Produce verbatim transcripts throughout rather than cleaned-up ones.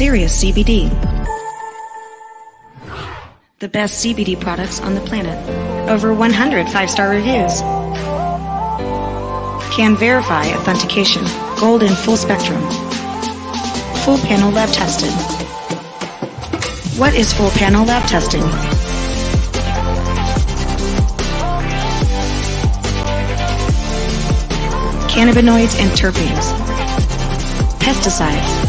Serious C B D. The best C B D products on the planet. Over one hundred five-star reviews. Can verify authentication. Gold and full spectrum. Full panel lab tested. What is full panel lab testing? Cannabinoids and terpenes. Pesticides.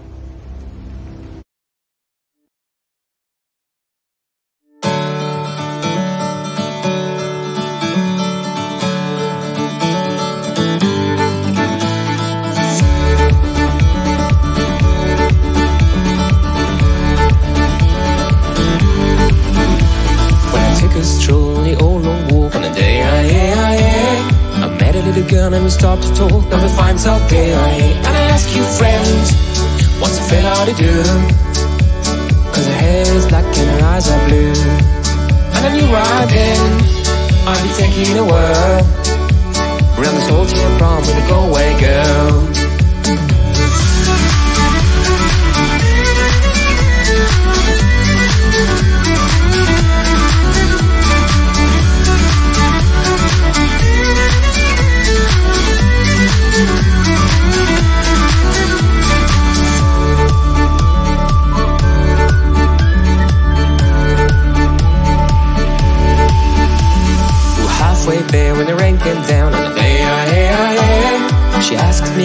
Go away, girl.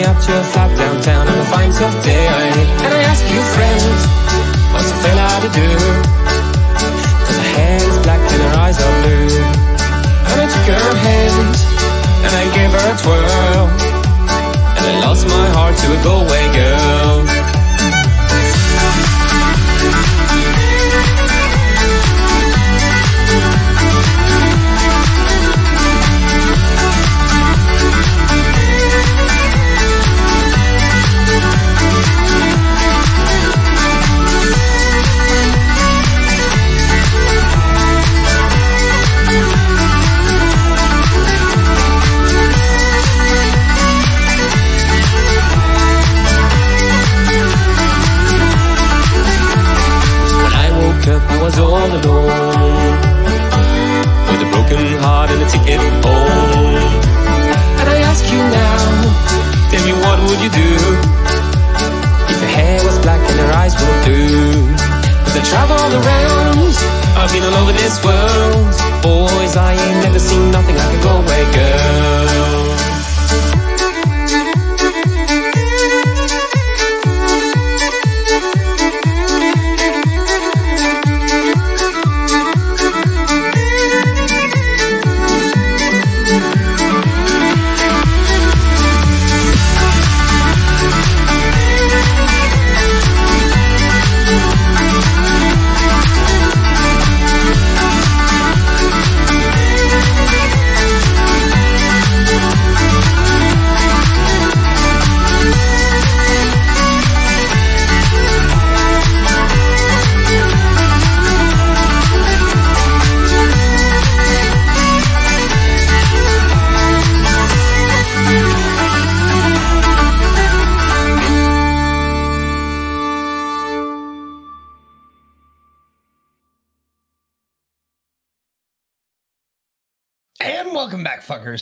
up to a flat downtown on a fine soft day. Can I ask you, friends, what's a fella to do? Cause her hair is black and her eyes are blue. I took her hand and I gave her a twirl, and I lost my heart to a go-away girl. I was all alone, with a broken heart and a ticket home. And I ask you now, tell me what would you do if her hair was black and her eyes were blue? Cause I traveled around, I've been all over this world. Boys, I ain't never seen nothing like a go-away girl.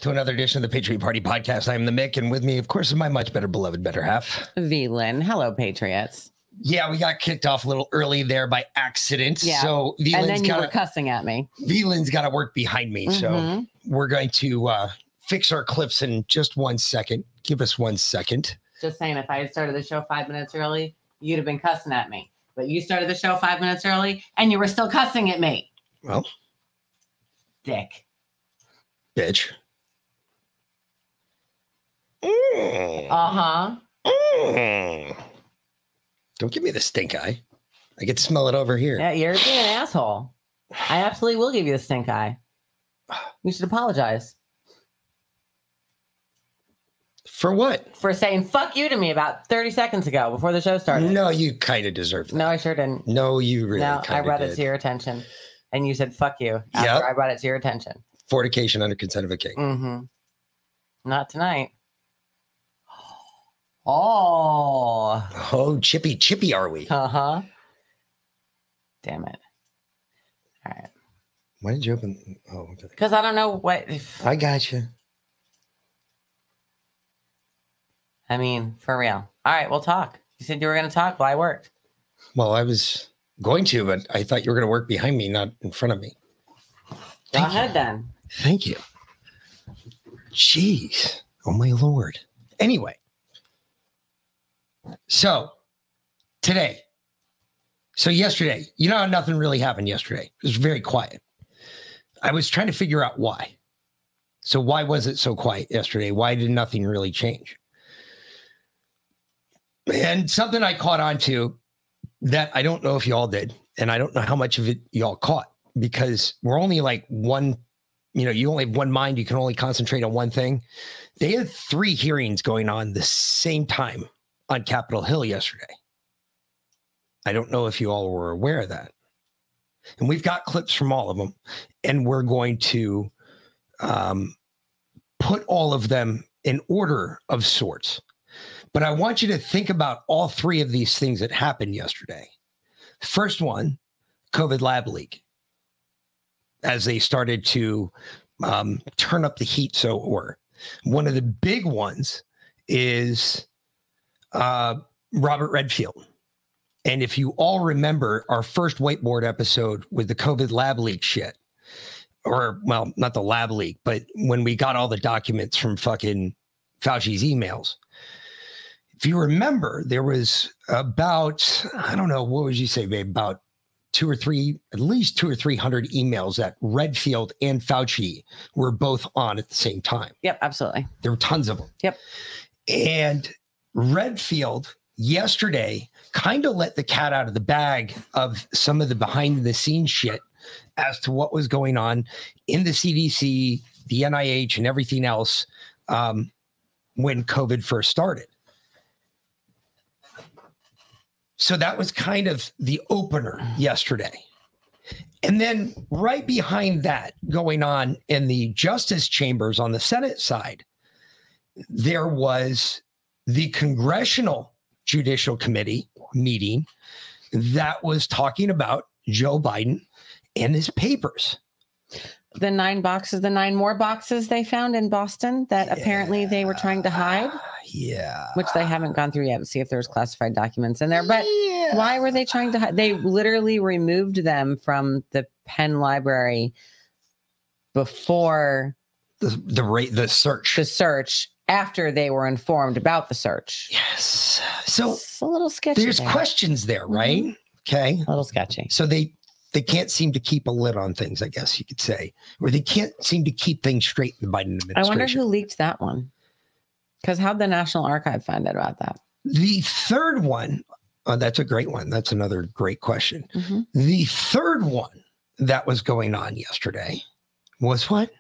To another edition of the Patriot Party Podcast. I'm the Mick, and with me, of course, is my much better beloved better half, V Lynn. Hello, Patriots. Yeah, we got kicked off a little early there by accident. Yeah. So V Lynn's kind of cussing at me. V Lynn's got to work behind me, mm-hmm. So we're going to uh, fix our clips in just one second. Give us one second. Just saying, if I had started the show five minutes early, you'd have been cussing at me. But you started the show five minutes early, and you were still cussing at me. Well, dick, bitch. Uh-huh. Mm. Don't give me the stink eye. I get to smell it over here. Yeah, you're being an asshole. I absolutely will give you the stink eye. You should apologize. For what? For saying fuck you to me about thirty seconds ago before the show started. No, you kind of deserved that. No, I sure didn't. No, you really No, I brought did. it to your attention. And you said fuck you after yep. I brought it to your attention. Fornication under consent of a king. Mm-hmm. Not tonight. Oh, oh, chippy, chippy, are we? Uh huh. Damn it. All right. Why did you open? Oh, okay. Because I don't know what. If... I got you. I mean, for real. All right, we'll talk. You said you were going to talk. Well, I worked. Well, I was going to, but I thought you were going to work behind me, not in front of me. Go ahead then. Thank you. Jeez. Oh, my Lord. Anyway. So today, so yesterday, you know, how nothing really happened yesterday. It was very quiet. I was trying to figure out why. So why was it so quiet yesterday? Why did nothing really change? And something I caught on to that I don't know if y'all did, and I don't know how much of it y'all caught, because we're only like one, you know, you only have one mind. You can only concentrate on one thing. They had three hearings going on the same time on Capitol Hill yesterday. I don't know if you all were aware of that. And we've got clips from all of them, and we're going to um, put all of them in order of sorts. But I want you to think about all three of these things that happened yesterday. First one, COVID lab leak, as they started to um, turn up the heat. So, or one of the big ones is Uh, Robert Redfield. And if you all remember our first whiteboard episode with the COVID lab leak shit, or well, not the lab leak, but when we got all the documents from fucking Fauci's emails, If you remember, there was about, I don't know, what would you say, babe, about two or three, at least two or three hundred emails that Redfield and Fauci were both on at the same time. Yep, absolutely. There were tons of them. Yep. And Redfield yesterday kind of let the cat out of the bag of some of the behind the scenes shit as to what was going on in the C D C, the N I H, and everything else um, when COVID first started. So that was kind of the opener yesterday. And then right behind that, going on in the justice chambers on the Senate side, there was the Congressional Judicial Committee meeting that was talking about Joe Biden and his papers. The nine boxes, the nine more boxes they found in Boston that yeah. apparently they were trying to hide. Yeah. Which they haven't gone through yet to see if there's classified documents in there. But yeah. why were they trying to hide? They literally removed them from the Penn Library before the the rate the search. The search after they were informed about the search. Yes. So it's a little sketchy. There's there. questions there, right? Mm-hmm. Okay. A little sketchy. So they They can't seem to keep a lid on things, I guess you could say, or they can't seem to keep things straight in the Biden administration. I wonder who leaked that one, because how'd the National Archive find out about that? The third one, oh, that's a great one. That's another great question. Mm-hmm. The third one that was going on yesterday was what?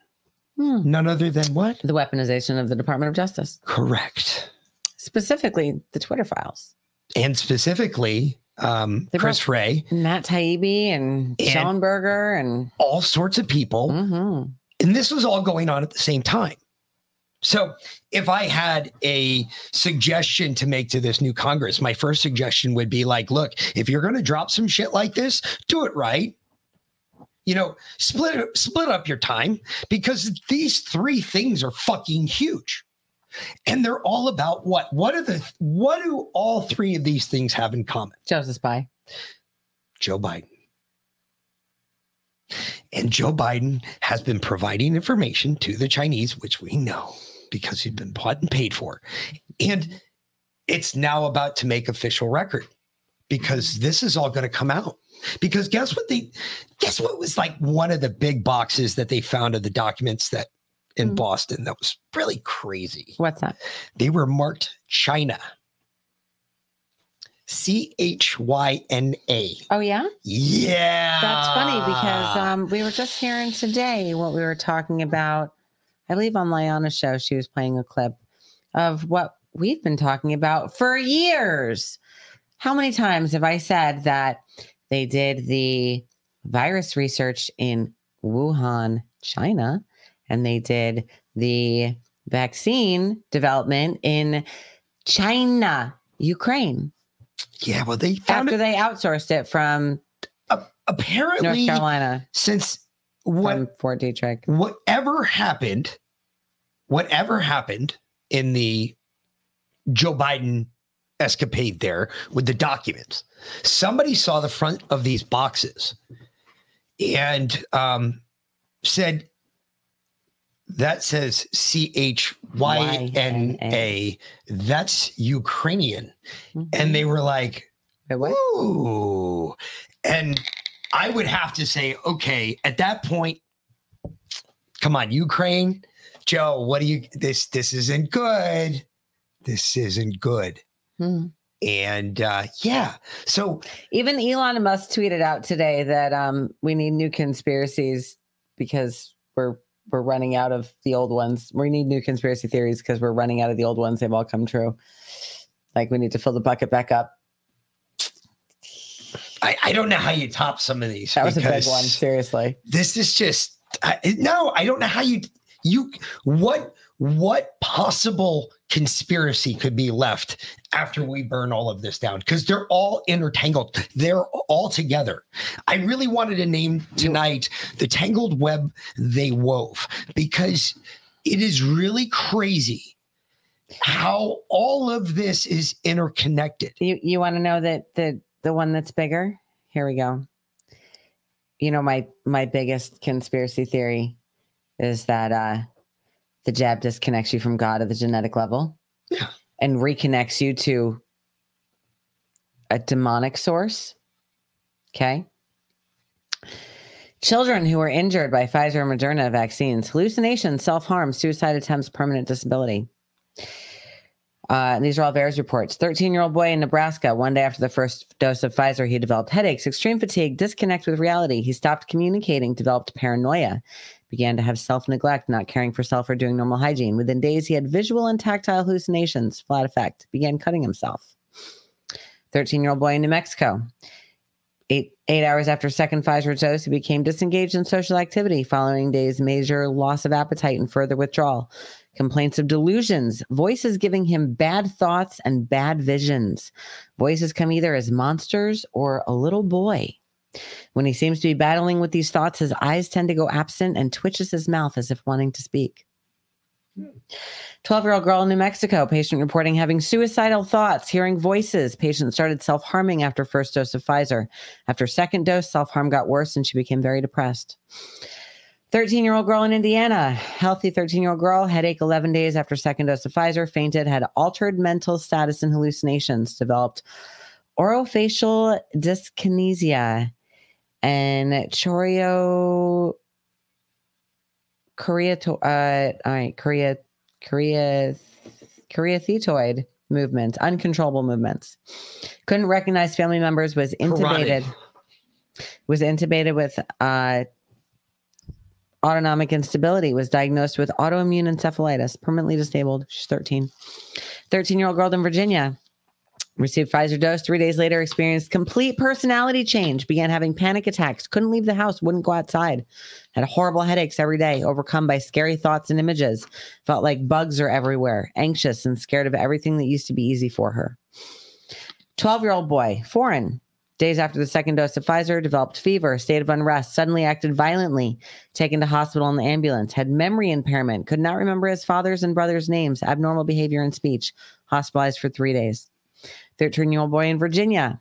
Hmm. None other than what? The weaponization of the Department of Justice. Correct. Specifically, the Twitter files. And specifically... Um, Chris Wray, Matt Taibbi and, and Schellenberger and all sorts of people. Mm-hmm. And this was all going on at the same time. So if I had a suggestion to make to this new Congress, my first suggestion would be like, look, if you're going to drop some shit like this, do it right. You know, split, split up your time, because these three things are fucking huge. And they're all about what? What are the? What do all three of these things have in common? Joe's a spy. Joe Biden. And Joe Biden has been providing information to the Chinese, which we know because he's been bought and paid for. And it's now about to make official record, because this is all going to come out. Because guess what they? Guess what was like one of the big boxes that they found of the documents that. In mm-hmm. Boston, that was really crazy. What's that? They were marked China. C H Y N A. Oh, yeah? Yeah. That's funny, because um, we were just hearing today what we were talking about. I believe on Liana's show, she was playing a clip of what we've been talking about for years. How many times have I said that they did the virus research in Wuhan, China? And they did the vaccine development in China, Ukraine. Yeah, well, they found after it, they outsourced it from uh, apparently North Carolina. Since what? From Fort Detrick. Whatever happened, whatever happened in the Joe Biden escapade there with the documents, somebody saw the front of these boxes and um, said. That says C H Y N A. That's Ukrainian. Mm-hmm. And they were like, ooh. And I would have to say, okay, at that point, come on, Ukraine, Joe, what do you, this, this isn't good. This isn't good. Mm-hmm. And uh, yeah, so. Even Elon Musk tweeted out today that um, we need new conspiracies because we're, We're running out of the old ones. We need new conspiracy theories because we're running out of the old ones. They've all come true. Like, we need to fill the bucket back up. I, I don't know how you top some of these. That was a big one. Seriously. This is just, I, no, I don't know how you, you, what, what possible conspiracy could be left after we burn all of this down? Because they're all intertangled. They're all together. I really wanted to name tonight the tangled web they wove, because it is really crazy how all of this is interconnected. You you want to know that the the one that's bigger? Here we go. You know, my my biggest conspiracy theory is that uh The jab disconnects you from God at the genetic level. Yeah. and reconnects you to a demonic source. Okay. Children who were injured by Pfizer and Moderna vaccines, hallucinations, self-harm, suicide attempts, permanent disability. Uh, these are all V A E R S reports. thirteen-year-old boy in Nebraska, one day after the first dose of Pfizer, he developed headaches, extreme fatigue, disconnect with reality. He stopped communicating, developed paranoia, began to have self-neglect, not caring for self or doing normal hygiene. Within days, he had visual and tactile hallucinations, flat effect, began cutting himself. thirteen-year-old boy in New Mexico. Eight, eight hours after second Pfizer dose, he became disengaged in social activity. Following days, major loss of appetite and further withdrawal. Complaints of delusions, voices giving him bad thoughts and bad visions. Voices come either as monsters or a little boy. When he seems to be battling with these thoughts, his eyes tend to go absent and twitches his mouth as if wanting to speak. twelve-year-old girl in New Mexico, patient reporting having suicidal thoughts, hearing voices. Patient started self-harming after first dose of Pfizer. After second dose, self-harm got worse and she became very depressed. thirteen-year-old girl in Indiana, healthy thirteen-year-old girl, headache eleven days after second dose of Pfizer, fainted, had altered mental status and hallucinations, developed orofacial dyskinesia and chorio... Korea, to, uh, all right, Korea, Korea, Korea thetoid movements, uncontrollable movements. Couldn't recognize family members, was intubated, Karate. was intubated with uh, autonomic instability, was diagnosed with autoimmune encephalitis, permanently disabled. She's thirteen. thirteen-year-old girl in Virginia. Received Pfizer dose. Three days later, experienced complete personality change, began having panic attacks, couldn't leave the house, wouldn't go outside, had horrible headaches every day, overcome by scary thoughts and images, felt like bugs are everywhere, anxious and scared of everything that used to be easy for her. twelve-year-old boy, foreign, days after the second dose of Pfizer, developed fever, state of unrest, suddenly acted violently, taken to hospital in the ambulance, had memory impairment, could not remember his father's and brother's names, abnormal behavior and speech, hospitalized for three days. thirteen-year-old boy in Virginia.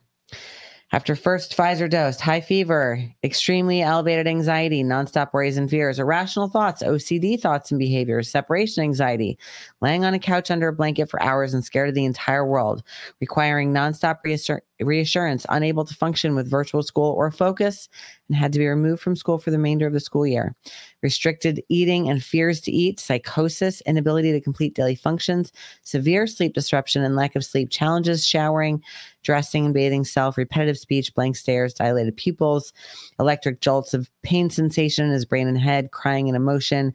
After first Pfizer dose, high fever, extremely elevated anxiety, nonstop worries and fears, irrational thoughts, O C D thoughts and behaviors, separation anxiety, laying on a couch under a blanket for hours and scared of the entire world, requiring nonstop reassur- reassurance, unable to function with virtual school or focus, and had to be removed from school for the remainder of the school year. Restricted eating and fears to eat, psychosis, inability to complete daily functions, severe sleep disruption and lack of sleep, challenges, showering, dressing and bathing self, repetitive speech, blank stares, dilated pupils, electric jolts of pain sensation in his brain and head, crying and emotion,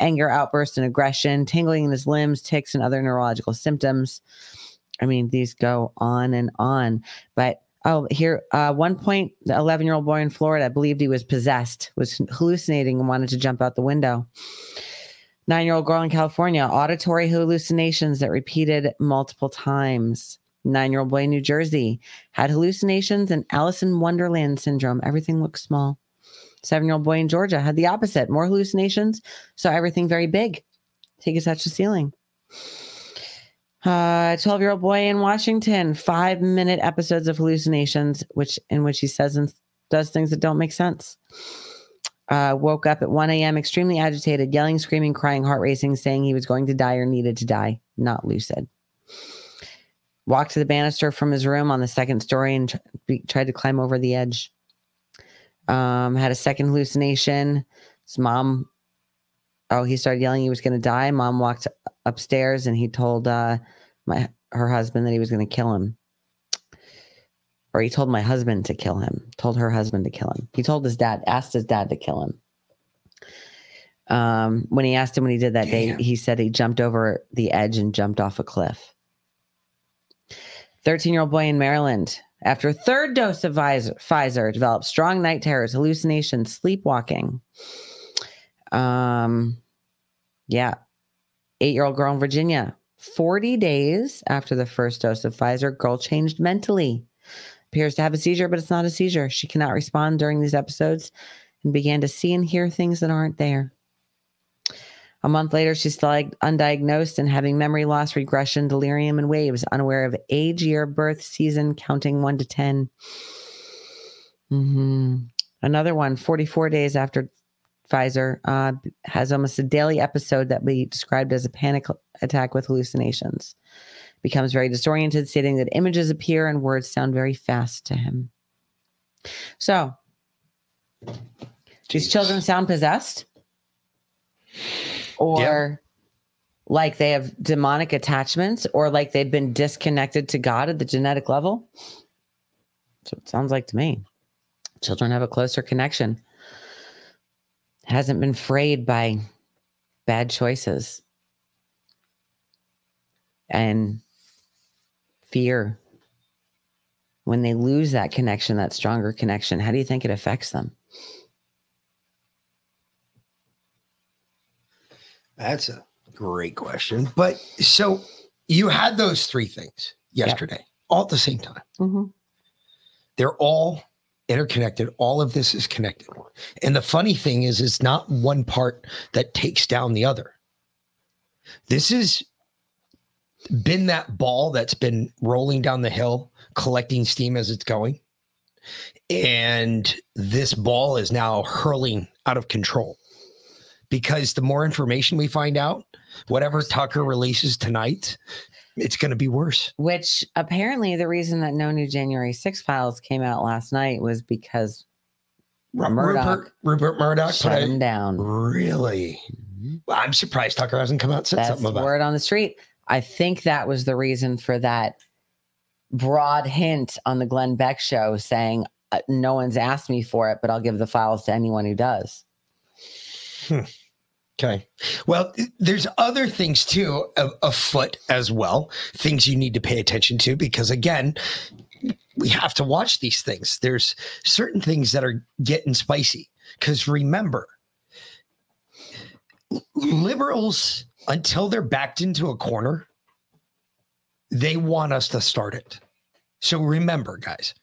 anger outbursts and aggression, tingling in his limbs, tics, and other neurological symptoms. I mean, these go on and on. But, oh, here, uh, one point, the eleven-year-old boy in Florida believed he was possessed, was hallucinating and wanted to jump out the window. Nine-year-old girl in California, auditory hallucinations that repeated multiple times. Nine-year-old boy in New Jersey had hallucinations and Alice in Wonderland syndrome. Everything looked small. Seven-year-old boy in Georgia had the opposite. More hallucinations, saw everything very big. He could touch the ceiling. Uh, twelve-year-old boy in Washington, five-minute episodes of hallucinations, which in which he says and does things that don't make sense. Uh, woke up at one a.m., extremely agitated, yelling, screaming, crying, heart racing, saying he was going to die or needed to die. Not lucid. Walked to the banister from his room on the second story and tr- be, tried to climb over the edge. Um, had a second hallucination. His mom, oh, he started yelling he was going to die. Mom walked upstairs and he told uh, my her husband that he was going to kill him. Or he told my husband to kill him. Told her husband to kill him. He told his dad, asked his dad to kill him. Um, when he asked him what he did that Damn. day, he said he jumped over the edge and jumped off a cliff. thirteen-year-old boy in Maryland, after third dose of Pfizer, developed strong night terrors, hallucinations, sleepwalking. Um, yeah. Eight-year-old girl in Virginia, forty days after the first dose of Pfizer, girl changed mentally. Appears to have a seizure, but it's not a seizure. She cannot respond during these episodes and began to see and hear things that aren't there. A month later, she's still undiagnosed and having memory loss, regression, delirium, and waves, unaware of age, year, birth, season, counting one to ten. Mm-hmm. Another one, forty-four days after Pfizer, uh, has almost a daily episode that we described as a panic attack with hallucinations. Becomes very disoriented, stating that images appear and words sound very fast to him. So, Jeez. These children sound possessed, or yep. like they have demonic attachments, or like they've been disconnected to God at the genetic level. That's what it sounds like to me. Children have a closer connection. Hasn't been frayed by bad choices and fear. When they lose that connection, that stronger connection, how do you think it affects them? That's a great question. But so you had those three things yesterday, yep. all at the same time. Mm-hmm. They're all interconnected. All of this is connected. And the funny thing is, it's not one part that takes down the other. This is been that ball that's been rolling down the hill, collecting steam as it's going. And this ball is now hurling out of control, because the more information we find out, whatever Tucker releases tonight, it's going to be worse. Which apparently the reason that no new January sixth files came out last night was because Rupert Murdoch, Rupert Murdoch shut him down. Really? Well, I'm surprised Tucker hasn't come out and said that's something about it. That's word on the street. I think that was the reason for that broad hint on the Glenn Beck show saying, no one's asked me for it, but I'll give the files to anyone who does. Hmm. Okay. Well, there's other things too afoot as well. Things you need to pay attention to, because again, we have to watch these things. There's certain things that are getting spicy, because remember, liberals, until they're backed into a corner, they want us to start it. So remember, guys,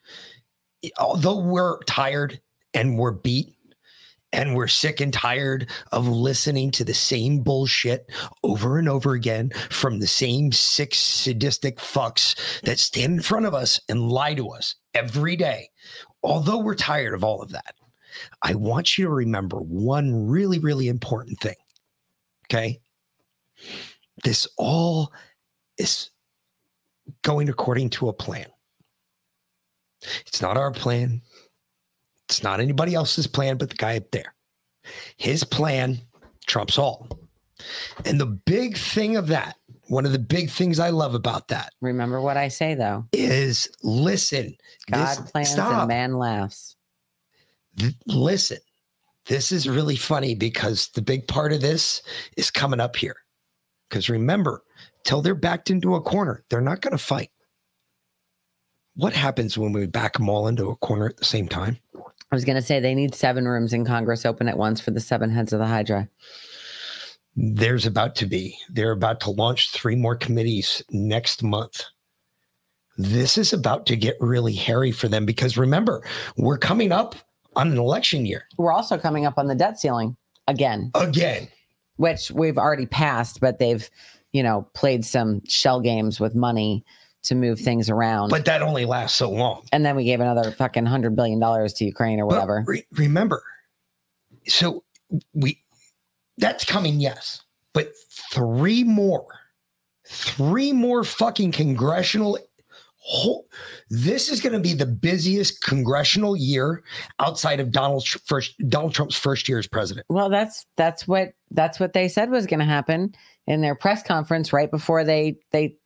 although we're tired and we're beat and we're sick and tired of listening to the same bullshit over and over again from the same six sadistic fucks that stand in front of us and lie to us every day, although we're tired of all of that, I want you to remember one really, really important thing. Okay? This all is going according to a plan. It's not our plan. It's not anybody else's plan but the guy up there. His plan trumps all. And the big thing of that, one of the big things I love about that. Remember what I say, though. Is listen. God this, plans stop. And man laughs. Th- listen. This is really funny, because the big part of this is coming up here. Because remember, till they're backed into a corner, they're not going to fight. What happens when we back them all into a corner at the same time? I was going to say they need seven rooms in Congress open at once for the seven heads of the Hydra. There's about to be. They're about to launch three more committees next month. This is about to get really hairy for them, because remember, we're coming up on an election year. We're also coming up on the debt ceiling again. Again. Which we've already passed, but they've, you know, played some shell games with money to move things around. But that only lasts so long. And then we gave another fucking hundred billion dollars to Ukraine or whatever. But re- remember, so we, that's coming, yes, but three more, three more fucking congressional. Whole, this is going to be the busiest congressional year outside of Donald first Donald Trump's first year as president. Well, that's that's what that's what they said was going to happen in their press conference right before they they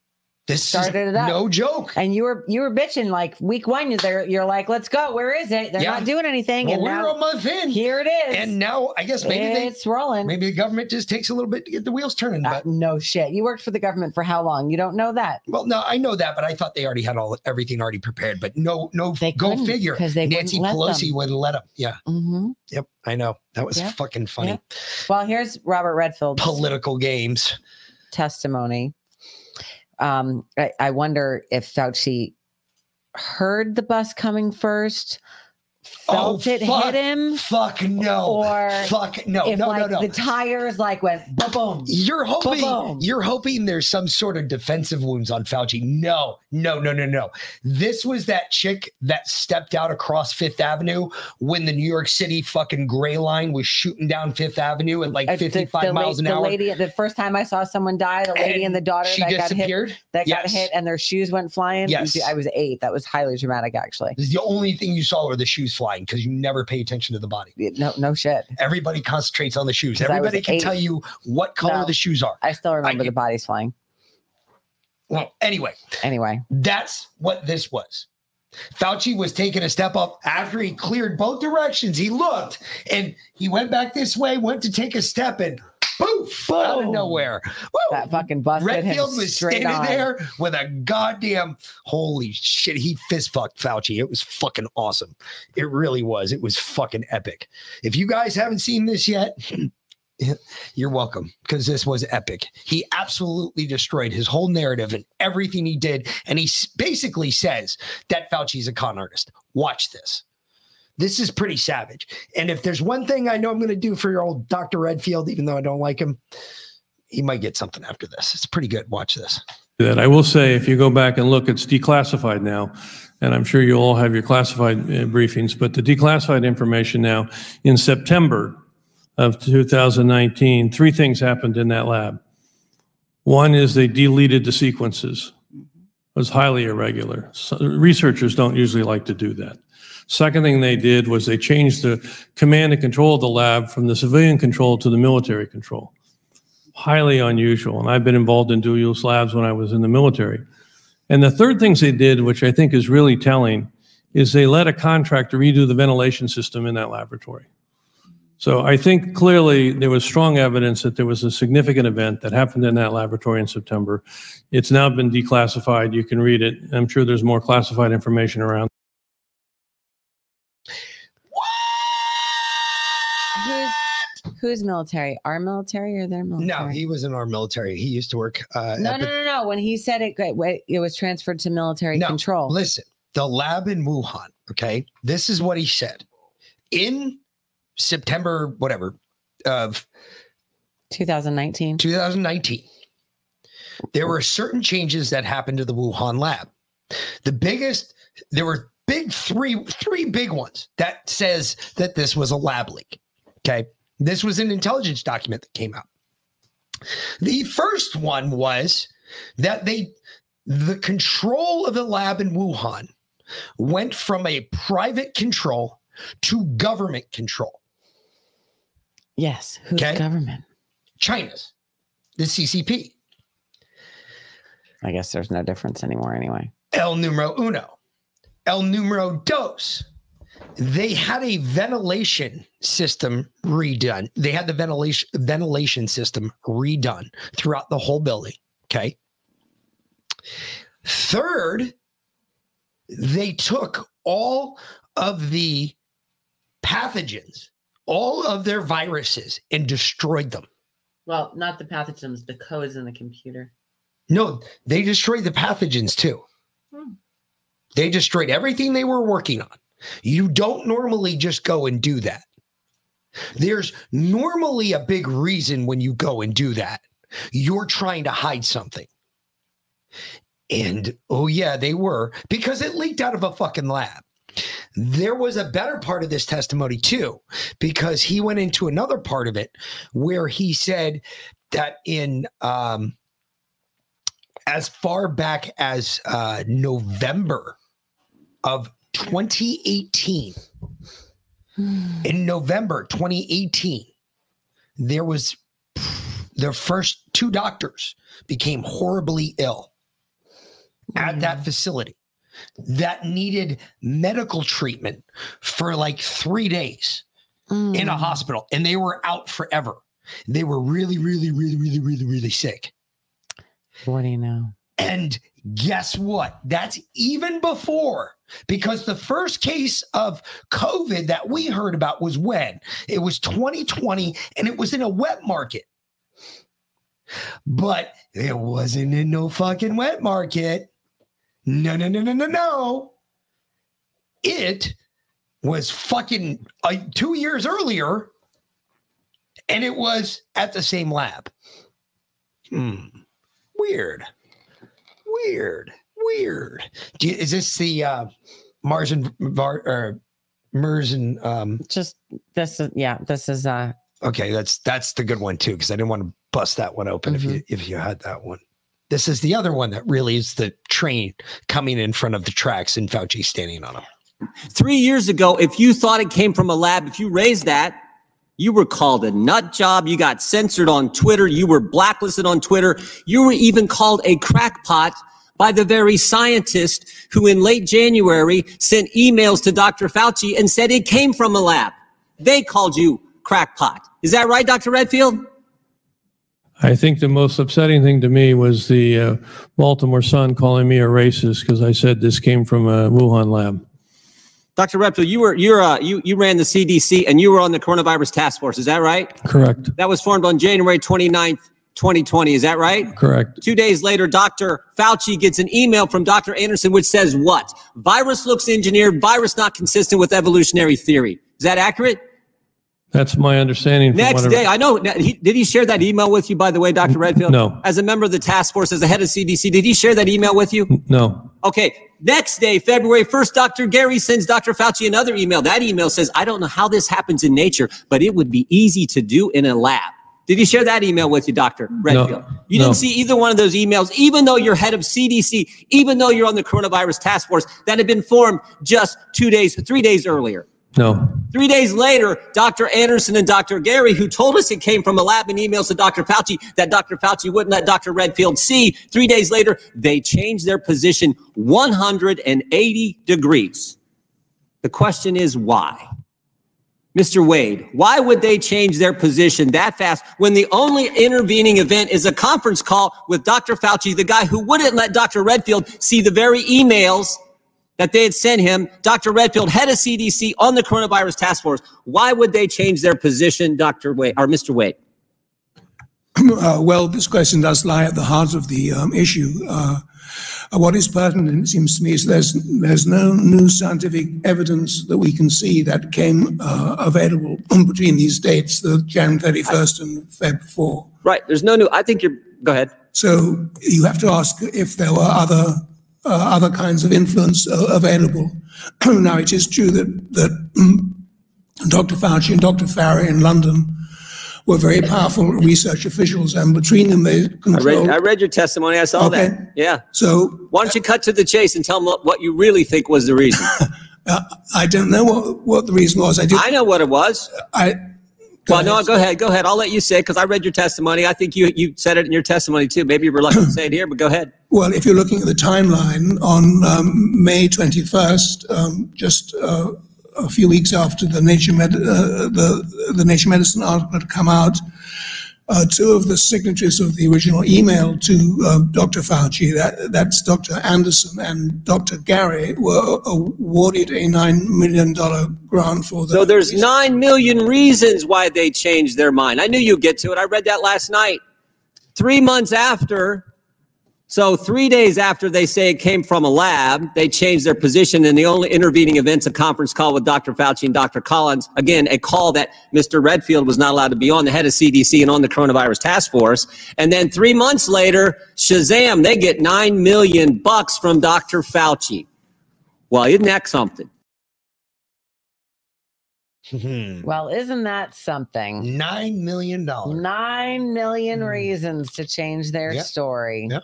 this started it up. No joke. And you were you were bitching like week one. You're you're like, let's go. Where is it? They're yeah. not doing anything. Well, and we're now, a month in. Here it is. And now I guess maybe it's they, rolling. Maybe the government just takes a little bit to get the wheels turning. But uh, no shit. You worked for the government for how long? You don't know that. Well, no, I know that, but I thought they already had all everything already prepared. But no, no, they go figure. Because Nancy Pelosi wouldn't let them. Yeah. Mm-hmm. Yep. I know that was yep. fucking funny. Yep. Well, here's Robert Redfield's political games testimony. Um, I, I wonder if Fauci heard the bus coming first, felt oh, it fuck, hit him. Fuck no. Or fuck no. If, no, like, no, no. The tires like went boom, boom. You're hoping boom, boom. You're hoping there's some sort of defensive wounds on Fauci. No, no, no, no, no. This was that chick that stepped out across Fifth Avenue when the New York City fucking gray line was shooting down Fifth Avenue at like fifty-five the, the miles la- an the hour. Lady, the first time I saw someone die, the lady and, and the daughter that got hit, that yes. got hit, and their shoes went flying. Yes. I was eight. That was highly dramatic, actually. This is the only thing you saw were the shoes flying, because you never pay attention to the body. No, no shit. Everybody concentrates on the shoes. Everybody can eight. tell you what color no, the shoes are. I still remember I, the bodies flying. Well, anyway. Anyway. That's what this was. Fauci was taking a step up after he cleared both directions. He looked and he went back this way, went to take a step, and poof, boom, out of nowhere. Woo. That fucking busted Redfield him was standing on. There with a goddamn, holy shit, he fist fucked Fauci. It was fucking awesome. It really was. It was fucking epic. If you guys haven't seen this yet, you're welcome, because this was epic. He absolutely destroyed his whole narrative and everything he did. And he basically says that Fauci's a con artist. Watch this. This is pretty savage. And if there's one thing I know I'm going to do for your old Doctor Redfield, even though I don't like him, he might get something after this. It's pretty good. Watch this. That I will say, if you go back and look, it's declassified now. And I'm sure you all have your classified uh, briefings. But the declassified information now, in September of two thousand nineteen, three things happened in that lab. One is they deleted the sequences. It was highly irregular. So researchers don't usually like to do that. Second thing they did was they changed the command and control of the lab from the civilian control to the military control. Highly unusual. And I've been involved in dual-use labs when I was in the military. And the third thing they did, which I think is really telling, is they let a contractor redo the ventilation system in that laboratory. So I think clearly there was strong evidence that there was a significant event that happened in that laboratory in September. It's now been declassified. You can read it. I'm sure there's more classified information around. Who's military? Our military or their military? No, he was in our military. He used to work. Uh, no, no, no, no. When he said it, it was transferred to military no, control. Listen, the lab in Wuhan, okay? This is what he said. In September, whatever, of twenty nineteen. twenty nineteen, there were certain changes that happened to the Wuhan lab. The biggest, there were big three, three big ones that says that this was a lab leak, okay? This was an intelligence document that came out. The first one was that they, the control of the lab in Wuhan went from a private control to government control. Yes. Who's okay? Government? China's. The C C P. I guess there's no difference anymore anyway. El numero uno. El numero dos. They had a ventilation system redone. They had the ventilation ventilation system redone throughout the whole building, okay? Third, they took all of the pathogens, all of their viruses, and destroyed them. Well, not the pathogens, the codes in the computer. No, they destroyed the pathogens too. Hmm. They destroyed everything they were working on. You don't normally just go and do that. There's normally a big reason when you go and do that. You're trying to hide something. And, oh, yeah, they were, because it leaked out of a fucking lab. There was a better part of this testimony, too, because he went into another part of it where he said that in um, as far back as uh, November of twenty eighteen, in November twenty eighteen, there was their first two doctors became horribly ill at that facility that needed medical treatment for like three days mm. in a hospital, and they were out forever. They were really, really, really, really, really, really sick. What do you know? And guess what? That's even before, because the first case of COVID that we heard about was when? It was twenty twenty, and it was in a wet market. But it wasn't in no fucking wet market. No, no, no, no, no, no. It was fucking uh, two years earlier, and it was at the same lab. Hmm. Weird. Weird. Weird. Do you, is this the uh, Mars and Var, or MERS and um? Just this is yeah. This is uh. Okay, that's that's the good one too, because I didn't want to bust that one open mm-hmm. if you if you had that one. This is the other one that really is the train coming in front of the tracks and Fauci standing on them. Three years ago, if you thought it came from a lab, if you raised that, you were called a nut job. You got censored on Twitter. You were blacklisted on Twitter. You were even called a crackpot by the very scientist who in late January sent emails to Doctor Fauci and said it came from a lab. They called you crackpot. Is that right, Doctor Redfield? I think the most upsetting thing to me was the uh, Baltimore Sun calling me a racist because I said this came from a Wuhan lab. Doctor Redfield, you were you're uh, you you ran the C D C and you were on the coronavirus task force. Is that right? Correct. That was formed on January twenty-ninth, twenty twenty. Is that right? Correct. Two days later, Doctor Fauci gets an email from Doctor Anderson, which says what? Virus looks engineered. Virus not consistent with evolutionary theory. Is that accurate? That's my understanding. Next day, I know. He, did he share that email with you, by the way, Doctor Redfield? No. As a member of the task force, as the head of C D C, did he share that email with you? No. Okay. Next day, February first, Doctor Gary sends Doctor Fauci another email. That email says, I don't know how this happens in nature, but it would be easy to do in a lab. Did he share that email with you, Doctor Redfield? No, you no. didn't see either one of those emails, even though you're head of C D C, even though you're on the coronavirus task force that had been formed just two days, three days earlier. No. Three days later, Doctor Anderson and Doctor Gary, who told us it came from a lab in emails to Doctor Fauci that Doctor Fauci wouldn't let Doctor Redfield see, three days later, they changed their position one hundred eighty degrees. The question is why? Mister Wade, why would they change their position that fast when the only intervening event is a conference call with Doctor Fauci, the guy who wouldn't let Doctor Redfield see the very emails that they had sent him, Doctor Redfield, head of C D C, on the coronavirus task force? Why would they change their position, Doctor Wade, or Mister Wade? Uh, well, this question does lie at the heart of the um, issue. Uh, what is pertinent, it seems to me, is there's there's no new scientific evidence that we can see that came uh, available between these dates, the January thirty-first I, and February fourth. Right. There's no new. I think you're. Go ahead. So you have to ask if there were other. Uh, other kinds of influence uh, available. Now, it is true that, that um, Doctor Fauci and Doctor Farrey in London were very powerful research officials, and between them they controlled... I read, I read your testimony. I saw okay. that. Yeah. So... Why don't you cut to the chase and tell them what, what you really think was the reason? uh, I don't know what, what the reason was. I did. I know what it was. I... Go well, ahead. no, go ahead. Go ahead. I'll let you say it because I read your testimony. I think you, you said it in your testimony, too. Maybe you're reluctant to say it here, but go ahead. Well, if you're looking at the timeline, on um, May twenty-first, um, just uh, a few weeks after the Nature, Med- uh, the, the Nature Medicine article had come out, uh, two of the signatories of the original email to uh, Doctor Fauci, that, that's Doctor Anderson and Doctor Gary, were awarded a nine million dollars grant for the... So there's reason. nine million reasons why they changed their mind. I knew you'd get to it. I read that last night. Three months after... So three days after they say it came from a lab, they changed their position, and the only intervening event's a conference call with Doctor Fauci and Doctor Collins. Again, a call that Mister Redfield was not allowed to be on, the head of C D C and on the coronavirus task force. And then three months later, shazam, they get nine million bucks from Doctor Fauci. Well, isn't that something? Well, isn't that something? Nine million dollars. Nine million reasons to change their yep. story. Yep.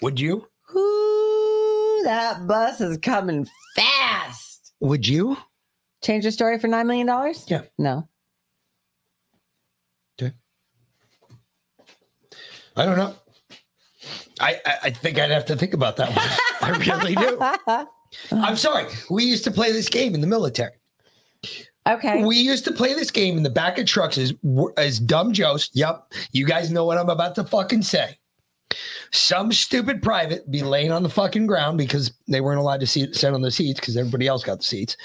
Would you? Ooh, that bus is coming fast. Would you? Change your story for nine million dollars? Yeah. No. Okay. I don't know. I, I, I think I'd have to think about that one. I really do. I'm sorry. We used to play this game in the military. Okay. We used to play this game in the back of trucks as, as dumb jokes. Yep. You guys know what I'm about to fucking say. Some stupid private be laying on the fucking ground because they weren't allowed to see, sit on the seats because everybody else got the seats.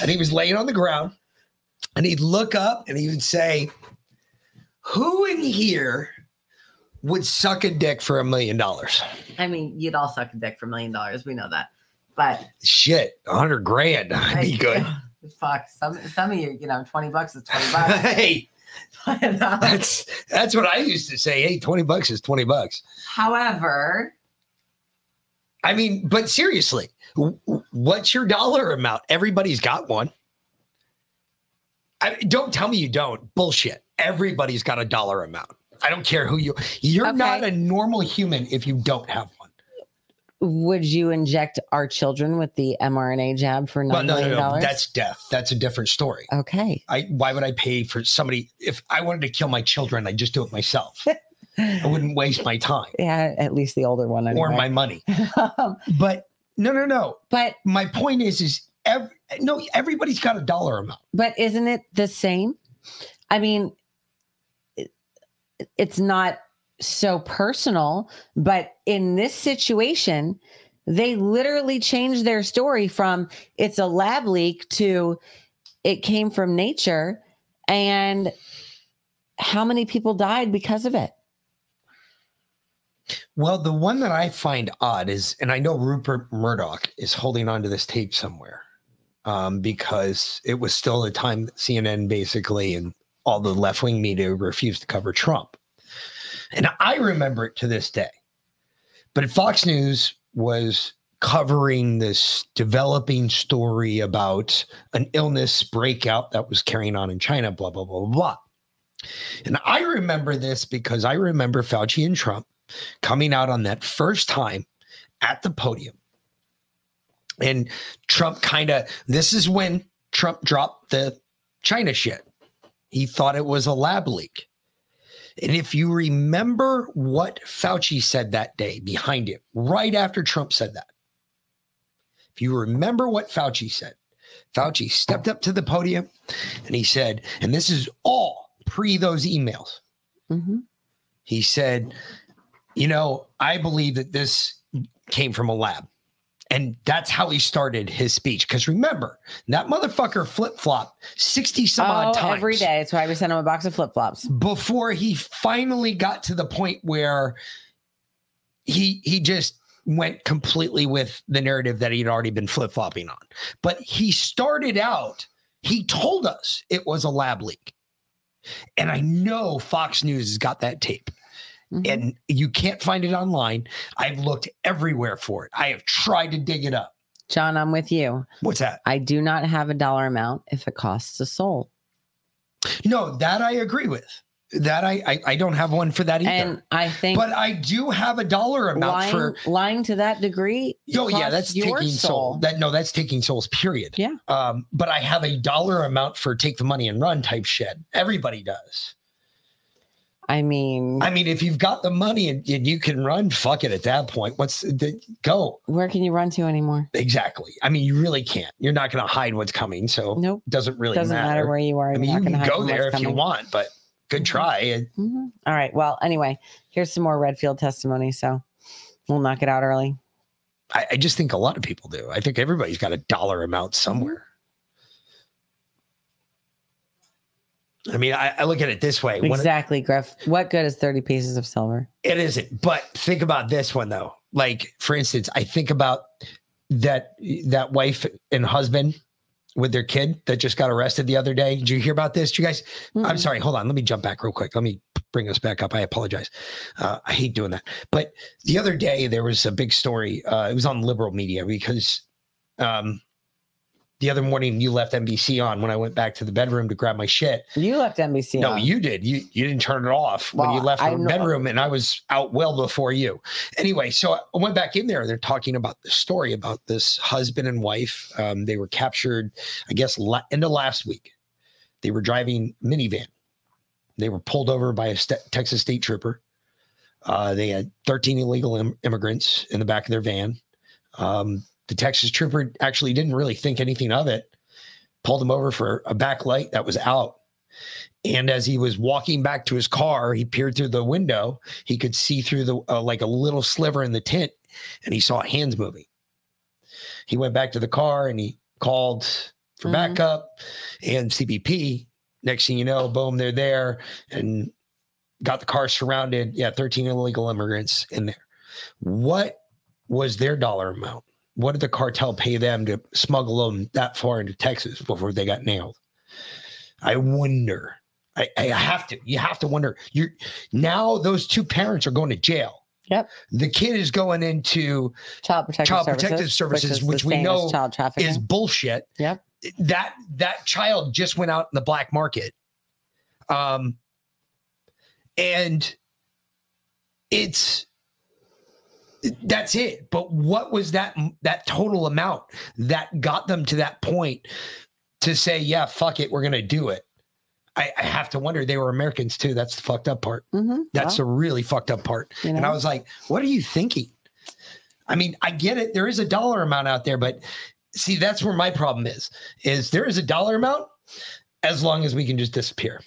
And he was laying on the ground, and he'd look up and he would say, who in here would suck a dick for a million dollars? I mean, you'd all suck a dick for a million dollars. We know that. But shit, a hundred grand, I'd be good. Fuck, some some of you, you know, twenty bucks is twenty bucks. Hey, that's that's what I used to say. Hey, twenty bucks is twenty bucks. However, I mean, but seriously, what's your dollar amount? Everybody's got one. I, don't tell me you don't. Bullshit. Everybody's got a dollar amount. I don't care who you. You're okay. Not a normal human if you don't have one. Would you inject our children with the mRNA jab for nine well, no, million dollars? No, no, that's death. That's a different story. Okay. I, why would I pay for somebody? If I wanted to kill my children, I'd just do it myself. I wouldn't waste my time. Yeah, at least the older one. Anyway. Or my money. um, but no, no, no. But my point is, is every, no, everybody's got a dollar amount. But isn't it the same? I mean, it, it's not so personal, but in this situation, they literally changed their story from it's a lab leak to it came from Nature, and how many people died because of it? Well, the one that I find odd is, and I know Rupert Murdoch is holding onto this tape somewhere, um, because it was still the time that C N N basically and all the left-wing media refused to cover Trump. And I remember it to this day. But Fox News was covering this developing story about an illness breakout that was carrying on in China, blah, blah, blah, blah. And I remember this because I remember Fauci and Trump coming out on that first time at the podium. And Trump kind of, this is when Trump dropped the China shit. He thought it was a lab leak. And if you remember what Fauci said that day behind him, right after Trump said that, if you remember what Fauci said, Fauci stepped up to the podium and he said, and this is all pre those emails. Mm-hmm. He said, you know, I believe that this came from a lab. And that's how he started his speech. Because remember, that motherfucker flip-flopped sixty some odd times. Every day. That's why we sent him a box of flip-flops. Before he finally got to the point where he he just went completely with the narrative that he'd already been flip-flopping on. But he started out, he told us it was a lab leak. And I know Fox News has got that tape. Mm-hmm. And you can't find it online. I've looked everywhere for it. I have tried to dig it up. John, I'm with you. What's that? I do not have a dollar amount if it costs a soul. No, that I agree with. That I I, I don't have one for that either. And I think, but I do have a dollar amount lying, for lying to that degree. Oh yeah, that's taking soul. soul. That no, that's taking souls. Period. Yeah. Um, but I have a dollar amount for take the money and run type shit. Everybody does. I mean, I mean, if you've got the money and, and you can run, fuck it at that point. What's the go? Where can you run to anymore? Exactly. I mean, you really can't. You're not going to hide what's coming. So nope. It doesn't really doesn't matter. Doesn't matter where you are. I mean, you can go there if coming. you want, but good try. Mm-hmm. All right. Well, anyway, here's some more Redfield testimony. So we'll knock it out early. I, I just think a lot of people do. I think everybody's got a dollar amount somewhere. I mean, I, I look at it this way. Exactly, it, Griff. What good is thirty pieces of silver? It isn't. But think about this one, though. Like, for instance, I think about that that wife and husband with their kid that just got arrested the other day. Did you hear about this? Did you guys? Mm-hmm. I'm sorry. Hold on. Let me jump back real quick. Let me bring us back up. I apologize. Uh, I hate doing that. But the other day, there was a big story. Uh, it was on liberal media because um, – the other morning, you left N B C on when I went back to the bedroom to grab my shit. You left N B C no, on. No, you did. You you didn't turn it off well, when you left the bedroom, and I was out well before you. Anyway, so I went back in there. They're talking about the story about this husband and wife. Um, they were captured, I guess, la- end of last week. They were driving a minivan. They were pulled over by a st- Texas state trooper. Uh, they had thirteen illegal im- immigrants in the back of their van. Um The Texas trooper actually didn't really think anything of it, pulled him over for a backlight that was out. And as he was walking back to his car, he peered through the window. He could see through the uh, like a little sliver in the tent, and he saw hands moving. He went back to the car and he called for mm-hmm. backup and C B P. Next thing you know, boom, they're there and got the car surrounded. Yeah, thirteen illegal immigrants in there. What was their dollar amount? what did the cartel pay them to smuggle them that far into Texas before they got nailed? I wonder. I, I have to. You have to wonder. You're now those two parents are going to jail. Yep. The kid is going into child protective child services, protective services which, which we know child trafficking is bullshit. Yep. That that child just went out in the black market. Um, and it's that's it. But what was that that total amount that got them to that point to say, yeah, fuck it, we're going to do it? I, I have to wonder. They were Americans too. That's the fucked up part. Mm-hmm. That's wow. the really fucked up part. You know? And I was like, what are you thinking? I mean, I get it. There is a dollar amount out there, but see, that's where my problem is, is there is a dollar amount as long as we can just disappear.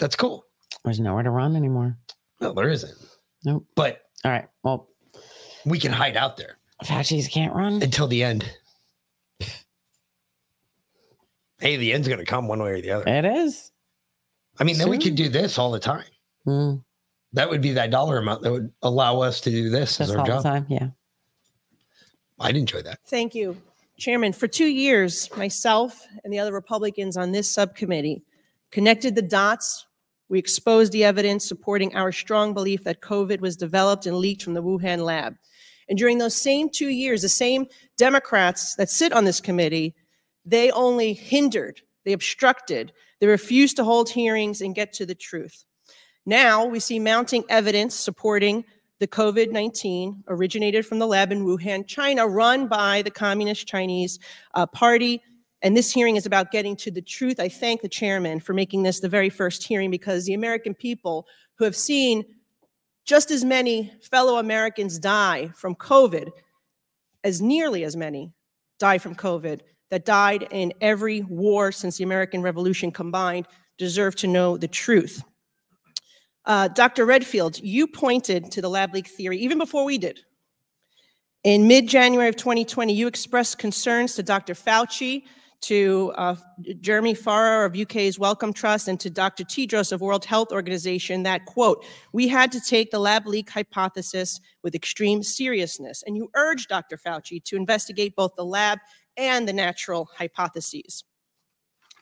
That's cool. There's nowhere to run anymore. No, there isn't. Nope. But all right. Well, we can hide out there. Fauci's can't run until the end. Hey, the end's going to come one way or the other. It is. I mean, soon. Then we could do this all the time. Mm. That would be that dollar amount that would allow us to do this Just as our all job. The time. Yeah. I'd enjoy that. Thank you, Chairman. For two years, myself and the other Republicans on this subcommittee connected the dots. We exposed the evidence supporting our strong belief that COVID was developed and leaked from the Wuhan lab. And during those same two years, the same Democrats that sit on this committee, they only hindered, they obstructed, they refused to hold hearings and get to the truth. Now we see mounting evidence supporting the COVID nineteen originated from the lab in Wuhan, China, run by the Communist Chinese uh, Party. And this hearing is about getting to the truth. I thank the chairman for making this the very first hearing, because the American people who have seen just as many fellow Americans die from COVID, as nearly as many die from COVID, that died in every war since the American Revolution combined, deserve to know the truth. Uh, Doctor Redfield, you pointed to the lab leak theory even before we did. In mid-January of twenty twenty, you expressed concerns to Doctor Fauci, to uh, Jeremy Farrar of U K's Wellcome Trust, and to Doctor Tedros of World Health Organization that, quote, we had to take the lab leak hypothesis with extreme seriousness. And you urged Doctor Fauci to investigate both the lab and the natural hypotheses.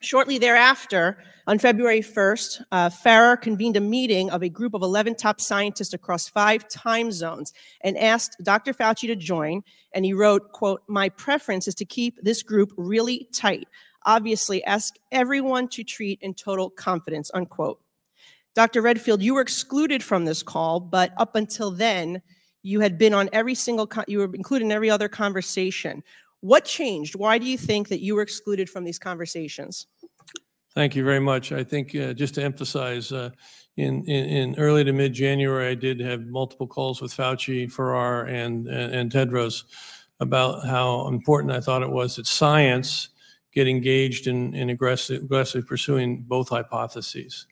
Shortly thereafter, on February first, uh, Farrar convened a meeting of a group of eleven top scientists across five time zones and asked Doctor Fauci to join, and he wrote, quote, my preference is to keep this group really tight. Obviously, ask everyone to treat in total confidence, unquote. Doctor Redfield, you were excluded from this call, but up until then, you had been on every single, con- you were included in every other conversation. What changed? Why do you think that you were excluded from these conversations? Thank you very much. I think uh, just to emphasize, uh, in, in in early to mid-January, I did have multiple calls with Fauci, Farrar, and, and, and Tedros about how important I thought it was that science get engaged in, in aggressive, aggressive pursuing both hypotheses.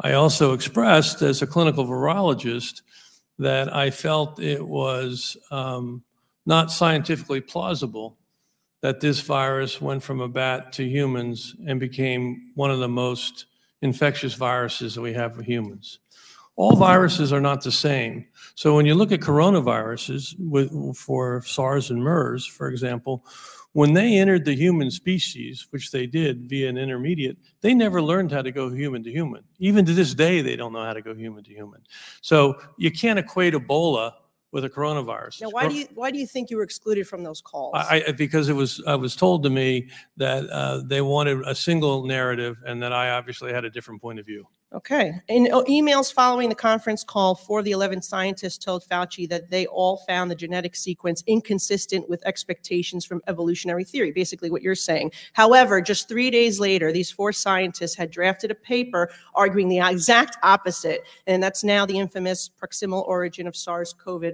I also expressed, as a clinical virologist, that I felt it was... Um, not scientifically plausible that this virus went from a bat to humans and became one of the most infectious viruses that we have for humans. All viruses are not the same. So when you look at coronaviruses with, for SARS and MERS, for example, when they entered the human species, which they did via an intermediate, they never learned how to go human to human. Even to this day, they don't know how to go human to human. So you can't equate Ebola with a coronavirus. Now, why do you why do you think you were excluded from those calls? I, I because it was I was told to me that uh, they wanted a single narrative, and that I obviously had a different point of view. Okay. In oh, emails following the conference call, four of the eleven scientists told Fauci that they all found the genetic sequence inconsistent with expectations from evolutionary theory. Basically, what you're saying. However, just three days later, these four scientists had drafted a paper arguing the exact opposite, and that's now the infamous proximal origin of SARS-CoV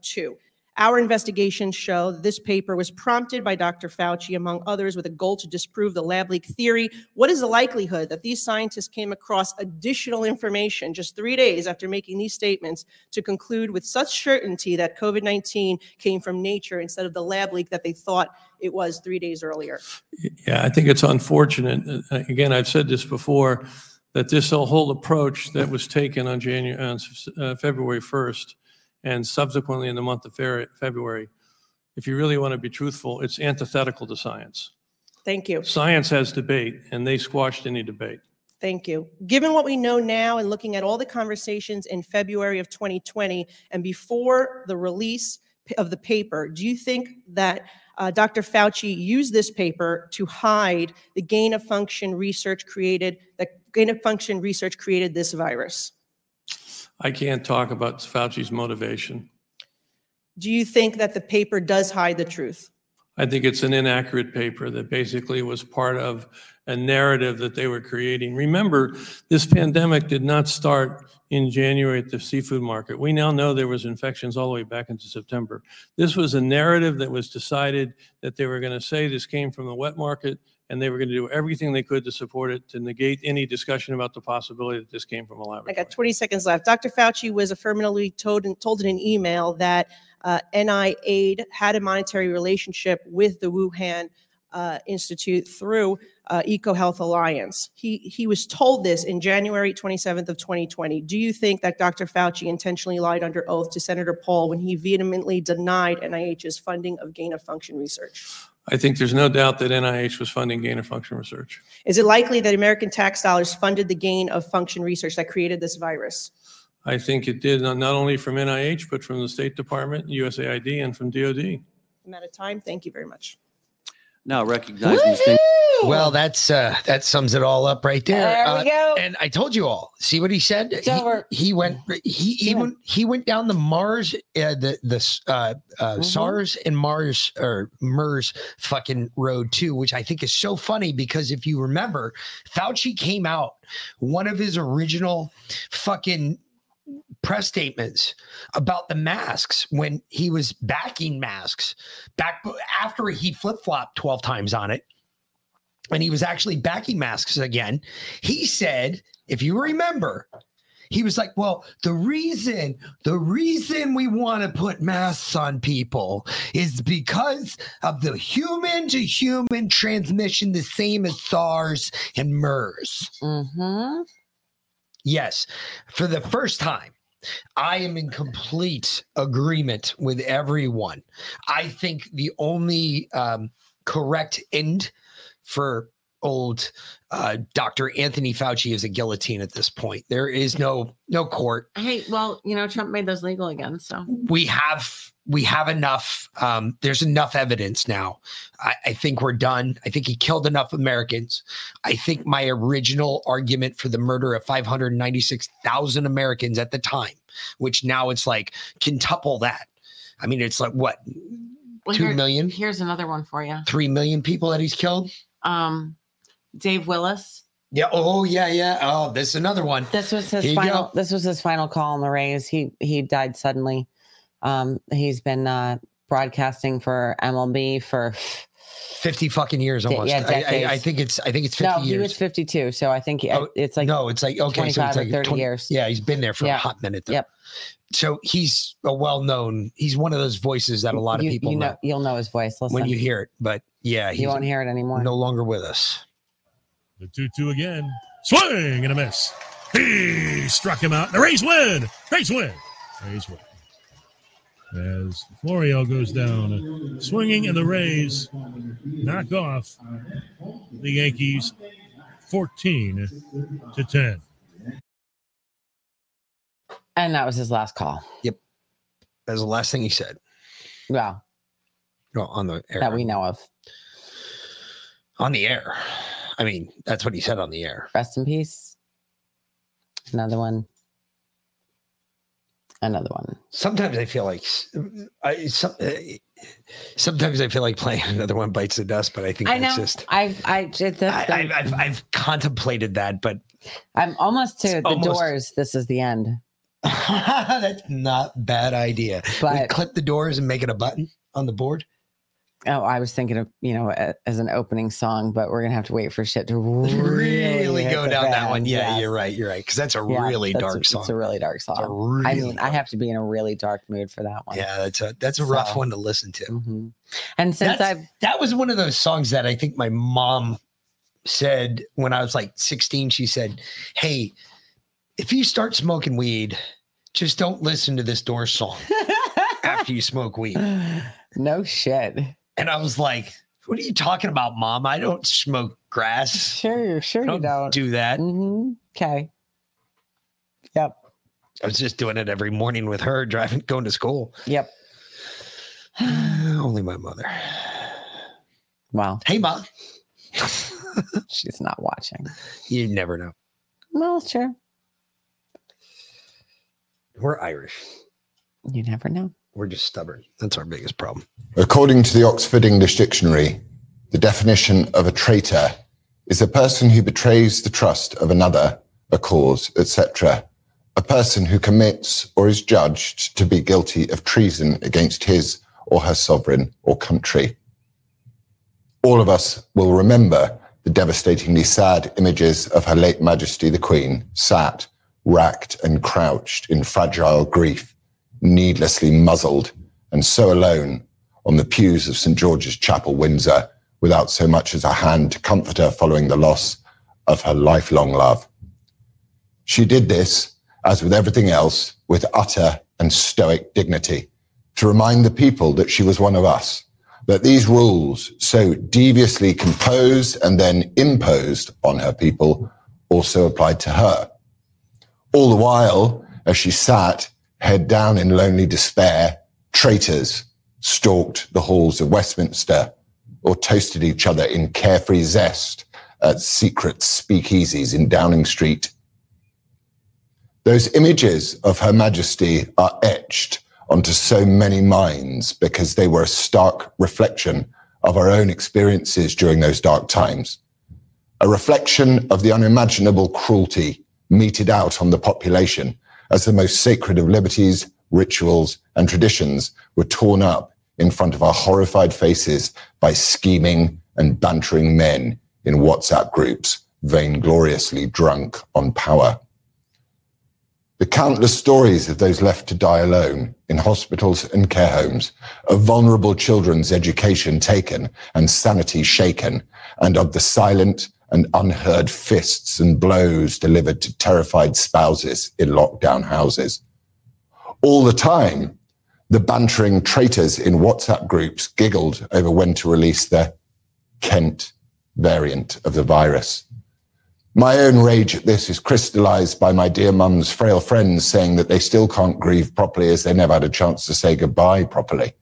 two. Uh, Our investigations show that this paper was prompted by Doctor Fauci, among others, with a goal to disprove the lab leak theory. What is the likelihood that these scientists came across additional information just three days after making these statements to conclude with such certainty that COVID nineteen came from nature instead of the lab leak that they thought it was three days earlier? Yeah, I think it's unfortunate. Again, I've said this before, that this whole approach that was taken on January, on February first, and subsequently in the month of February, if you really want to be truthful, it's antithetical to science. Thank you. Science has debate, and they squashed any debate. Thank you. Given what we know now and looking at all the conversations in February of twenty twenty and before the release of the paper, do you think that uh, Doctor Fauci used this paper to hide the gain of function research created, the gain of function research created this virus? I can't talk about Fauci's motivation. Do you think that the paper does hide the truth? I think it's an inaccurate paper that basically was part of a narrative that they were creating. Remember, this pandemic did not start in January at the seafood market. We now know there was infections all the way back into September. This was a narrative that was decided that they were going to say this came from the wet market, and they were going to do everything they could to support it, to negate any discussion about the possibility that this came from a laboratory. I got twenty seconds left. Doctor Fauci was affirmatively told in, told in an email that uh, N I H had a monetary relationship with the Wuhan uh, Institute through uh, EcoHealth Alliance. He he was told this in January twenty-seventh of twenty twenty. Do you think that Doctor Fauci intentionally lied under oath to Senator Paul when he vehemently denied N I H's funding of gain-of-function research? I think there's no doubt that N I H was funding gain-of-function research. Is it likely that American tax dollars funded the gain-of-function research that created this virus? I think it did, not only from N I H, but from the State Department, U S A I D, and from D O D. I'm out of time. Thank you very much. Now recognize these things. Well, that's uh, that sums it all up right there. There uh, we go. And I told you all. See what he said? It's he, over. he went. He even he went down the Mars, uh, the the uh, uh, mm-hmm. SARS and Mars or MERS fucking road too, which I think is so funny because if you remember, Fauci came out one of his original fucking press statements about the masks when he was backing masks back after he flip-flopped twelve times on it. And he was actually backing masks again. He said, if you remember, he was like, well, the reason, the reason we want to put masks on people is because of the human to human transmission, the same as SARS and MERS. Mm-hmm. Yes. For the first time, I am in complete agreement with everyone. I think the only um, correct end for old uh, Doctor Anthony Fauci is a guillotine at this point. There is no no court. Hey, well, you know, Trump made those legal again, so we have we have enough. Um, there's enough evidence now. I, I think we're done. I think he killed enough Americans. I think my original argument for the murder of five hundred ninety-six thousand Americans at the time, which now it's like quintuple that. I mean, it's like what well, two here, million? Here's another one for you. Three million people that he's killed. Um, Dave Willis. Yeah. Oh, yeah, yeah. Oh, this is another one. This was his Here final. This was his final call on the Rays. He he died suddenly. Um, he's been uh, broadcasting for M L B for fifty fucking years almost. Yeah, I, I, I think it's I think it's fifty no, years. No, he was fifty-two. So I think oh, it's like no, it's like okay, so it's like thirty twenty years. Yeah, he's been there for yeah. a hot minute though. Yep. So he's a well-known. He's one of those voices that a lot of you, people you know, know. You'll know his voice. Listen. When you hear it, but. Yeah, he won't hear it anymore. No longer with us. The two-two again. Swing and a miss. He struck him out. The Rays win. Rays win. Rays win. As Florio goes down, swinging and the Rays knock off the Yankees, fourteen to ten. And that was his last call. Yep, that was the last thing he said. Wow. Well, on the air. That we know of. On the air. I mean, that's what he said on the air. Rest in peace. Another one. Another one. Sometimes I feel like I some, sometimes I feel like playing Another One Bites the Dust, but I think I that's know. just I've I just I've, I've I've contemplated that, but I'm almost to the almost, Doors. This is the end. That's not a bad idea. But we clip the Doors and make it a button on the board. Oh, I was thinking of, you know, a, as an opening song, but we're going to have to wait for shit to really, really go down band. that one. Yeah, yes. you're right. You're right. Because that's a yeah, really that's dark a, song. It's a really dark song. Really I mean, dark. I have to be in a really dark mood for that one. Yeah, that's a, that's a so, rough one to listen to. Mm-hmm. And since I've... That was one of those songs that I think my mom said when I was like sixteen, she said, hey, if you start smoking weed, just don't listen to this Doors song. after you smoke weed. No shit. And I was like, what are you talking about, Mom? I don't smoke grass. Sure, sure I don't you don't. Do that. Mm-hmm. Okay. Yep. I was just doing it every morning with her, driving, going to school. Yep. Only my mother. Wow. Hey, Mom. She's not watching. You never know. Well, sure. We're Irish. You never know. We're just stubborn. That's our biggest problem. According to the Oxford English Dictionary, the definition of a traitor is a person who betrays the trust of another, a cause, et cetera, a person who commits or is judged to be guilty of treason against his or her sovereign or country. All of us will remember the devastatingly sad images of Her late Majesty the Queen, sat, racked and crouched in fragile grief, needlessly muzzled, and so alone on the pews of Saint George's Chapel, Windsor, without so much as a hand to comfort her following the loss of her lifelong love. She did this, as with everything else, with utter and stoic dignity, to remind the people that she was one of us, that these rules, so deviously composed and then imposed on her people, also applied to her. All the while, as she sat, head down in lonely despair, traitors stalked the halls of Westminster or toasted each other in carefree zest at secret speakeasies in Downing Street. Those images of Her Majesty are etched onto so many minds because they were a stark reflection of our own experiences during those dark times, a reflection of the unimaginable cruelty meted out on the population as the most sacred of liberties, rituals, and traditions were torn up in front of our horrified faces by scheming and bantering men in WhatsApp groups, vaingloriously drunk on power. The countless stories of those left to die alone in hospitals and care homes, of vulnerable children's education taken and sanity shaken, and of the silent and unheard fists and blows delivered to terrified spouses in lockdown houses. All the time, the bantering traitors in WhatsApp groups giggled over when to release the Kent variant of the virus. My own rage at this is crystallized by my dear mum's frail friends saying that they still can't grieve properly as they never had a chance to say goodbye properly.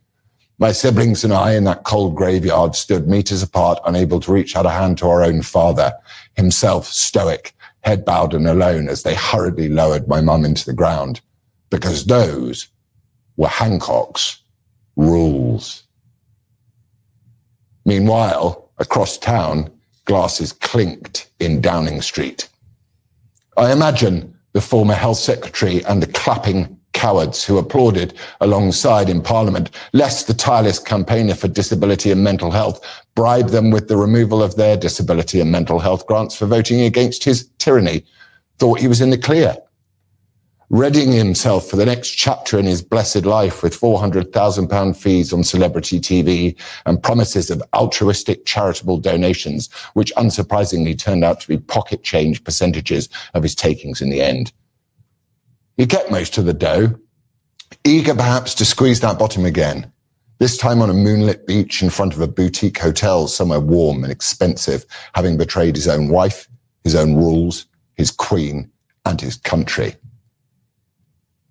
My siblings and I in that cold graveyard stood meters apart, unable to reach out a hand to our own father, himself stoic, head bowed and alone as they hurriedly lowered my mum into the ground, because those were Hancock's rules. Meanwhile, across town, glasses clinked in Downing Street. I imagine the former health secretary and the clapping cowards who applauded alongside in Parliament, lest the tireless campaigner for disability and mental health bribe them with the removal of their disability and mental health grants for voting against his tyranny, thought he was in the clear. Readying himself for the next chapter in his blessed life with four hundred thousand pounds fees on celebrity T V and promises of altruistic charitable donations, which unsurprisingly turned out to be pocket change percentages of his takings in the end. He kept most of the dough, eager perhaps to squeeze that bottom again, this time on a moonlit beach in front of a boutique hotel somewhere warm and expensive, having betrayed his own wife, his own rules, his queen, and his country.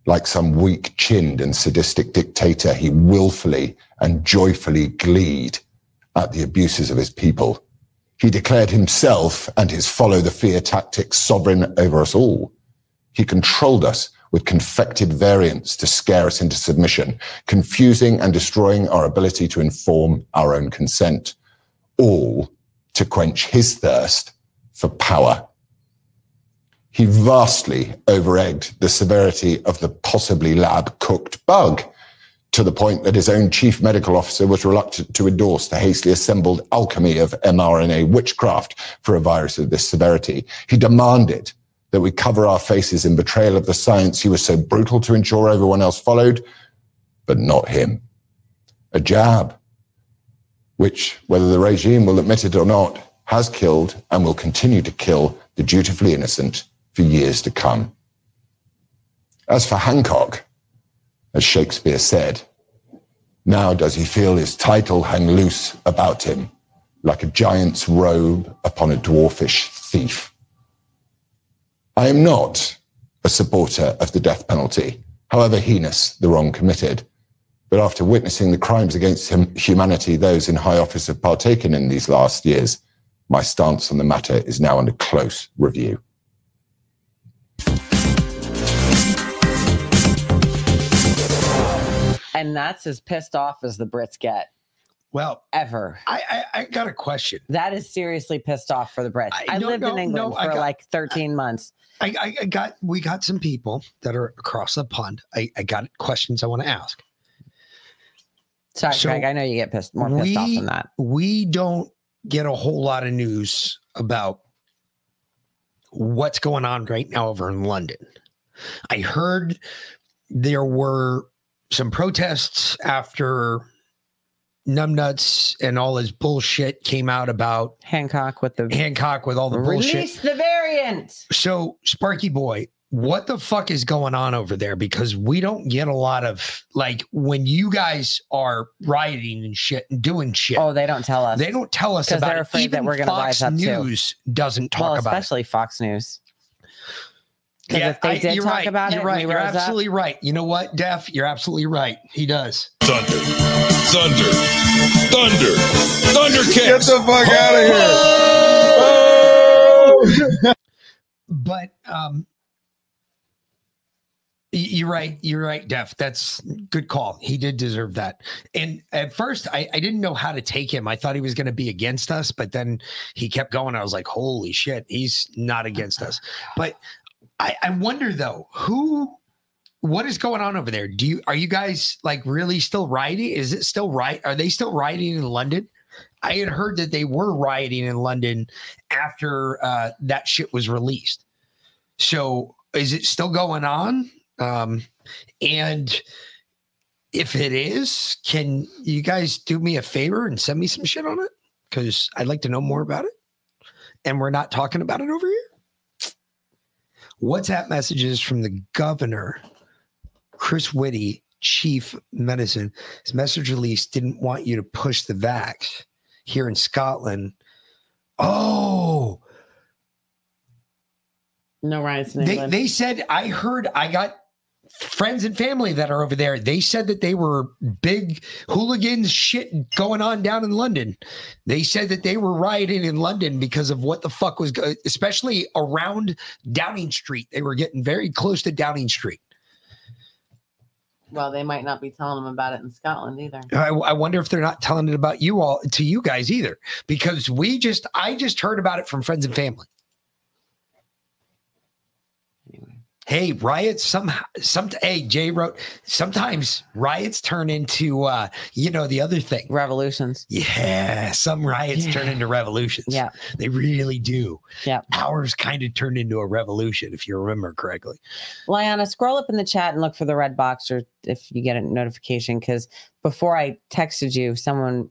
Like some weak-chinned and sadistic dictator, he willfully and joyfully gleed at the abuses of his people. He declared himself and his follow-the-fear tactics sovereign over us all. He controlled us with confected variants to scare us into submission, confusing and destroying our ability to inform our own consent, all to quench his thirst for power. He vastly over-egged the severity of the possibly lab-cooked bug, to the point that his own chief medical officer was reluctant to endorse the hastily assembled alchemy of mRNA witchcraft for a virus of this severity. He demanded that we cover our faces in betrayal of the science he was so brutal to ensure everyone else followed, but not him. A jab, which, whether the regime will admit it or not, has killed and will continue to kill the dutifully innocent for years to come. As for Hancock, as Shakespeare said, Now does he feel his title hang loose about him, like a giant's robe upon a dwarfish thief. I am not a supporter of the death penalty, however heinous the wrong committed. But after witnessing the crimes against him, humanity those in high office have partaken in these last years, my stance on the matter is now under close review. And that's as pissed off as the Brits get. Well, ever. I, I, I got a question. That is seriously pissed off for the Brits. I, I no, lived no, in England no, for got, like thirteen I, months. I, I, I got, we got some people that are across the pond. I, I got questions I want to ask. Sorry, so Craig, I know you get pissed more pissed we, off than that. We don't get a whole lot of news about what's going on right now over in London. I heard there were some protests after numbnuts and all his bullshit came out about Hancock with the Hancock with all the bullshit. Release the variant. So Sparky boy, what the fuck is going on over there? Because we don't get a lot of, like, when you guys are rioting and shit and doing shit. Oh, they don't tell us. They don't tell us about it. Because they're afraid that we're going to rise up too. Fox News doesn't talk about it. Especially Fox News. Yeah, if they did talk about it, you're right. You're absolutely right. You know what, Def? You're absolutely right. He does. Thunder, thunder, thunder, thunder kicks. Get the fuck out of here! Oh! But um, you're right. You're right, Def. That's good call. He did deserve that. And at first, I, I didn't know how to take him. I thought he was going to be against us, but then he kept going. I was like, holy shit, he's not against us. But I, I wonder though, who, what is going on over there? Do you, are you guys like really still rioting? Is it still right? Are they still rioting in London? I had heard that they were rioting in London after uh, that shit was released. So is it still going on? Um, and if it is, can you guys do me a favor and send me some shit on it? Cause I'd like to know more about it. And we're not talking about it over here. WhatsApp messages from the governor, Chris Whitty, chief medicine. His message release didn't want you to push the vax here in Scotland. Oh. No riots in England. They, they said, I heard, I got friends and family that are over there. They said that they were big hooligans shit going on down in London. They said that they were rioting in London because of what the fuck was, go- especially around Downing Street. They were getting very close to Downing Street. Well, they might not be telling them about it in Scotland either. I, I wonder if they're not telling it about you all to you guys either, because we just, I just heard about it from friends and family. Hey, riots, some, some, hey, Jay wrote, sometimes riots turn into, uh, you know, the other thing. Revolutions. Yeah. Some riots yeah. turn into revolutions. Yeah. They really do. Yeah. Ours kind of turned into a revolution, if you remember correctly. Liana, scroll up in the chat and look for the red box, or if you get a notification, because before I texted you, someone,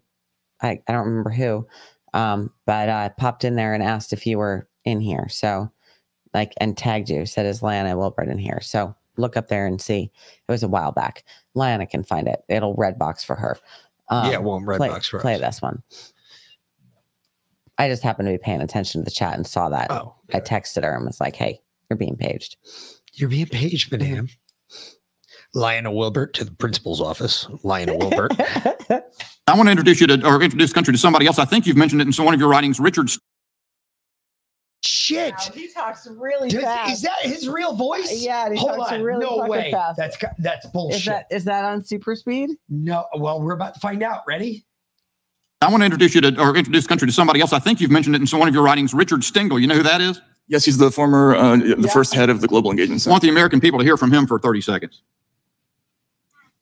I, I don't remember who, um, but uh, popped in there and asked if you were in here. So. Like, and tagged you, said, is Liana Wilbert in here? So look up there and see. It was a while back. Liana can find it. It'll red box for her. Um, yeah, well, red play, box for play us. Play this one. I just happened to be paying attention to the chat and saw that. Oh, yeah. I texted her and was like, hey, you're being paged. You're being paged, madam. Liana Wilbert to the principal's office. Liana Wilbert. I want to introduce you to, or introduce country to somebody else. I think you've mentioned it in some one of your writings, Richard. Shit. Wow, he talks really Does, fast. Is that his real voice? Yeah, he Hold talks on. really no fucking way. fast. That's that's bullshit. Is that, is that on super speed? No. Well, we're about to find out. Ready? I want to introduce you to, or introduce country to somebody else. I think you've mentioned it in some, one of your writings, Richard Stengel. You know who that is? Yes, he's the former, uh, the yeah. first head of the Global Engagement Center. I want the American people to hear from him for thirty seconds.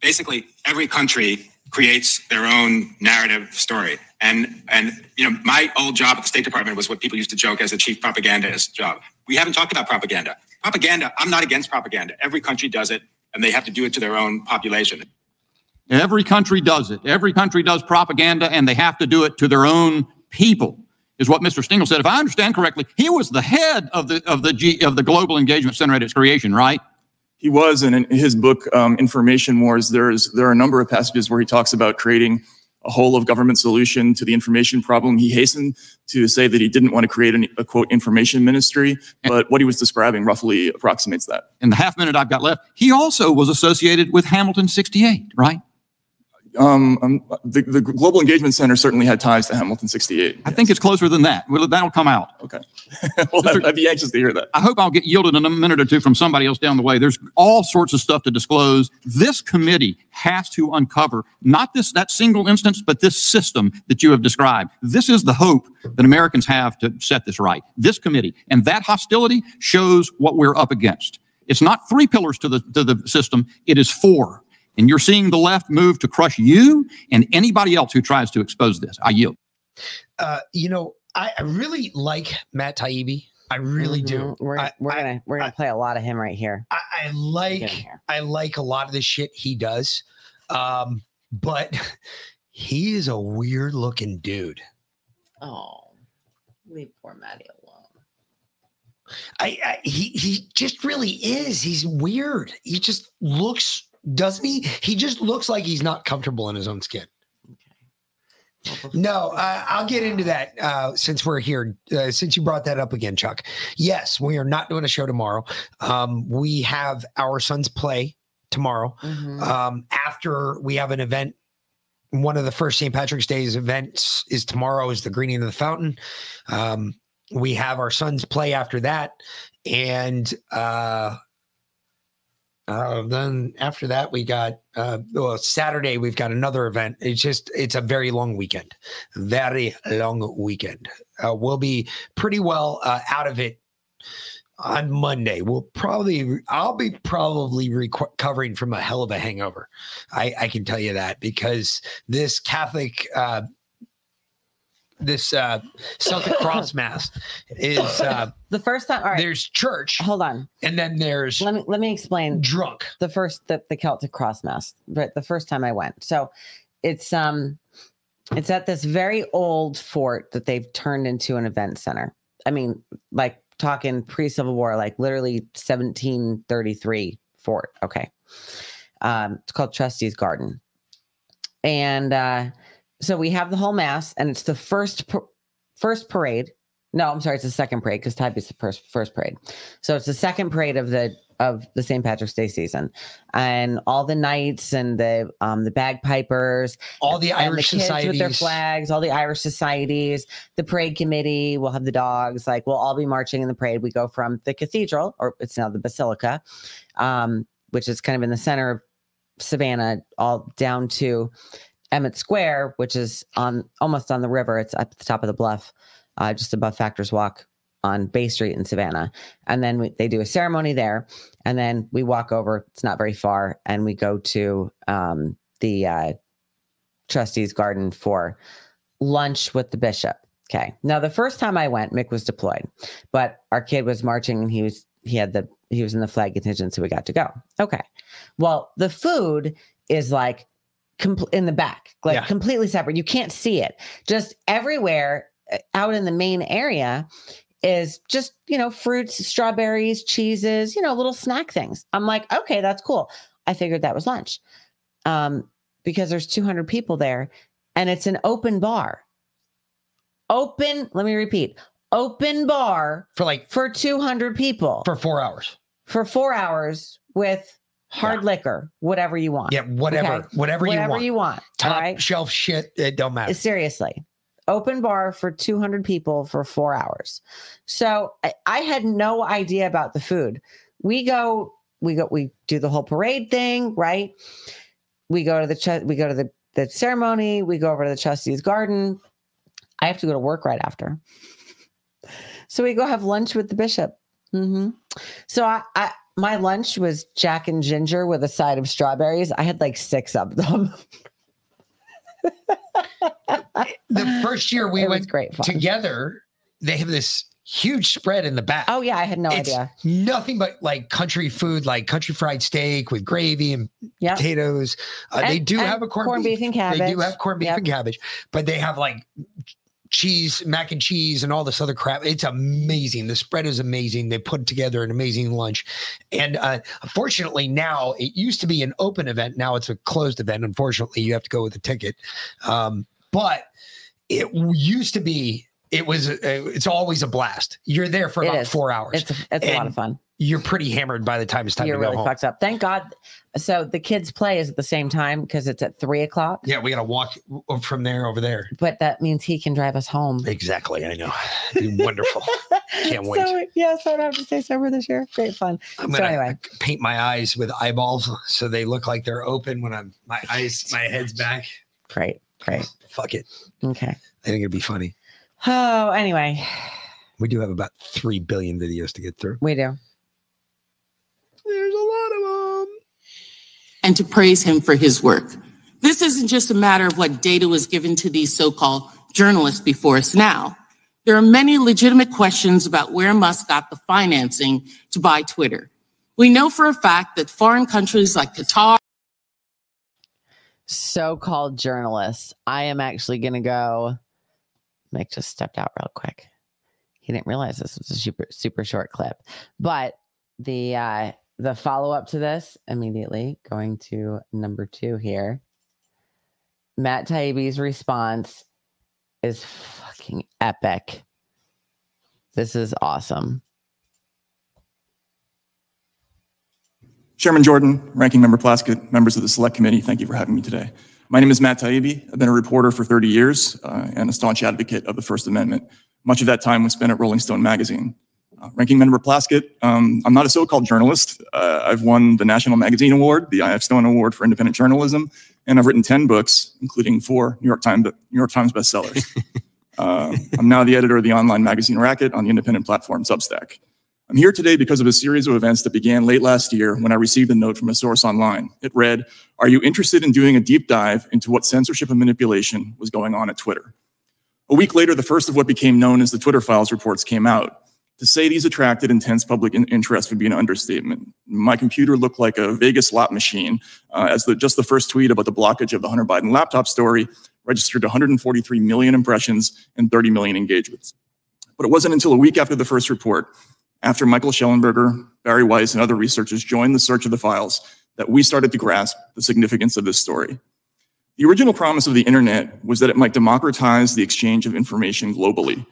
Basically, every country creates their own narrative story. And, and you know, my old job at the State Department was what people used to joke as a chief propagandist job. We haven't talked about propaganda. Propaganda, I'm not against propaganda. Every country does it, and they have to do it to their own population. Every country does it. Every country does propaganda, and they have to do it to their own people, is what Mister Stengel said. If I understand correctly, he was the head of the, of the, G, of the Global Engagement Center at its creation, right? he was, and in his book, um, Information Wars, there's there are a number of passages where he talks about creating a whole of government solution to the information problem. He hastened to say that he didn't want to create an, a, quote, information ministry, but what he was describing roughly approximates that. In the half minute I've got left, he also was associated with Hamilton sixty-eight, right? Um, um, the, the Global Engagement Center certainly had ties to Hamilton sixty-eight. I yes. think it's closer than that. Well, that'll come out. Okay. Well, Mister, I'd be anxious to hear that. I hope I'll get yielded in a minute or two from somebody else down the way. There's all sorts of stuff to disclose. This committee has to uncover not this that single instance, but this system that you have described. This is the hope that Americans have to set this right. This committee and that hostility shows what we're up against. It's not three pillars to the to the system. It is four. And you're seeing the left move to crush you and anybody else who tries to expose this. I yield. Uh, you know, I, I really like Matt Taibbi. I really mm-hmm. do. We're, I, we're I, gonna we're I, gonna play a lot of him right here. I, I like here. I like a lot of the shit he does, um, but he is a weird looking dude. Oh, leave poor Matty alone. I, I he he just really is. He's weird. He just looks. Doesn't he? He just looks like he's not comfortable in his own skin. Okay. No, uh, I'll get into that uh, since we're here, uh, since you brought that up again, Chuck. Yes, we are not doing a show tomorrow. Um, we have our son's play tomorrow. Mm-hmm. Um, after we have an event, one of the first Saint Patrick's Day's events is tomorrow is the Greening of the Fountain. Um, we have our son's play after that. And, uh, Uh, then after that, we got uh, well, Saturday, we've got another event. It's just it's a very long weekend, very long weekend. Uh, we'll be pretty well uh, out of it on Monday. We'll probably I'll be probably recovering from a hell of a hangover. I, I can tell you that because this Catholic uh, this uh, Celtic Cross Mass is uh, the first time. All right. There's church. Hold on. And then there's let me let me explain. Drunk. The first the, the Celtic Cross Mass, but the first time I went. So it's um it's at this very old fort that they've turned into an event center. I mean, like talking pre-Civil War, like literally seventeen thirty-three fort. Okay. Um, it's called Trustee's Garden. And uh so we have the whole mass, and it's the first first parade. No, I'm sorry, it's the second parade because Taibbi's the first first parade. So it's the second parade of the of the Saint Patrick's Day season, and all the knights and the um, the bagpipers, all the Irish and the kids societies with their flags, all the Irish societies, the parade committee. We'll have the dogs. Like we'll all be marching in the parade. We go from the cathedral, or it's now the basilica, um, which is kind of in the center of Savannah, all down to Emmett Square, which is on almost on the river. It's up at the top of the bluff, uh, just above Factor's Walk on Bay Street in Savannah. And then we, they do a ceremony there. And then we walk over. It's not very far. And we go to um, the uh, Trustee's Garden for lunch with the bishop. Okay. Now, the first time I went, Mick was deployed, but our kid was marching and he was he had the he was in the flag contingent. So we got to go. Okay. Well, the food is like in the back, like yeah. completely separate. You can't see it. Just everywhere out in the main area is just, you know, fruits, strawberries, cheeses, you know, little snack things. I'm like, okay, that's cool. I figured that was lunch um, because there's two hundred people there and it's an open bar. Open, let me repeat, open bar for like for two hundred people. For four hours. For four hours with hard yeah. liquor, whatever you want. Yeah, whatever, okay. whatever, whatever you want. Whatever you want. Top right? shelf shit, it don't matter. Seriously. Open bar for two hundred people for four hours. So I, I had no idea about the food. We go, we go, we do the whole parade thing, right? We go to the, we go to the, the ceremony. We go over to the Trustee's Garden. I have to go to work right after. So we go have lunch with the bishop. Mm-hmm. So I, I, my lunch was Jack and Ginger with a side of strawberries. I had like six of them. The first year we went great together, they have this huge spread in the back. Oh yeah. I had no it's idea. Nothing but like country food, like country fried steak with gravy and yep. potatoes. Uh, and, they do have a corned corn beef, beef and cabbage. They do have corned beef yep. and cabbage, but they have like cheese, mac and cheese and all this other crap. It's amazing. The spread is amazing. They put together an amazing lunch. And uh, unfortunately now, it used to be an open event. Now it's a closed event. Unfortunately, you have to go with a ticket. Um, but it used to be, it was, a, it's always a blast. You're there for about four hours. It's a, it's a lot of fun. You're pretty hammered by the time it's time You're to go really home. You're really fucked up. Thank God. So the kids' play is at the same time because it's at three o'clock. Yeah, we got to walk from there over there. But that means he can drive us home. Exactly. I know. It'd be wonderful. Can't wait. So, yeah, so I don't have to stay sober this year. Great fun. I'm so anyway, paint my eyes with eyeballs so they look like they're open when I'm my eyes, my head's back. Great. Great. Fuck it. Okay. I think it'd be funny. Oh, anyway. We do have about three billion videos to get through. We do. There's a lot of them. And to praise him for his work. This isn't just a matter of what data was given to these so-called journalists before us now. There are many legitimate questions about where Musk got the financing to buy Twitter. We know for a fact that foreign countries like Qatar. So-called journalists. I am actually going to go. Mick just stepped out real quick. He didn't realize this was a super, super short clip. But the uh, the follow-up to this, immediately going to number two here. Matt Taibbi's response is fucking epic. This is awesome. Chairman Jordan, Ranking Member Plaskett, members of the Select Committee, thank you for having me today. My name is Matt Taibbi. I've been a reporter for thirty years uh, and a staunch advocate of the First Amendment. Much of that time was spent at Rolling Stone magazine. Uh, Ranking Member Plaskett, um, I'm not a so-called journalist. Uh, I've won the National Magazine Award, the I F Stone Award for Independent Journalism, and I've written ten books, including four New York Times, New York Times bestsellers. uh, I'm now the editor of the online magazine Racket on the independent platform Substack. I'm here today because of a series of events that began late last year when I received a note from a source online. It read, "Are you interested in doing a deep dive into what censorship and manipulation was going on at Twitter?" A week later, the first of what became known as the Twitter Files reports came out. To say these attracted intense public interest would be an understatement. My computer looked like a Vegas slot machine uh, as the, just the first tweet about the blockage of the Hunter Biden laptop story registered one hundred forty-three million impressions and thirty million engagements. But it wasn't until a week after the first report, after Michael Schellenberger, Barry Weiss, and other researchers joined the search of the files, that we started to grasp the significance of this story. The original promise of the internet was that it might democratize the exchange of information globally.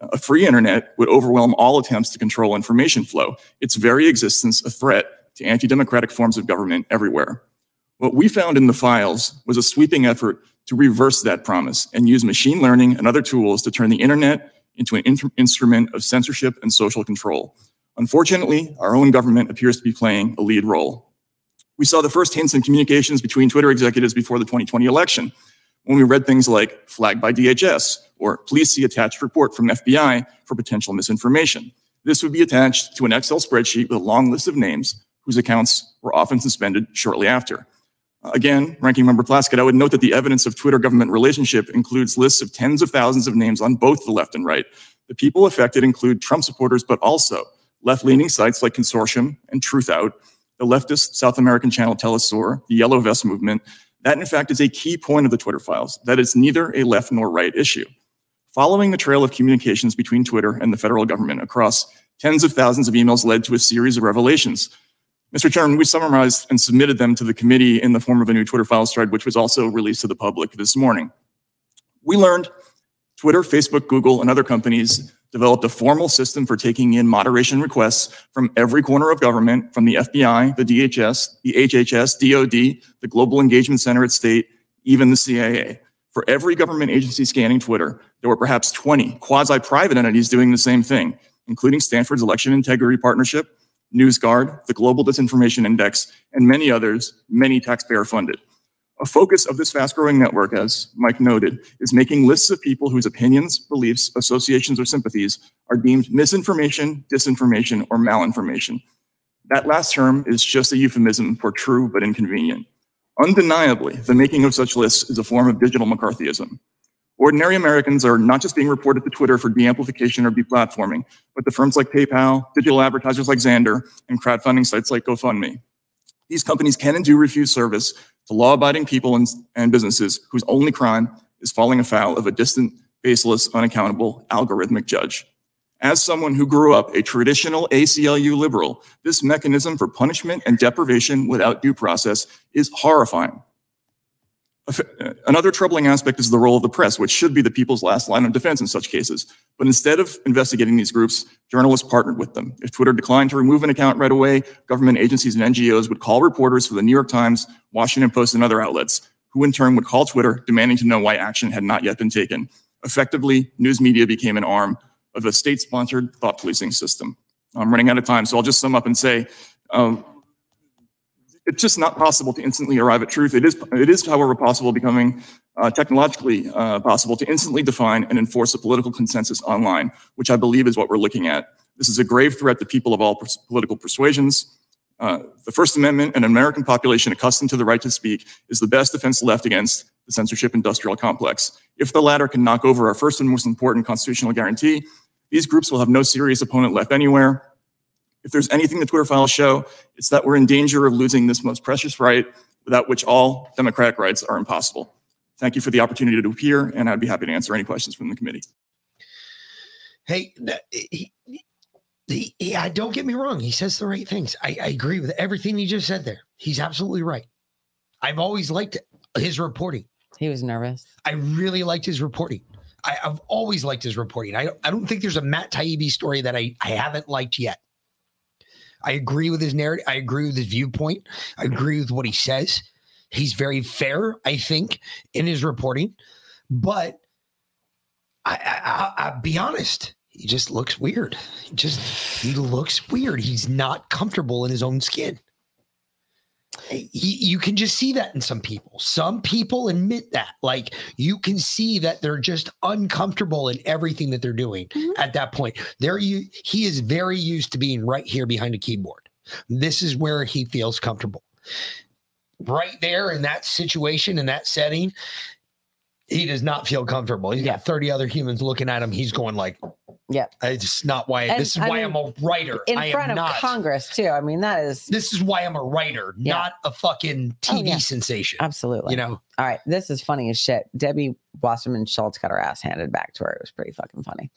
A free internet would overwhelm all attempts to control information flow, its very existence a threat to anti-democratic forms of government everywhere. What we found in the files was a sweeping effort to reverse that promise and use machine learning and other tools to turn the internet into an in- instrument of censorship and social control. Unfortunately, our own government appears to be playing a lead role. We saw the first hints in communications between Twitter executives before the twenty twenty election, when we read things like flagged by D H S or please see attached report from F B I for potential misinformation. This would be attached to an Excel spreadsheet with a long list of names whose accounts were often suspended shortly after. Again, Ranking Member Plaskett, I would note that the evidence of Twitter-government relationship includes lists of tens of thousands of names on both the left and right. The people affected include Trump supporters, but also left-leaning sites like Consortium and Truthout, the leftist South American channel Telesur, the Yellow Vest movement. That, in fact, is a key point of the Twitter files, that it's neither a left nor right issue. Following the trail of communications between Twitter and the federal government across tens of thousands of emails led to a series of revelations. Mister Chairman, we summarized and submitted them to the committee in the form of a new Twitter Files thread, which was also released to the public this morning. We learned Twitter, Facebook, Google, and other companies developed a formal system for taking in moderation requests from every corner of government, from the F B I, the D H S, the H H S, D O D, the Global Engagement Center at State, even the C I A. For every government agency scanning Twitter, there were perhaps twenty quasi-private entities doing the same thing, including Stanford's Election Integrity Partnership, NewsGuard, the Global Disinformation Index, and many others, many taxpayer-funded. A focus of this fast-growing network, as Mike noted, is making lists of people whose opinions, beliefs, associations, or sympathies are deemed misinformation, disinformation, or malinformation. That last term is just a euphemism for true but inconvenient. Undeniably, the making of such lists is a form of digital McCarthyism. Ordinary Americans are not just being reported to Twitter for deamplification or deplatforming, but to firms like PayPal, digital advertisers like Xandr, and crowdfunding sites like GoFundMe. These companies can and do refuse service to law-abiding people and, and businesses whose only crime is falling afoul of a distant baseless, unaccountable, algorithmic judge. As someone who grew up a traditional A C L U liberal, this mechanism for punishment and deprivation without due process is horrifying. Another troubling aspect is the role of the press, which should be the people's last line of defense in such cases. But instead of investigating these groups, journalists partnered with them. If Twitter declined to remove an account right away, government agencies and N G Os would call reporters for the New York Times, Washington Post, and other outlets, who in turn would call Twitter, demanding to know why action had not yet been taken. Effectively, news media became an arm of a state-sponsored thought policing system. I'm running out of time, so I'll just sum up and say, um, it's just not possible to instantly arrive at truth. It is, it is however, possible, becoming uh, technologically uh, possible, to instantly define and enforce a political consensus online, which I believe is what we're looking at. This is a grave threat to people of all pers- political persuasions. Uh, the First Amendment and an American population accustomed to the right to speak is the best defense left against the censorship industrial complex. If the latter can knock over our first and most important constitutional guarantee, these groups will have no serious opponent left anywhere. If there's anything the Twitter files show, it's that we're in danger of losing this most precious right, without which all democratic rights are impossible. Thank you for the opportunity to appear, and I'd be happy to answer any questions from the committee. Hey, he, he, he, I don't get me wrong. He says the right things. I, I agree with everything he just said there. He's absolutely right. I've always liked his reporting. He was nervous. I really liked his reporting. I, I've always liked his reporting. I, I don't think there's a Matt Taibbi story that I, I haven't liked yet. I agree with his narrative. I agree with his viewpoint. I agree with what he says. He's very fair, I think, in his reporting. But I, I, I, I'll be honest, he just looks weird. He just he looks weird. He's not comfortable in his own skin. He, you can just see that in some people. Some people admit that. Like, you can see that they're just uncomfortable in everything that they're doing mm-hmm. at that point. They're, you, he is very used to being right here behind a keyboard. This is where he feels comfortable. Right there in that situation, in that setting, he does not feel comfortable. He's yeah. got thirty other humans looking at him. He's going like... Yeah, it's not why. And this is I why mean, I'm a writer. In I front am of not, Congress, too. I mean, that is. This is why I'm a writer, yeah. not a fucking T V oh, yeah. sensation. Absolutely. You know. All right, this is funny as shit. Debbie Wasserman Schultz got her ass handed back to her. It was pretty fucking funny.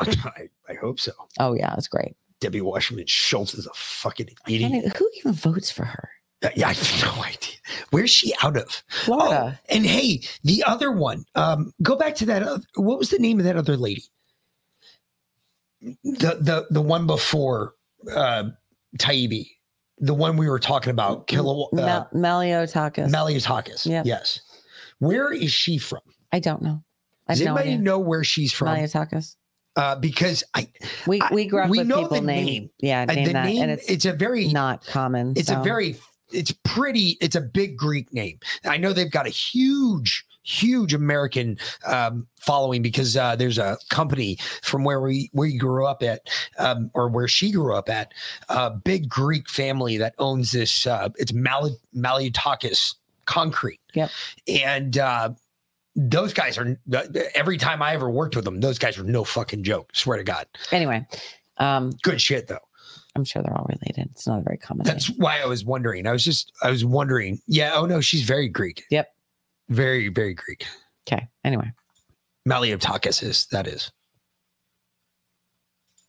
I, I hope so. Oh yeah, it's great. Debbie Wasserman Schultz is a fucking idiot. Even, who even votes for her? Yeah, I have no idea. Where's she out of? Florida. Oh, and hey, the other one. Um, go back to that. Other, what was the name of that other lady? The the the one before uh, Taibbi, the one we were talking about, Kilo, uh, Maliotakis. Maliotakis, yep. Yes. Where is she from? I don't know. I Does no anybody idea. know where she's from? Maliotakis. Uh, because I we we grew up I, we with know people named name. yeah name the that. name and it's it's a very not common. It's so. a very it's pretty. It's a big Greek name. I know they've got a huge. Huge American um, following because uh, there's a company from where we where you grew up at um, or where she grew up at, a big Greek family that owns this. Uh, it's Mal- Maliotakis Concrete. Yep. And uh, those guys are every time I ever worked with them, those guys are no fucking joke. Swear to God. Anyway. Um, Good shit, though. I'm sure they're all related. It's not a very common. That's name. why I was wondering. I was just I was wondering. Yeah. Oh, no, she's very Greek. Yep. Very, very Greek. Okay. Anyway. Maliotakis is, that is.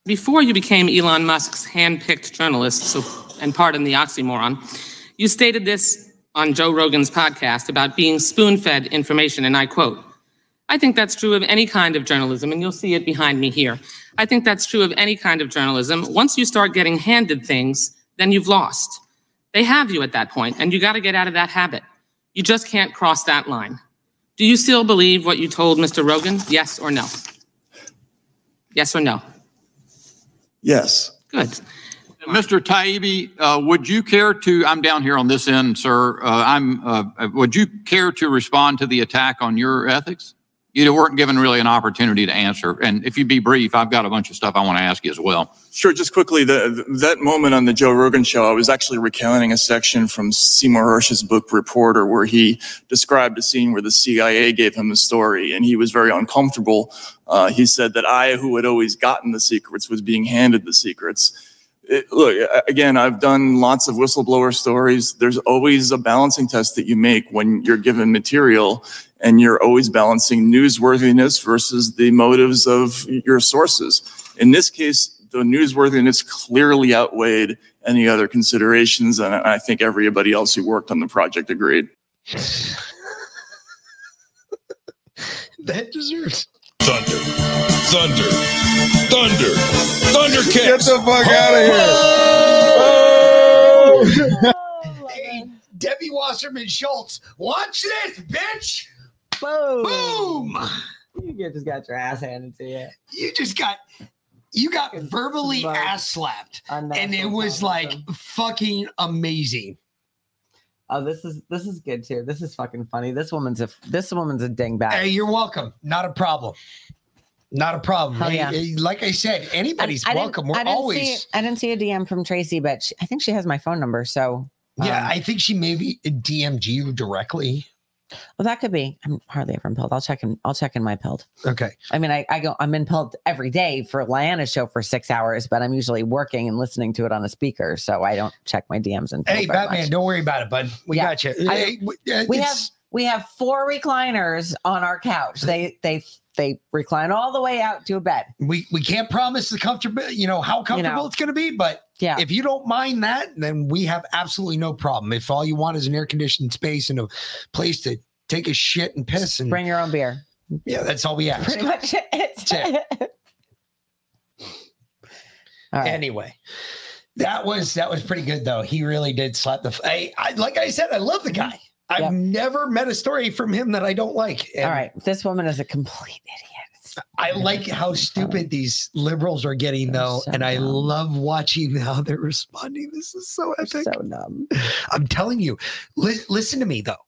Before you became Elon Musk's handpicked journalist, so, and pardon the oxymoron, you stated this on Joe Rogan's podcast about being spoon-fed information, and I quote, I think that's true of any kind of journalism, and you'll see it behind me here. I think that's true of any kind of journalism. Once you start getting handed things, then you've lost. They have you at that point, and you got to get out of that habit. You just can't cross that line. Do you still believe what you told Mister Rogan? Yes or no? Yes or no? Yes. Good. Mister Taibbi, uh, would you care to, I'm down here on this end, sir. Uh, I'm. Uh, would you care to respond to the attack on your ethics? You weren't given really an opportunity to answer. And if you'd be brief, I've got a bunch of stuff I want to ask you as well. Sure. Just quickly, the, the, that moment on the Joe Rogan show, I was actually recounting a section from Seymour Hersh's book Reporter, where he described a scene where the C I A gave him a story and he was very uncomfortable. Uh, he said that I, who had always gotten the secrets, was being handed the secrets. It, look, again, I've done lots of whistleblower stories. There's always a balancing test that you make when you're given material, and you're always balancing newsworthiness versus the motives of your sources. In this case, the newsworthiness clearly outweighed any other considerations, and I think everybody else who worked on the project agreed. That deserves thunder, thunder, thunder, thundercats. Get the fuck oh! out of here. Oh! Hey, Debbie Wasserman Schultz, watch this, bitch. Boom. Boom. You just got your ass handed to you. You just got... You got verbally but ass slapped, and it was like fucking amazing. Oh, this is this is good too. This is fucking funny. This woman's a this woman's a dingbat. Hey, you're welcome. Not a problem. Not a problem. Oh, yeah. I, like I said, anybody's I, I welcome. We're I always. See, I didn't see a D M from Tracy, but she, I think she has my phone number. So um, yeah, I think she maybe D M'd you directly. Well, that could be. I'm hardly ever in Pelt. I'll check in. I'll check in my Pelt. Okay. I mean, I, I go. I'm in Pelt every day for Lyanna's show for six hours, but I'm usually working and listening to it on a speaker, so I don't check my D Ms. And hey, Batman, much. Don't worry about it, bud. We yeah. got you. I, hey, we it's... have we have four recliners on our couch. They they they recline all the way out to a bed. We we can't promise the comfortable. You know how comfortable you know. it's going to be, but. Yeah. If you don't mind that, then we have absolutely no problem. If all you want is an air-conditioned space and a place to take a shit and piss, and bring your own beer. Yeah, that's all we ask. Pretty much it. That's it. All right. Anyway, that was that was pretty good though. He really did slap the. F- I, I like I said, I love the guy. I've yep. never met a story from him that I don't like. And all right, this woman is a complete idiot. I like how stupid these liberals are getting, they're though, so and I dumb. love watching how they're responding. This is so epic. So dumb. I'm telling you. Li- listen to me, though.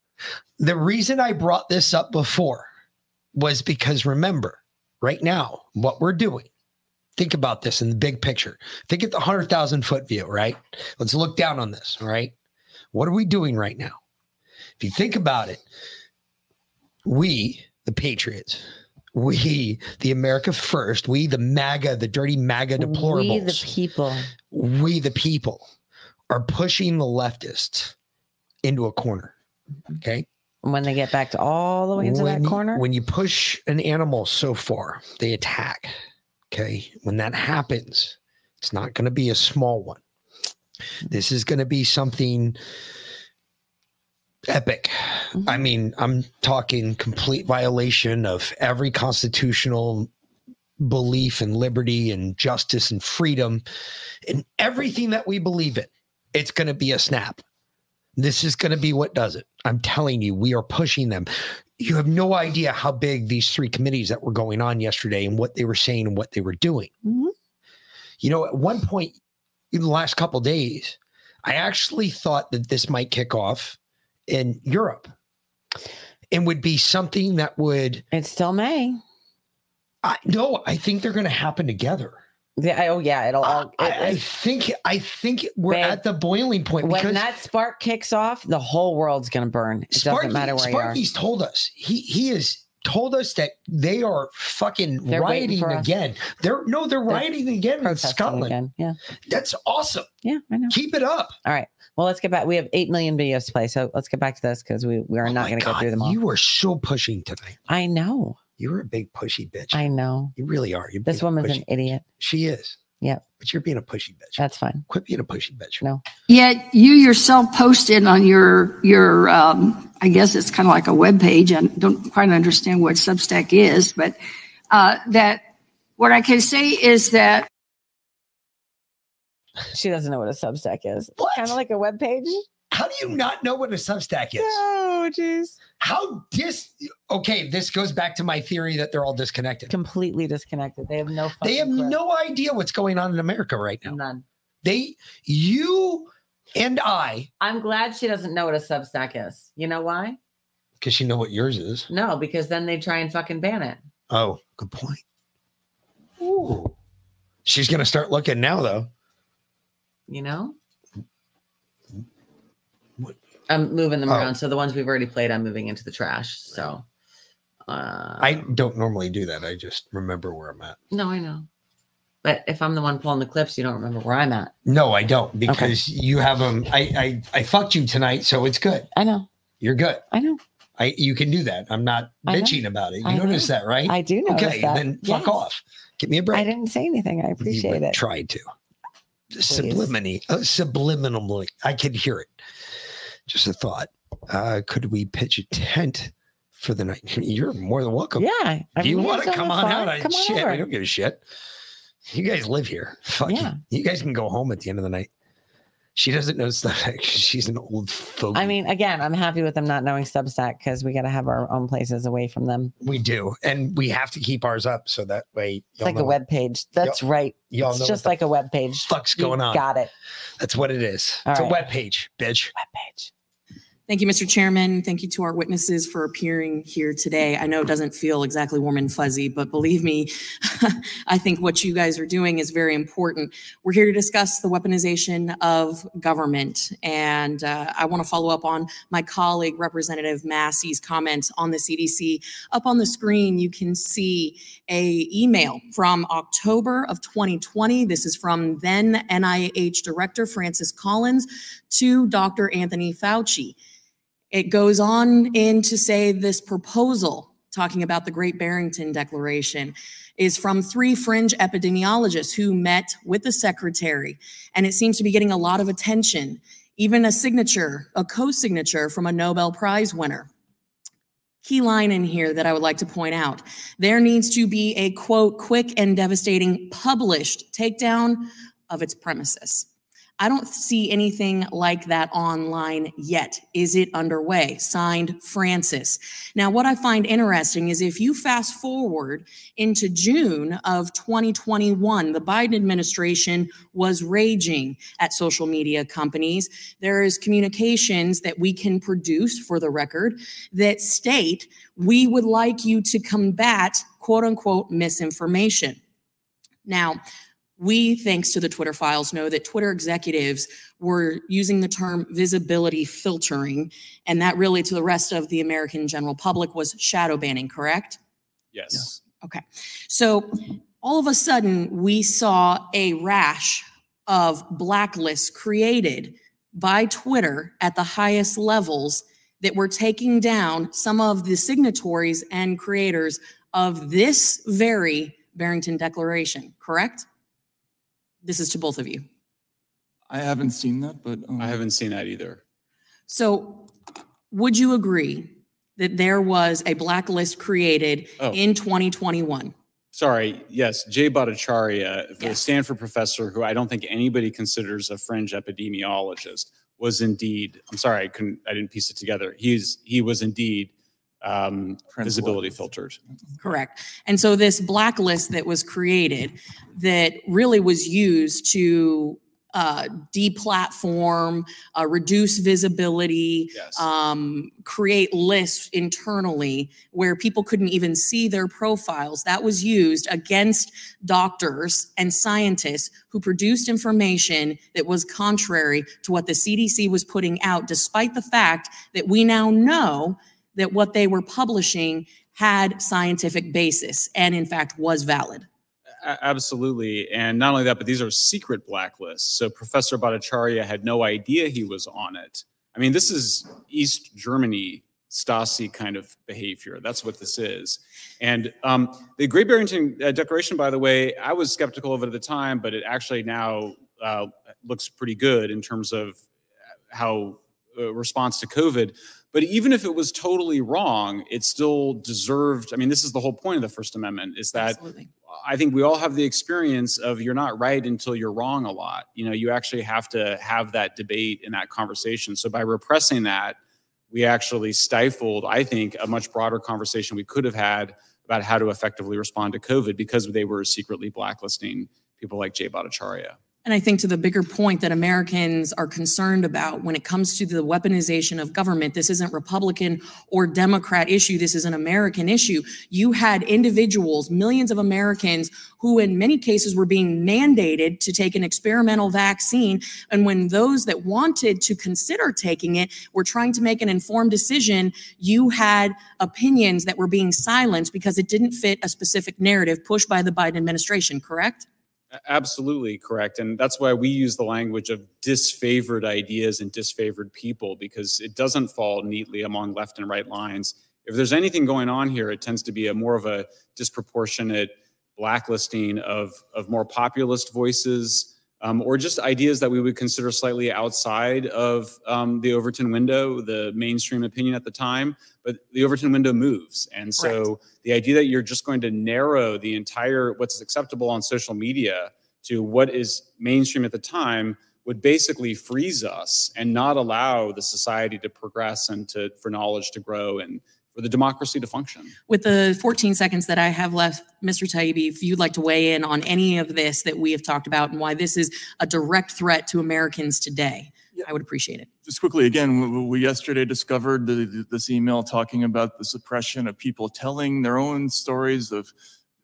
The reason I brought this up before was because, remember, right now, what we're doing, think about this in the big picture. Think at the one hundred thousand foot view, right? Let's look down on this, all right? What are we doing right now? If you think about it, we, the Patriots... We, the America First, we, the MAGA, the dirty MAGA deplorables. We, the people. We, the people, are pushing the leftists into a corner, okay? When they get back to all the way into when that corner? You, when you push an animal so far, they attack, okay? When that happens, it's not going to be a small one. This is going to be something... epic. Mm-hmm. I mean, I'm talking complete violation of every constitutional belief in liberty and justice and freedom and everything that we believe in. It's going to be a snap. This is going to be what does it. I'm telling you, we are pushing them. You have no idea how big these three committees that were going on yesterday and what they were saying and what they were doing. Mm-hmm. You know, at one point in the last couple of days, I actually thought that this might kick off in Europe and would be something that would it's still May. I no, I think they're going to happen together. Yeah. I, oh yeah. It'll all, I, it, I think, I think we're babe, at the boiling point. When that spark kicks off, the whole world's going to burn. It Sparky, doesn't matter where Sparky's you are. Sparky's told us, he, he has told us that they are fucking they're rioting again. Us. They're no, they're, they're rioting again in Scotland. Again. Yeah. That's awesome. Yeah. I know. Keep it up. All right. Well, let's get back. We have eight million videos to play. So let's get back to this because we, we are oh not going to go through them all. You were so pushing tonight. I know. You were a big pushy bitch. I know. You really are. You're this woman's an idiot. Bitch. She is. Yeah. But you're being a pushy bitch. That's fine. Quit being a pushy bitch. No. Yet you yourself posted on your, your um, I guess it's kind of like a web page. I don't quite understand what Substack is, but uh, that what I can say is that she doesn't know what a Substack is. What? Kind of like a webpage. How do you not know what a Substack is? Oh, geez. How dis... Okay, this goes back to my theory that they're all disconnected. Completely disconnected. They have no... They have clip. no idea what's going on in America right now. None. They... You and I... I'm glad she doesn't know what a Substack is. You know why? Because she know what yours is. No, because then they try and fucking ban it. Oh, good point. Ooh. She's going to start looking now, though. You know, what? I'm moving them oh. around. So the ones we've already played, I'm moving into the trash. So uh, I don't normally do that. I just remember where I'm at. No, I know. But if I'm the one pulling the clips, you don't remember where I'm at. No, I don't, because okay. you have them. Um, I, I I fucked you tonight, so it's good. I know. You're good. I know. I you can do that. I'm not bitching about it. You I notice know. that, right? I do notice okay, that. Okay, then fuck yes. off. Give me a break. I didn't say anything. I appreciate you it. Tried to. Subliminally, uh, subliminally, I could hear it. Just a thought. Uh, could we pitch a tent for the night? You're more than welcome. Yeah. I mean, you want to come on out? I, come on shit, over. I don't give a shit. You guys live here. Fuck yeah. You guys can go home at the end of the night. She doesn't know Substack. She's an old fogey. I mean, again, I'm happy with them not knowing Substack because we got to have our own places away from them. We do. And we have to keep ours up so that way. It's like a web page. That's y'all, right. Y'all it's know just like a web page. Fuck's going you on. Got it. That's what it is. All it's right. a web page, bitch. Web page. Thank you, Mister Chairman. Thank you to our witnesses for appearing here today. I know it doesn't feel exactly warm and fuzzy, but believe me, I think what you guys are doing is very important. We're here to discuss the weaponization of government. And uh, I want to follow up on my colleague, Representative Massey's comments on the C D C. Up on the screen, you can see a email from October of twenty twenty. This is from then N I H Director Francis Collins to Doctor Anthony Fauci. It goes on in to say this proposal, talking about the Great Barrington Declaration, is from three fringe epidemiologists who met with the secretary, and it seems to be getting a lot of attention, even a signature, a co-signature from a Nobel Prize winner. Key line in here that I would like to point out. There needs to be a, quote, quick and devastating published takedown of its premises. I don't see anything like that online yet. Is it underway? Signed, Francis. Now, what I find interesting is if you fast forward into June of twenty twenty-one, the Biden administration was raging at social media companies. There is communications that we can produce, for the record, that state we would like you to combat, quote unquote, misinformation. Now, we, thanks to the Twitter files, know that Twitter executives were using the term visibility filtering, and that really to the rest of the American general public was shadow banning, correct? Yes. Okay. So all of a sudden, we saw a rash of blacklists created by Twitter at the highest levels that were taking down some of the signatories and creators of this very Barrington Declaration, correct? This is to both of you. I haven't seen that, but... Um... I haven't seen that either. So would you agree that there was a blacklist created oh. in twenty twenty-one? Sorry, yes. Jay Bhattacharya, the yes. Stanford professor, who I don't think anybody considers a fringe epidemiologist, was indeed... I'm sorry, I couldn't. I didn't piece it together. He's He was indeed... Um, visibility filtered. Correct. And so this blacklist that was created that really was used to uh, deplatform, uh, reduce visibility, yes. um, create lists internally where people couldn't even see their profiles. That was used against doctors and scientists who produced information that was contrary to what the C D C was putting out, despite the fact that we now know that what they were publishing had scientific basis and, in fact, was valid. Absolutely. And not only that, but these are secret blacklists. So Professor Bhattacharya had no idea he was on it. I mean, this is East Germany Stasi kind of behavior. That's what this is. And um, the Great Barrington Declaration, by the way, I was skeptical of it at the time, but it actually now uh, looks pretty good in terms of how uh, response to COVID. But even if it was totally wrong, it still deserved, I mean, this is the whole point of the First Amendment, is that Absolutely. I think we all have the experience of you're not right until you're wrong a lot. You know, you actually have to have that debate and that conversation. So by repressing that, we actually stifled, I think, a much broader conversation we could have had about how to effectively respond to COVID because they were secretly blacklisting people like Jay Bhattacharya. And I think to the bigger point that Americans are concerned about when it comes to the weaponization of government, this isn't Republican or Democrat issue. This is an American issue. You had individuals, millions of Americans, who in many cases were being mandated to take an experimental vaccine. And when those that wanted to consider taking it were trying to make an informed decision, you had opinions that were being silenced because it didn't fit a specific narrative pushed by the Biden administration, correct? Absolutely correct. And that's why we use the language of disfavored ideas and disfavored people, because it doesn't fall neatly among left and right lines. If there's anything going on here, it tends to be a more of a disproportionate blacklisting of, of more populist voices, um, or just ideas that we would consider slightly outside of um, the Overton window, the mainstream opinion at the time. But the Overton window moves. And so right. the idea that you're just going to narrow the entire what's acceptable on social media to what is mainstream at the time would basically freeze us and not allow the society to progress and to for knowledge to grow and for the democracy to function. With the fourteen seconds that I have left, Mister Taibbi, if you'd like to weigh in on any of this that we have talked about and why this is a direct threat to Americans today, yeah. I would appreciate it. Just quickly, again, we yesterday discovered the, this email talking about the suppression of people telling their own stories of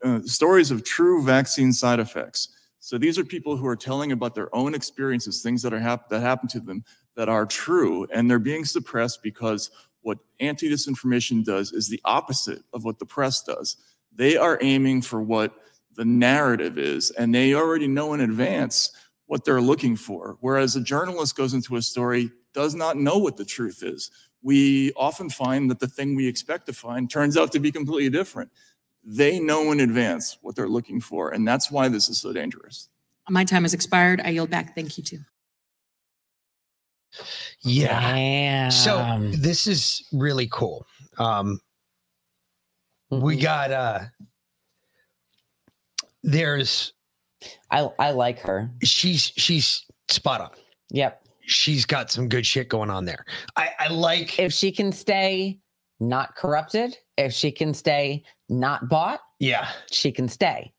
uh, stories of true vaccine side effects. So these are people who are telling about their own experiences, things that are hap- that happened to them that are true, and they're being suppressed because what anti-disinformation does is the opposite of what the press does. They are aiming for what the narrative is, and they already know in advance what they're looking for. Whereas a journalist goes into a story, does not know what the truth is. We often find that the thing we expect to find turns out to be completely different. They know in advance what they're looking for, and that's why this is so dangerous. My time has expired. I yield back. Thank you, too. Yeah. yeah. So this is really cool. Um, we got uh there's I I like her. She's she's spot on. Yep. She's got some good shit going on there. I, I like if she can stay not corrupted, if she can stay not bought, yeah, she can stay.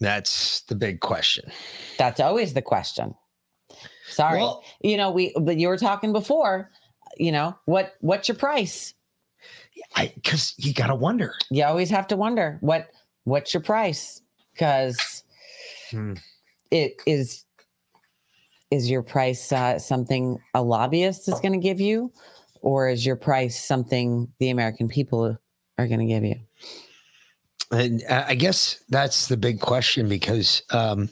That's the big question. That's always the question. Sorry. Well, you know, we, but you were talking before, you know, what, what's your price? I, cause you got to wonder, you always have to wonder what, what's your price? Cause hmm. it is, is your price uh, something a lobbyist is going to give you, or is your price something the American people are going to give you? And I guess that's the big question because, um,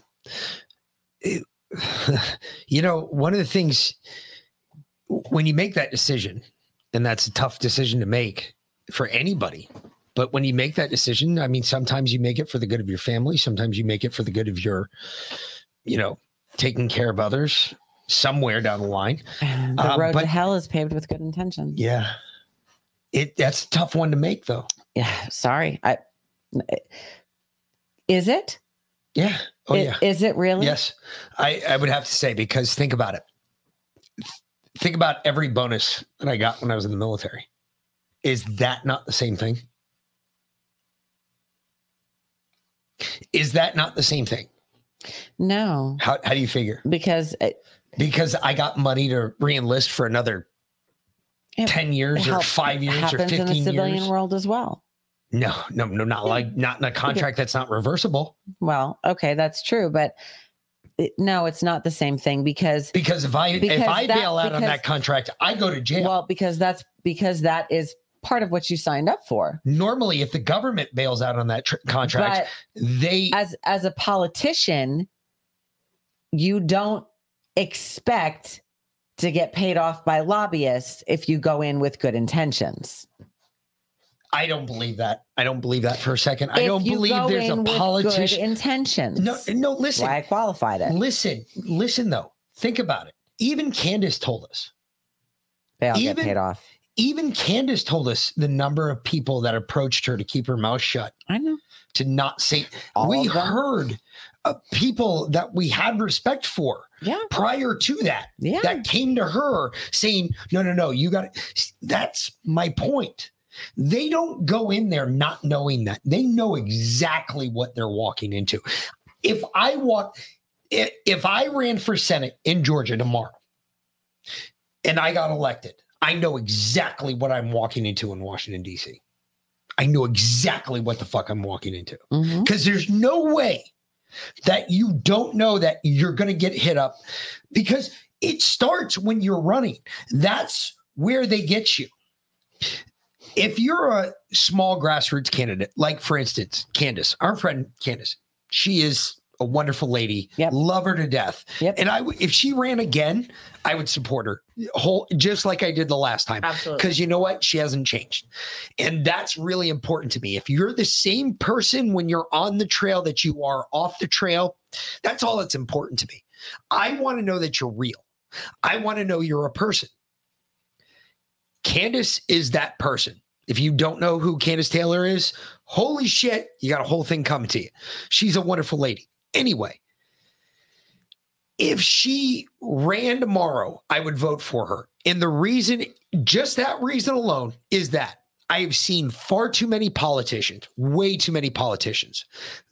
it, you know, one of the things when you make that decision, and that's a tough decision to make for anybody, but when you make that decision, I mean, sometimes you make it for the good of your family. Sometimes you make it for the good of your, you know, taking care of others somewhere down the line. And the road um, but, to hell is paved with good intentions. Yeah. It, that's a tough one to make though. Yeah. Sorry. I, is it? Yeah. Oh, is, yeah. Is it really? Yes. I, I would have to say, because think about it. Think about every bonus that I got when I was in the military. Is that not the same thing? Is that not the same thing? No. How how do you figure? Because it, because I got money to re-enlist for another ten years helps, or five years or fifteen years. It happens in the civilian years. World as well. No, no, no, not like not in a contract that's not reversible. Well, okay, that's true, but it, no, it's not the same thing because because if I because if I that, bail out because, on that contract, I go to jail. Well, because that's because that is part of what you signed up for. Normally, if the government bails out on that tr- contract, but they as as a politician, you don't expect to get paid off by lobbyists if you go in with good intentions. I don't believe that. I don't believe that for a second. If I don't believe there's a politician good intentions. No, no, listen. Why I qualified it. Listen, listen though. Think about it. Even Candace told us. They all even, get paid off. Even Candace told us the number of people that approached her to keep her mouth shut. I know. To not say all we heard uh, people that we had respect for yeah. prior to that. Yeah. That came to her saying, no, no, no, you got it. That's my point. They don't go in there not knowing that. They know exactly what they're walking into. If I walk, if, if I ran for Senate in Georgia tomorrow and I got elected, I know exactly what I'm walking into in Washington, D C. I know exactly what the fuck I'm walking into. Mm-hmm. Because there's no way that you don't know that you're going to get hit up because it starts when you're running. That's where they get you. If you're a small grassroots candidate, like, for instance, Candace, our friend Candace, she is a wonderful lady. Yep. Love her to death. Yep. And I, if she ran again, I would support her whole, just like I did the last time. Absolutely. Because you know what? She hasn't changed. And that's really important to me. If you're the same person when you're on the trail that you are off the trail, that's all that's important to me. I want to know that you're real. I want to know you're a person. Candace is that person. If you don't know who Candace Taylor is, holy shit, you got a whole thing coming to you. She's a wonderful lady. Anyway, if she ran tomorrow, I would vote for her. And the reason, just that reason alone, is that I have seen far too many politicians, way too many politicians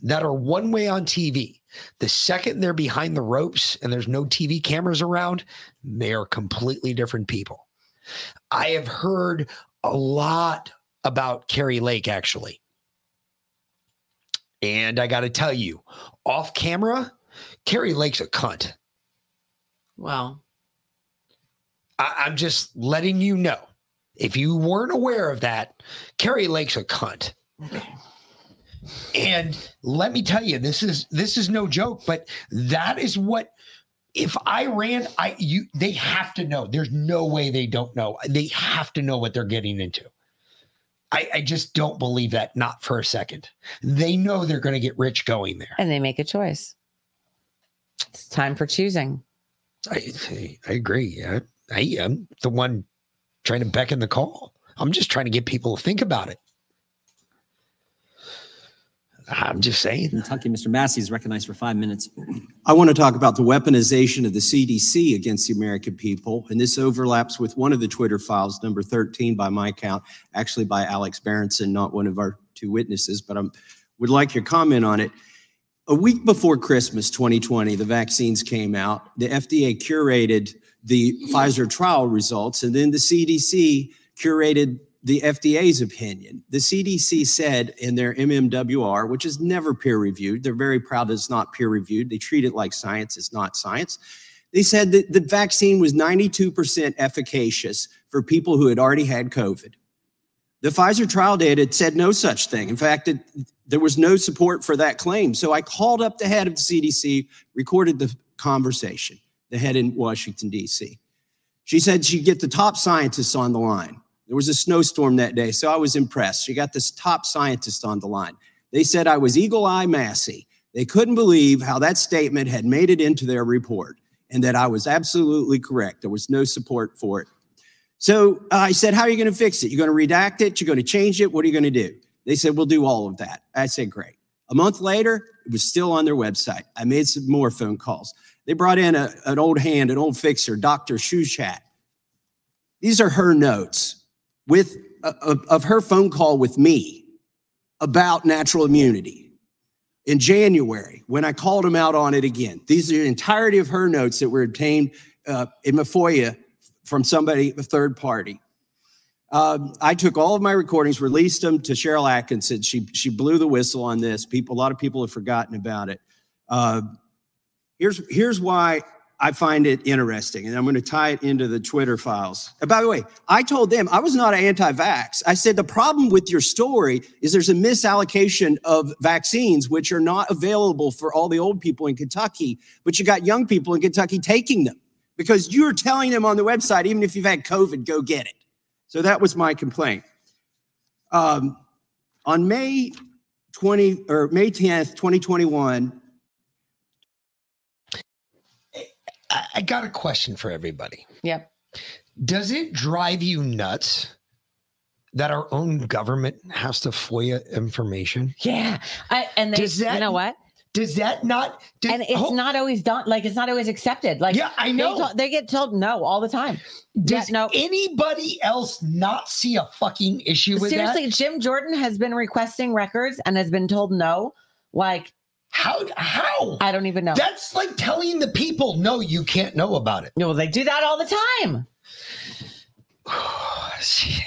that are one way on T V. The second they're behind the ropes and there's no T V cameras around, they are completely different people. I have heard a lot about Carrie Lake, actually. And I got to tell you, off camera, Carrie Lake's a cunt. Wow. I, I'm just letting you know. If you weren't aware of that, Carrie Lake's a cunt. Okay. And let me tell you, this is this is no joke, but that is what, if I ran, I you they have to know. There's no way they don't know. They have to know what they're getting into. I, I just don't believe that, not for a second. They know they're going to get rich going there. And they make a choice. It's time for choosing. I I, I agree. I, I am the one trying to beckon the call. I'm just trying to get people to think about it. I'm just saying. Kentucky, Mister Massey is recognized for five minutes. I want to talk about the weaponization of the C D C against the American people. And this overlaps with one of the Twitter files, number thirteen by my count, actually by Alex Berenson, not one of our two witnesses, but I would like your comment on it. A week before Christmas twenty twenty, the vaccines came out. The F D A curated the Pfizer trial results, and then the C D C curated the F D A's opinion. The C D C said in their M M W R, which is never peer-reviewed, they're very proud that it's not peer-reviewed, they treat it like science, it's not science. They said that the vaccine was ninety-two percent efficacious for people who had already had COVID. The Pfizer trial data said no such thing. In fact, it, there was no support for that claim. So I called up the head of the C D C, recorded the conversation, the head in Washington, D C. She said she'd get the top scientists on the line. There was a snowstorm that day, so I was impressed. She got this top scientist on the line. They said I was Eagle Eye Massey. They couldn't believe how that statement had made it into their report and that I was absolutely correct. There was no support for it. So uh, I said, how are you going to fix it? You're going to redact it? You're going to change it? What are you going to do? They said, we'll do all of that. I said, great. A month later, it was still on their website. I made some more phone calls. They brought in a, an old hand, an old fixer, Doctor Shushat. These are her notes. With uh, of her phone call with me about natural immunity in January when I called him out on it again. These are the entirety of her notes that were obtained uh, in my F O I A from somebody, a third party. Um, I took all of my recordings, released them to Cheryl Atkinson. She she blew the whistle on this. People, a lot of people have forgotten about it. Uh, here's here's why. I find it interesting, and I'm going to tie it into the Twitter files. And by the way, I told them I was not anti-vax. I said the problem with your story is there's a misallocation of vaccines, which are not available for all the old people in Kentucky, but you got young people in Kentucky taking them because you're telling them on the website, even if you've had COVID, go get it. So that was my complaint. Um, on May twentieth, or May tenth, twenty twenty-one, I got a question for everybody. Yep. Does it drive you nuts that our own government has to F O I A information? Yeah. I, and they, that, you know what? Does that not? Does, and it's oh, not always done. Like, it's not always accepted. Like, yeah, I know. They, to, they get told no all the time. Does yeah, no. anybody else not see a fucking issue with Seriously, that? Seriously, Jim Jordan has been requesting records and has been told no. Like, How? How? I don't even know. That's like telling the people, no, you can't know about it. No, they do that all the time.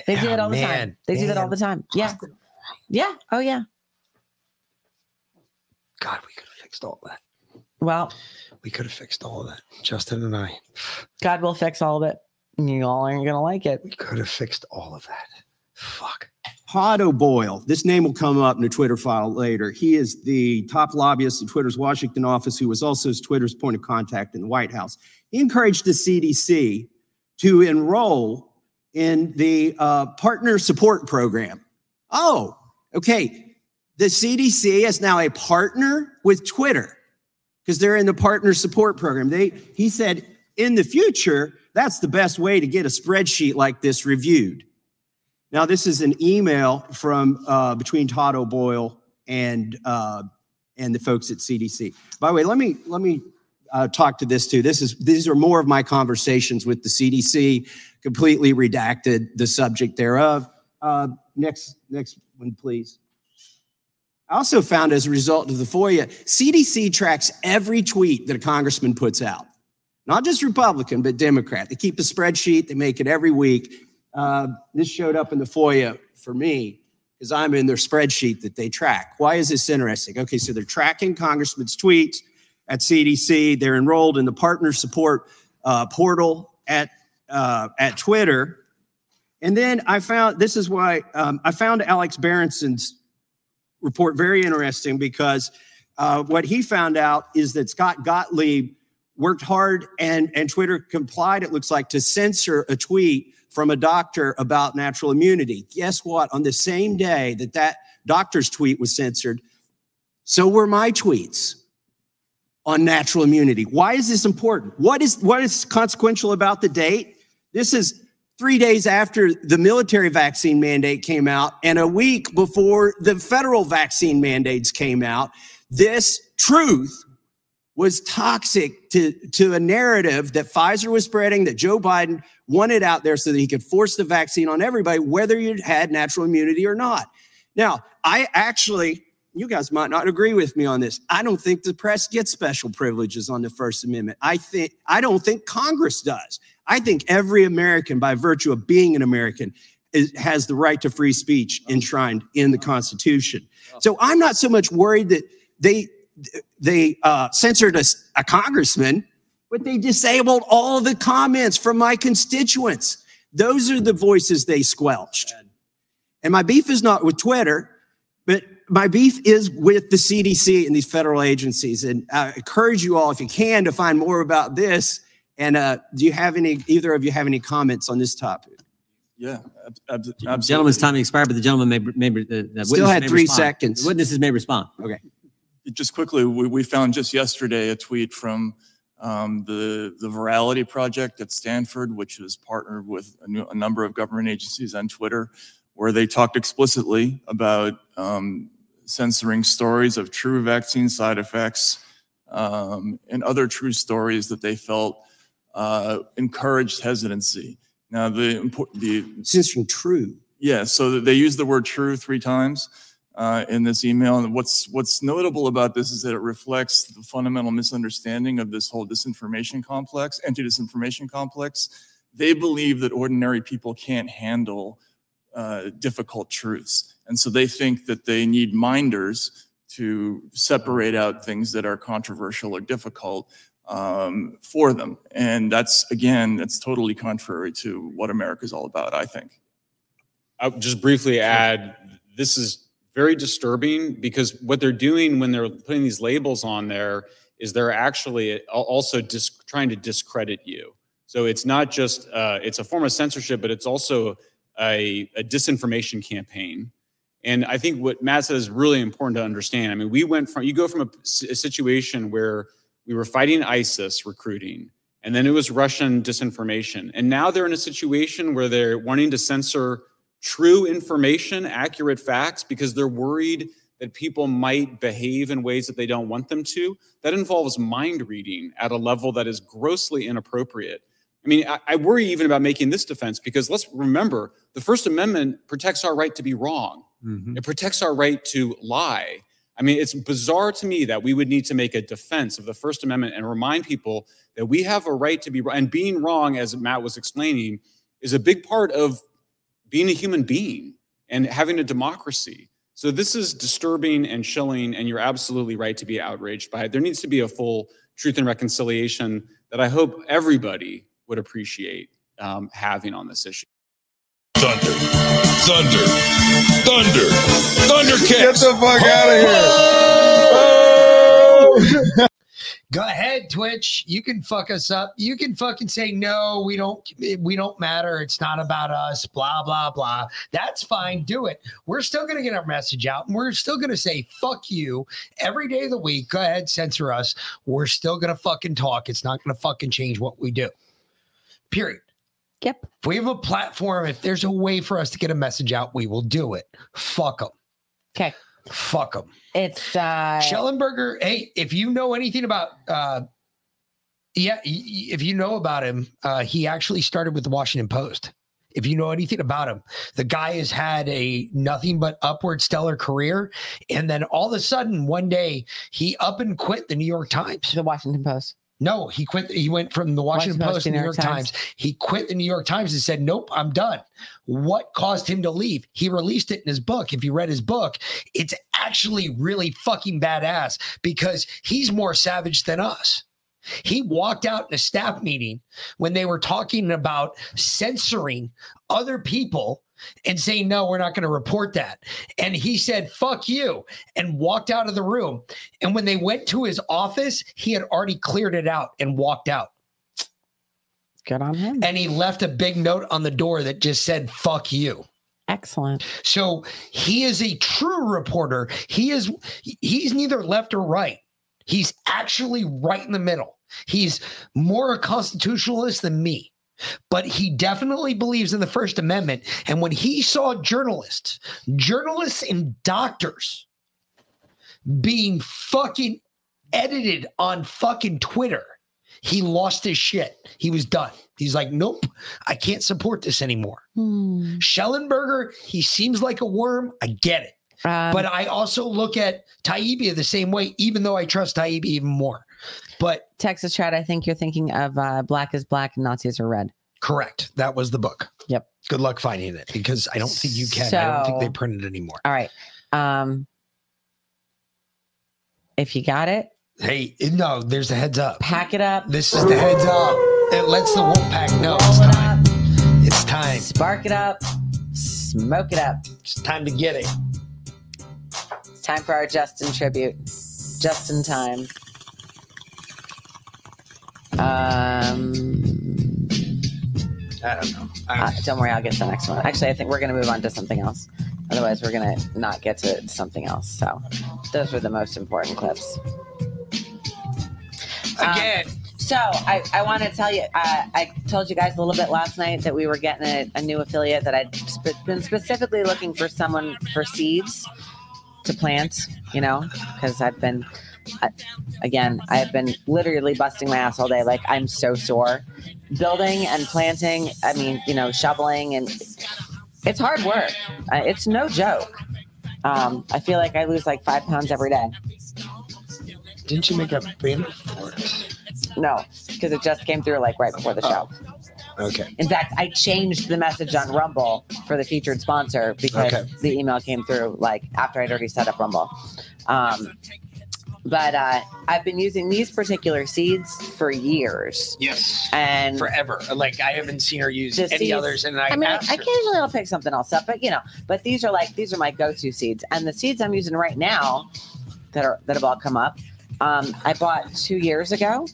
They do that all oh, the man, time. They man. do that all the time. Yeah. Yeah. Oh, yeah. God, we could have fixed all that. Well, we could have fixed all of that. Justin and I. God will fix all of it. You all aren't going to like it. We could have fixed all of that. Fuck. Pato Boyle, this name will come up in a Twitter file later. He is the top lobbyist in Twitter's Washington office, who was also Twitter's point of contact in the White House. He encouraged the C D C to enroll in the uh, partner support program. Oh, okay. The C D C is now a partner with Twitter because they're in the partner support program. They, he said, in the future, that's the best way to get a spreadsheet like this reviewed. Now, this is an email from uh, between Todd O'Boyle and uh, and the folks at C D C. By the way, let me let me uh, talk to this too. This is these are more of my conversations with the C D C. Completely redacted the subject thereof. Uh, next next one, please. I also found, as a result of the FOIA, C D C tracks every tweet that a congressman puts out, not just Republican but Democrat. They keep a spreadsheet. They make it every week. Uh, this showed up in the FOIA for me because I'm in their spreadsheet that they track. Why is this interesting? Okay, so they're tracking congressmen's tweets at C D C. They're enrolled in the partner support uh, portal at uh, at Twitter. And then I found, this is why, um, I found Alex Berenson's report very interesting because uh, what he found out is that Scott Gottlieb worked hard and, and Twitter complied, it looks like, to censor a tweet from a doctor about natural immunity. Guess what? On the same day that that doctor's tweet was censored, so were my tweets on natural immunity. Why is this important? What is what is consequential about the date? This is three days after the military vaccine mandate came out and a week before the federal vaccine mandates came out. This truth was toxic to, to a narrative that Pfizer was spreading, that Joe Biden wanted out there so that he could force the vaccine on everybody, whether you had natural immunity or not. Now, I actually, you guys might not agree with me on this. I don't think the press gets special privileges on the First Amendment. I think I don't think Congress does. I think every American, by virtue of being an American, is, has the right to free speech enshrined in the Constitution. So I'm not so much worried that they... They uh, censored a, a congressman, but they disabled all the comments from my constituents. Those are the voices they squelched. And my beef is not with Twitter, but my beef is with the C D C and these federal agencies. And I encourage you all, if you can, to find more about this. And uh, do you have any, either of you have any comments on this topic? Yeah, absolutely. The gentleman's time expired, but the gentleman may, may the, the still had may three respond. seconds. The witnesses may respond. Okay. Just quickly, we, we found just yesterday a tweet from um, the, the Virality Project at Stanford, which is partnered with a, new, a number of government agencies on Twitter, where they talked explicitly about um, censoring stories of true vaccine side effects um, and other true stories that they felt uh, encouraged hesitancy. Now, the important... the censoring true. Yeah, so they used the word true three times. Uh, in this email. And what's what's notable about this is that it reflects the fundamental misunderstanding of this whole disinformation complex, anti-disinformation complex. They believe that ordinary people can't handle uh, difficult truths. And so they think that they need minders to separate out things that are controversial or difficult um, for them. And that's, again, that's totally contrary to what America's all about, I think. I'll just briefly add, this is very disturbing because what they're doing when they're putting these labels on there is they're actually also disc- trying to discredit you. So it's not just, uh, it's a form of censorship, but it's also a, a disinformation campaign. And I think what Matt said is really important to understand. I mean, we went from, you go from a, a situation where we were fighting ISIS recruiting, and then it was Russian disinformation. And now they're in a situation where they're wanting to censor true information, accurate facts, because they're worried that people might behave in ways that they don't want them to. That involves mind reading at a level that is grossly inappropriate. I mean, I, I worry even about making this defense because let's remember, the First Amendment protects our right to be wrong. Mm-hmm. It protects our right to lie. I mean, it's bizarre to me that we would need to make a defense of the First Amendment and remind people that we have a right to be wrong. And being wrong, as Matt was explaining, is a big part of being a human being and having a democracy. So this is disturbing and chilling, and you're absolutely right to be outraged by it. There needs to be a full truth and reconciliation that I hope everybody would appreciate um, having on this issue. Thunder, thunder. Thunder. Thundercats. Get the fuck out of here. Oh! Go ahead, Twitch. You can fuck us up. You can fucking say, no, we don't we don't matter. It's not about us, blah, blah, blah. That's fine. Do it. We're still going to get our message out, and we're still going to say, fuck you, every day of the week. Go ahead, censor us. We're still going to fucking talk. It's not going to fucking change what we do. Period. Yep. If we have a platform, if there's a way for us to get a message out, we will do it. Fuck them. Okay. Fuck them. It's uh Schellenberger. Hey, if you know anything about uh yeah, if you know about him, uh he actually started with the Washington Post. If you know anything about him, the guy has had a nothing but upward stellar career, and then all of a sudden one day he up and quit the New York Times. The Washington Post. No, he quit. He went from the Washington, Washington Post to the New York Times. Times. He quit the New York Times and said, nope, I'm done. What caused him to leave? He released it in his book. If you read his book, it's actually really fucking badass because he's more savage than us. He walked out in a staff meeting when they were talking about censoring other people and saying, no, we're not going to report that. And he said, fuck you, and walked out of the room. And when they went to his office, he had already cleared it out and walked out. Good on him. And he left a big note on the door that just said, fuck you. Excellent. So he is a true reporter. He is, he's neither left or right. He's actually right in the middle. He's more a constitutionalist than me. But he definitely believes in the First Amendment. And when he saw journalists, journalists and doctors being fucking edited on fucking Twitter, he lost his shit. He was done. He's like, nope, I can't support this anymore. Hmm. Schellenberger, he seems like a worm. I get it. Um, but I also look at Taibbi the same way, even though I trust Taibbi even more. But Texas Chad, I think you're thinking of uh, Black is Black and Nazis Are Red. Correct. That was the book. Yep. Good luck finding it because I don't think you can. So, I don't think they print it anymore. All right. Um, if you got it. Hey, no, there's the heads up. Pack it up. This is the heads up. It lets the wolf pack know it's time. It it's time. Spark it up. Smoke it up. It's time to get it. It's time for our Justin tribute. Justin time. Um, I don't know. I don't, uh, don't worry, I'll get to the next one. Actually, I think we're going to move on to something else. Otherwise, we're going to not get to something else. So those were the most important clips. Again. Um, so I, I want to tell you, uh, I told you guys a little bit last night that we were getting a, a new affiliate that I'd sp- been specifically looking for someone for seeds to plant, you know, because I've been... I, again, I have been literally busting my ass all day. Like, I'm so sore. Building and planting, I mean, you know, shoveling, and it's hard work. Uh, it's no joke. Um, I feel like I lose like five pounds every day. Didn't you make a banner for it? No, because it just came through like right before the show. Oh. Okay. In fact, I changed the message on Rumble for the featured sponsor because okay. the email came through like after I'd already set up Rumble. Um, But uh, I've been using these particular seeds for years. Yes. And forever. Like, I haven't seen her use any seeds, others. And I, I mean, asked her. Occasionally I'll pick something else up, but you know, but these are like, these are my go-to seeds. And the seeds I'm using right now that are, that have all come up, um, I bought two years ago,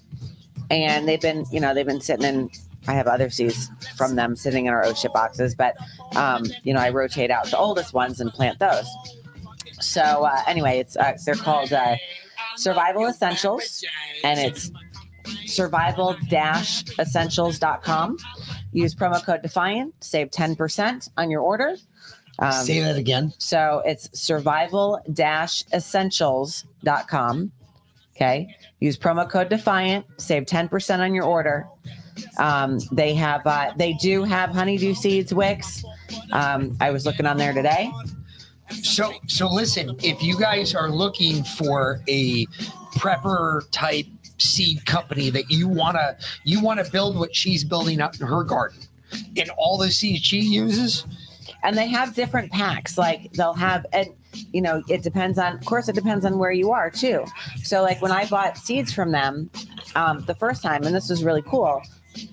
and they've been, you know, they've been sitting in, I have other seeds from them sitting in our oh shit boxes, but um, you know, I rotate out the oldest ones and plant those. So uh, anyway, it's, uh, they're called, uh, Survival Essentials, and it's survival dash essentials dot com. Use promo code Defiant, save ten percent on your order. Um, Say that again. So it's survival dash essentials dot com. Okay. Use promo code Defiant, save ten percent on your order. Um, they have, uh, they do have honeydew seeds, wicks. Um, I was looking on there today. So, so listen, if you guys are looking for a prepper type seed company that you want to, you want to build what she's building out in her garden and all the seeds she uses. And they have different packs, like they'll have, and you know, it depends on, of course, it depends on where you are too. So like when I bought seeds from them, um, the first time, and this was really cool,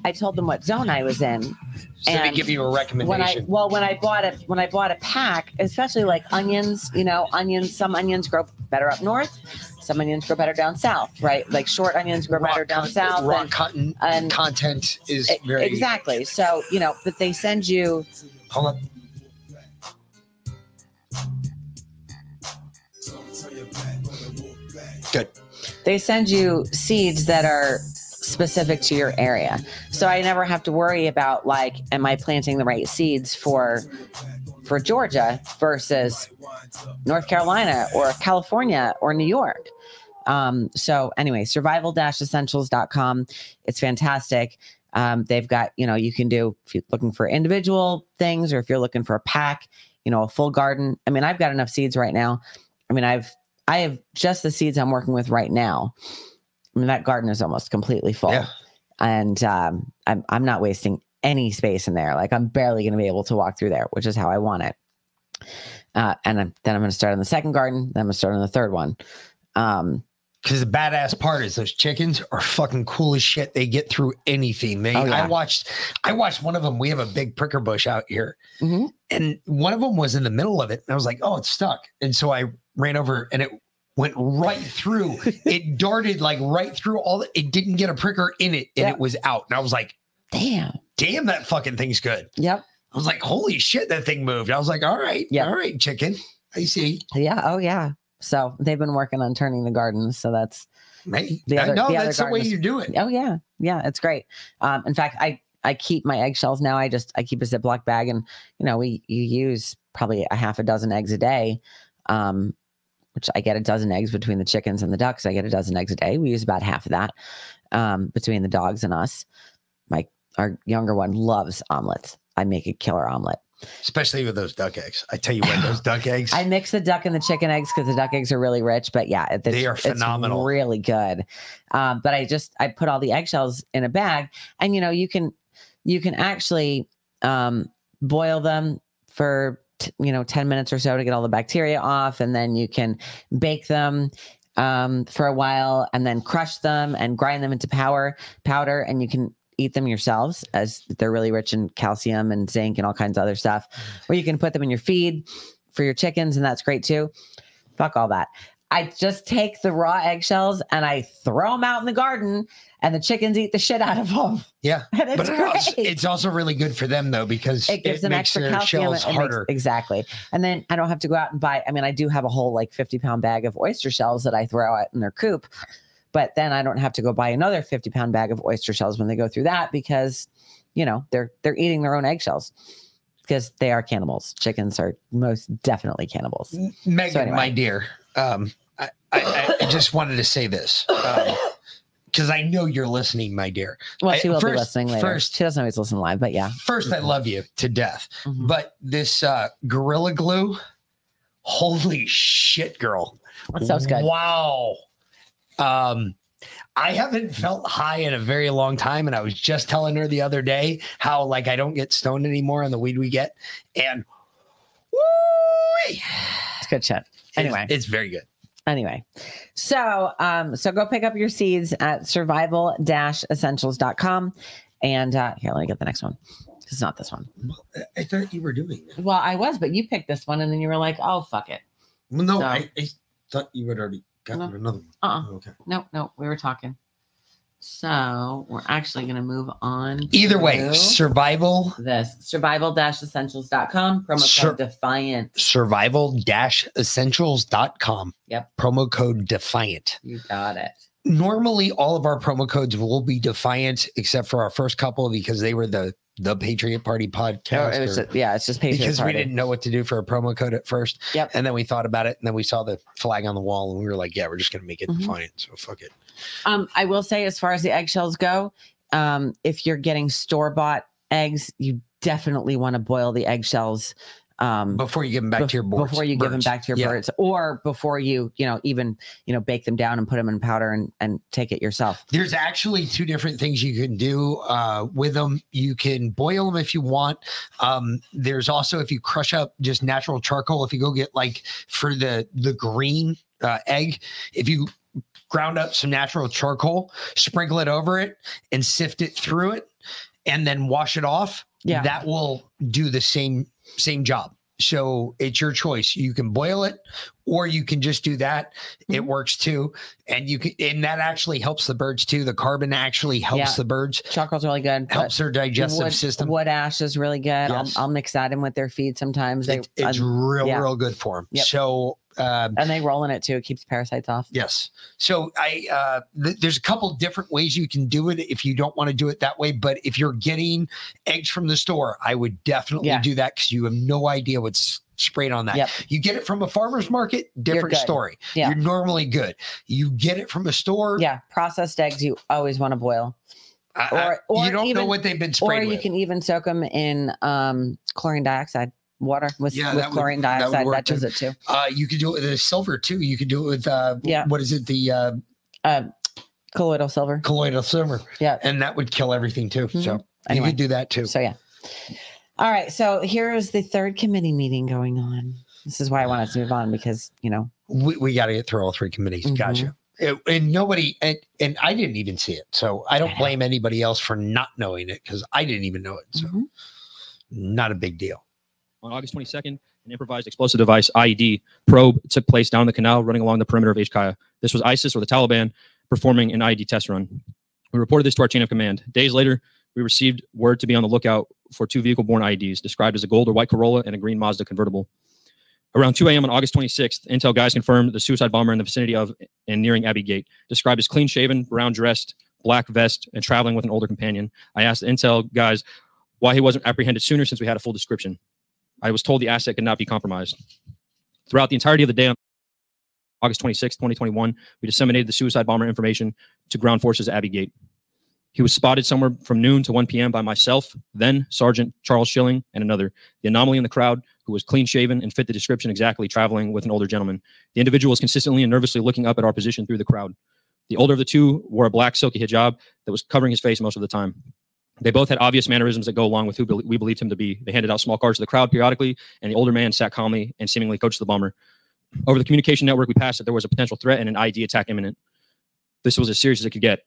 I told them what zone I was in. So and they give you a recommendation. When I, well, when I bought a when I bought a pack, especially like onions, you know, onions. Some onions grow better up north. Some onions grow better down south, right? Like short onions grow rock better down con- south. Raw cotton and content is it, very exactly. So you know, but they send you. Hold on. Good. They send you seeds that are specific to your area. So I never have to worry about like, am I planting the right seeds for for Georgia versus North Carolina or California or New York. Um, so anyway, survival dash essentials dot com. It's fantastic. Um, they've got, you know, you can do if you're looking for individual things or if you're looking for a pack, you know, a full garden. I mean, I've got enough seeds right now. I mean, I've I have just the seeds I'm working with right now. I mean, that garden is almost completely full. Yeah. And um, I'm, I'm not wasting any space in there. Like I'm barely going to be able to walk through there, which is how I want it. Uh, and I'm, then I'm going to start on the second garden. Then I'm going to start on the third one. Um, Because the badass part is those chickens are fucking cool as shit. They get through anything, man. Oh, yeah. I watched I watched one of them. We have a big pricker bush out here. Mm-hmm. And one of them was in the middle of it. And I was like, oh, it's stuck. And so I ran over and it went right through. It darted like right through all. The, it didn't get a pricker in it. And yep. It was out. And I was like, damn. Damn, that fucking thing's good. Yep. I was like, holy shit, that thing moved. I was like, all right. Yep. All right, chicken. I see. Yeah. Oh, yeah. So they've been working on turning the garden. So that's the other, no, the that's other the way you do it. Oh yeah. Yeah. It's great. Um, in fact, I, I keep my eggshells now. I just, I keep a Ziploc bag and you know, we, you use probably a half a dozen eggs a day. Um, which I get a dozen eggs between the chickens and the ducks. I get a dozen eggs a day. We use about half of that, um, between the dogs and us. My, our younger one loves omelets. I make a killer omelet. Especially with those duck eggs. I tell you what, those duck eggs. I mix the duck and the chicken eggs because the duck eggs are really rich. But yeah, it's, they are phenomenal. It's really good. Um, but I just I put all the eggshells in a bag, and you know you can you can actually um, boil them for t- you know ten minutes or so to get all the bacteria off, and then you can bake them um, for a while, and then crush them and grind them into powder powder, and you can eat them yourselves as they're really rich in calcium and zinc and all kinds of other stuff, or you can put them in your feed for your chickens. And that's great too. Fuck all that. I just take the raw eggshells and I throw them out in the garden and the chickens eat the shit out of them. Yeah. And it's, but it also, it's also really good for them though, because it gives it them makes extra their shells harder. Makes, exactly. And then I don't have to go out and buy, I mean, I do have a whole like fifty pound bag of oyster shells that I throw out in their coop. But then I don't have to go buy another fifty pound bag of oyster shells when they go through that because, you know, they're they're eating their own eggshells because they are cannibals. Chickens are most definitely cannibals. Megan, so anyway. My dear, um, I, I, I just wanted to say this because um, I know you're listening, my dear. Well, she will I, first, be listening later. First, she doesn't always listen live, but yeah. First, mm-hmm. I love you to death. Mm-hmm. But this uh, Gorilla Glue, holy shit, girl. That sounds good. Wow. Um, I haven't felt high in a very long time. And I was just telling her the other day how, like, I don't get stoned anymore on the weed we get. And woo-wee. It's good shit. Anyway, it's, it's very good. Anyway. So, um, so go pick up your seeds at survival dash essentials dot com. And, uh, here, let me get the next one. It's not this one. Well, I thought you were doing it. Well, I was, but you picked this one and then you were like, oh, fuck it. Well, no, so, I, I thought you had already. No. Another one. Uh-uh. Okay. No, no, we were talking. So we're actually going to move on. Either way, survival. This survival dash essentials dot com. Promo Sur- code Defiant. survival dash essentials dot com. Yep. Promo code Defiant. You got it. Normally, all of our promo codes will be Defiant, except for our first couple because they were the the Patriot Party podcast. Oh, it was or, a, yeah, it's just Patriot because Party. We didn't know what to do for a promo code at first. Yep. And then we thought about it, and then we saw the flag on the wall, and we were like, "Yeah, we're just going to make it mm-hmm. Defiant." So fuck it. Um, I will say, as far as the eggshells go, um, if you're getting store bought eggs, you definitely want to boil the eggshells um, before you give them back be- to your birds. Before you birds. give them back to your yeah. birds, or before you, you know, even you know, bake them down and put them in powder and and take it yourself. There's actually two different things you can do uh, with them. You can boil them if you want. Um, there's also if you crush up just natural charcoal. If you go get like for the the green uh, egg, if you ground up some natural charcoal, sprinkle it over it, and sift it through it, and then wash it off. yeah. that will do the same same job. So it's your choice. You can boil it, or you can just do that. Mm-hmm. It works too. And you can, and that actually helps the birds too. The carbon actually helps yeah. the birds. Chocolate's really good. Helps their digestive wood, system. Wood ash is really good. Yes. I'll, I'll mix that in with their feed sometimes. They, it, it's uh, real, yeah. real good for them. Yep. So, um, and they roll in it too. It keeps parasites off. Yes. So I, uh, th- there's a couple different ways you can do it if you don't want to do it that way. But if you're getting eggs from the store, I would definitely yeah. do that, because you have no idea what's sprayed on that. Yep. You get it from a farmer's market, different You're story. Yeah. You're normally good. You get it from a store. Yeah. Processed eggs, you always want to boil. I, I, or, or you don't even know what they've been sprayed or with. Or you can even soak them in um, chlorine dioxide. Water with, yeah, with chlorine would, dioxide. That, that does it too. Uh, you could do it with a silver too. You could do it with, uh, yeah. what is it? The uh, uh, colloidal silver. Colloidal silver. Yeah. And that would kill everything too. Mm-hmm. So anyway, you could do that too. So yeah. All right. So here is the third committee meeting going on. This is why I wanted to move on, because, you know. We, we got to get through all three committees. Mm-hmm. Gotcha. It, and nobody, and, and I didn't even see it. So I don't blame anybody else for not knowing it, because I didn't even know it. So mm-hmm. not a big deal. On August twenty-second, an improvised explosive device, I E D, probe took place down the canal running along the perimeter of H Q A I A. This was ISIS or the Taliban performing an I E D test run. We reported this to our chain of command. Days later, we received word to be on the lookout for two vehicle-borne I E Ds, described as a gold or white Corolla and a green Mazda convertible. Around two a.m. on August twenty-sixth, Intel guys confirmed the suicide bomber in the vicinity of and nearing Abbey Gate, described as clean-shaven, brown-dressed, black vest, and traveling with an older companion. I asked the Intel guys why he wasn't apprehended sooner, since we had a full description. I was told the asset could not be compromised. Throughout the entirety of the day on August twenty-sixth, twenty twenty-one, we disseminated the suicide bomber information to ground forces at Abbey Gate. He was spotted somewhere from noon to one p.m. by myself, then Sergeant Charles Schilling, and another. The anomaly in the crowd, who was clean-shaven and fit the description exactly, traveling with an older gentleman. The individual was consistently and nervously looking up at our position through the crowd. The older of the two wore a black silky hijab that was covering his face most of the time. They both had obvious mannerisms that go along with who be- we believed him to be. They handed out small cards to the crowd periodically, and the older man sat calmly and seemingly coached the bomber. Over the communication network, we passed that there was a potential threat and an I E D attack imminent. This was as serious as it could get.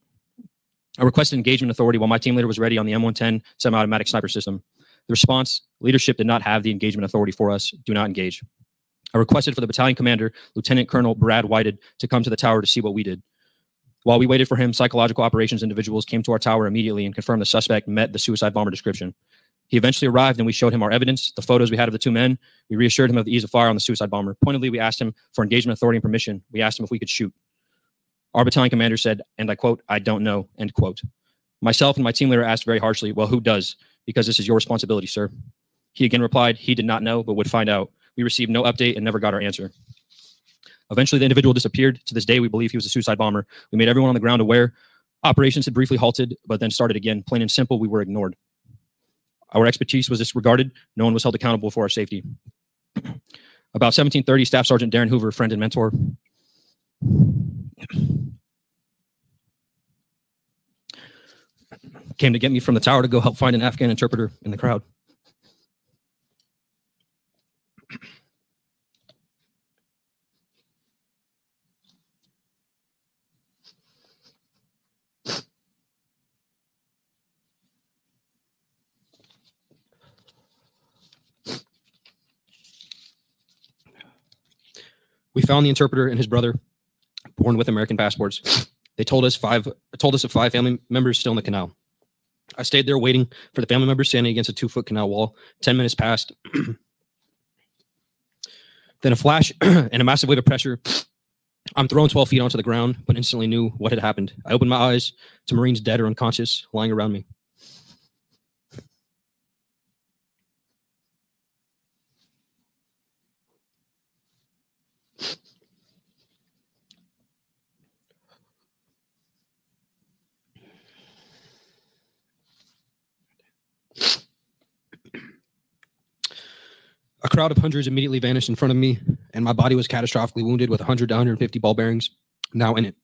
I requested engagement authority while my team leader was ready on the M one ten semi-automatic sniper system. The response, leadership did not have the engagement authority for us. Do not engage. I requested for the battalion commander, Lieutenant Colonel Brad Whited, to come to the tower to see what we did. While we waited for him, psychological operations individuals came to our tower immediately and confirmed the suspect met the suicide bomber description. He eventually arrived, and we showed him our evidence, the photos we had of the two men. We reassured him of the ease of fire on the suicide bomber. Pointedly, we asked him for engagement authority and permission. We asked him if we could shoot. Our battalion commander said, and I quote, "I don't know," end quote. Myself and my team leader asked very harshly, "Well, who does? Because this is your responsibility, sir." He again replied, he did not know, but would find out. We received no update and never got our answer. Eventually, the individual disappeared. To this day, we believe he was a suicide bomber. We made everyone on the ground aware. Operations had briefly halted, but then started again. Plain and simple, we were ignored. Our expertise was disregarded. No one was held accountable for our safety. About seventeen thirty, Staff Sergeant Darren Hoover, friend and mentor. Came to get me from the tower to go help find an Afghan interpreter in the crowd. We found the interpreter and his brother, born with American passports. They told us five told us of five family members still in the canal. I stayed there waiting for the family members, standing against a two-foot canal wall. Ten minutes passed. Then a flash and a massive wave of pressure. I'm thrown twelve feet onto the ground, but instantly knew what had happened. I opened my eyes to Marines dead or unconscious lying around me. A crowd of hundreds immediately vanished in front of me, and my body was catastrophically wounded with one hundred to one hundred fifty ball bearings now in it.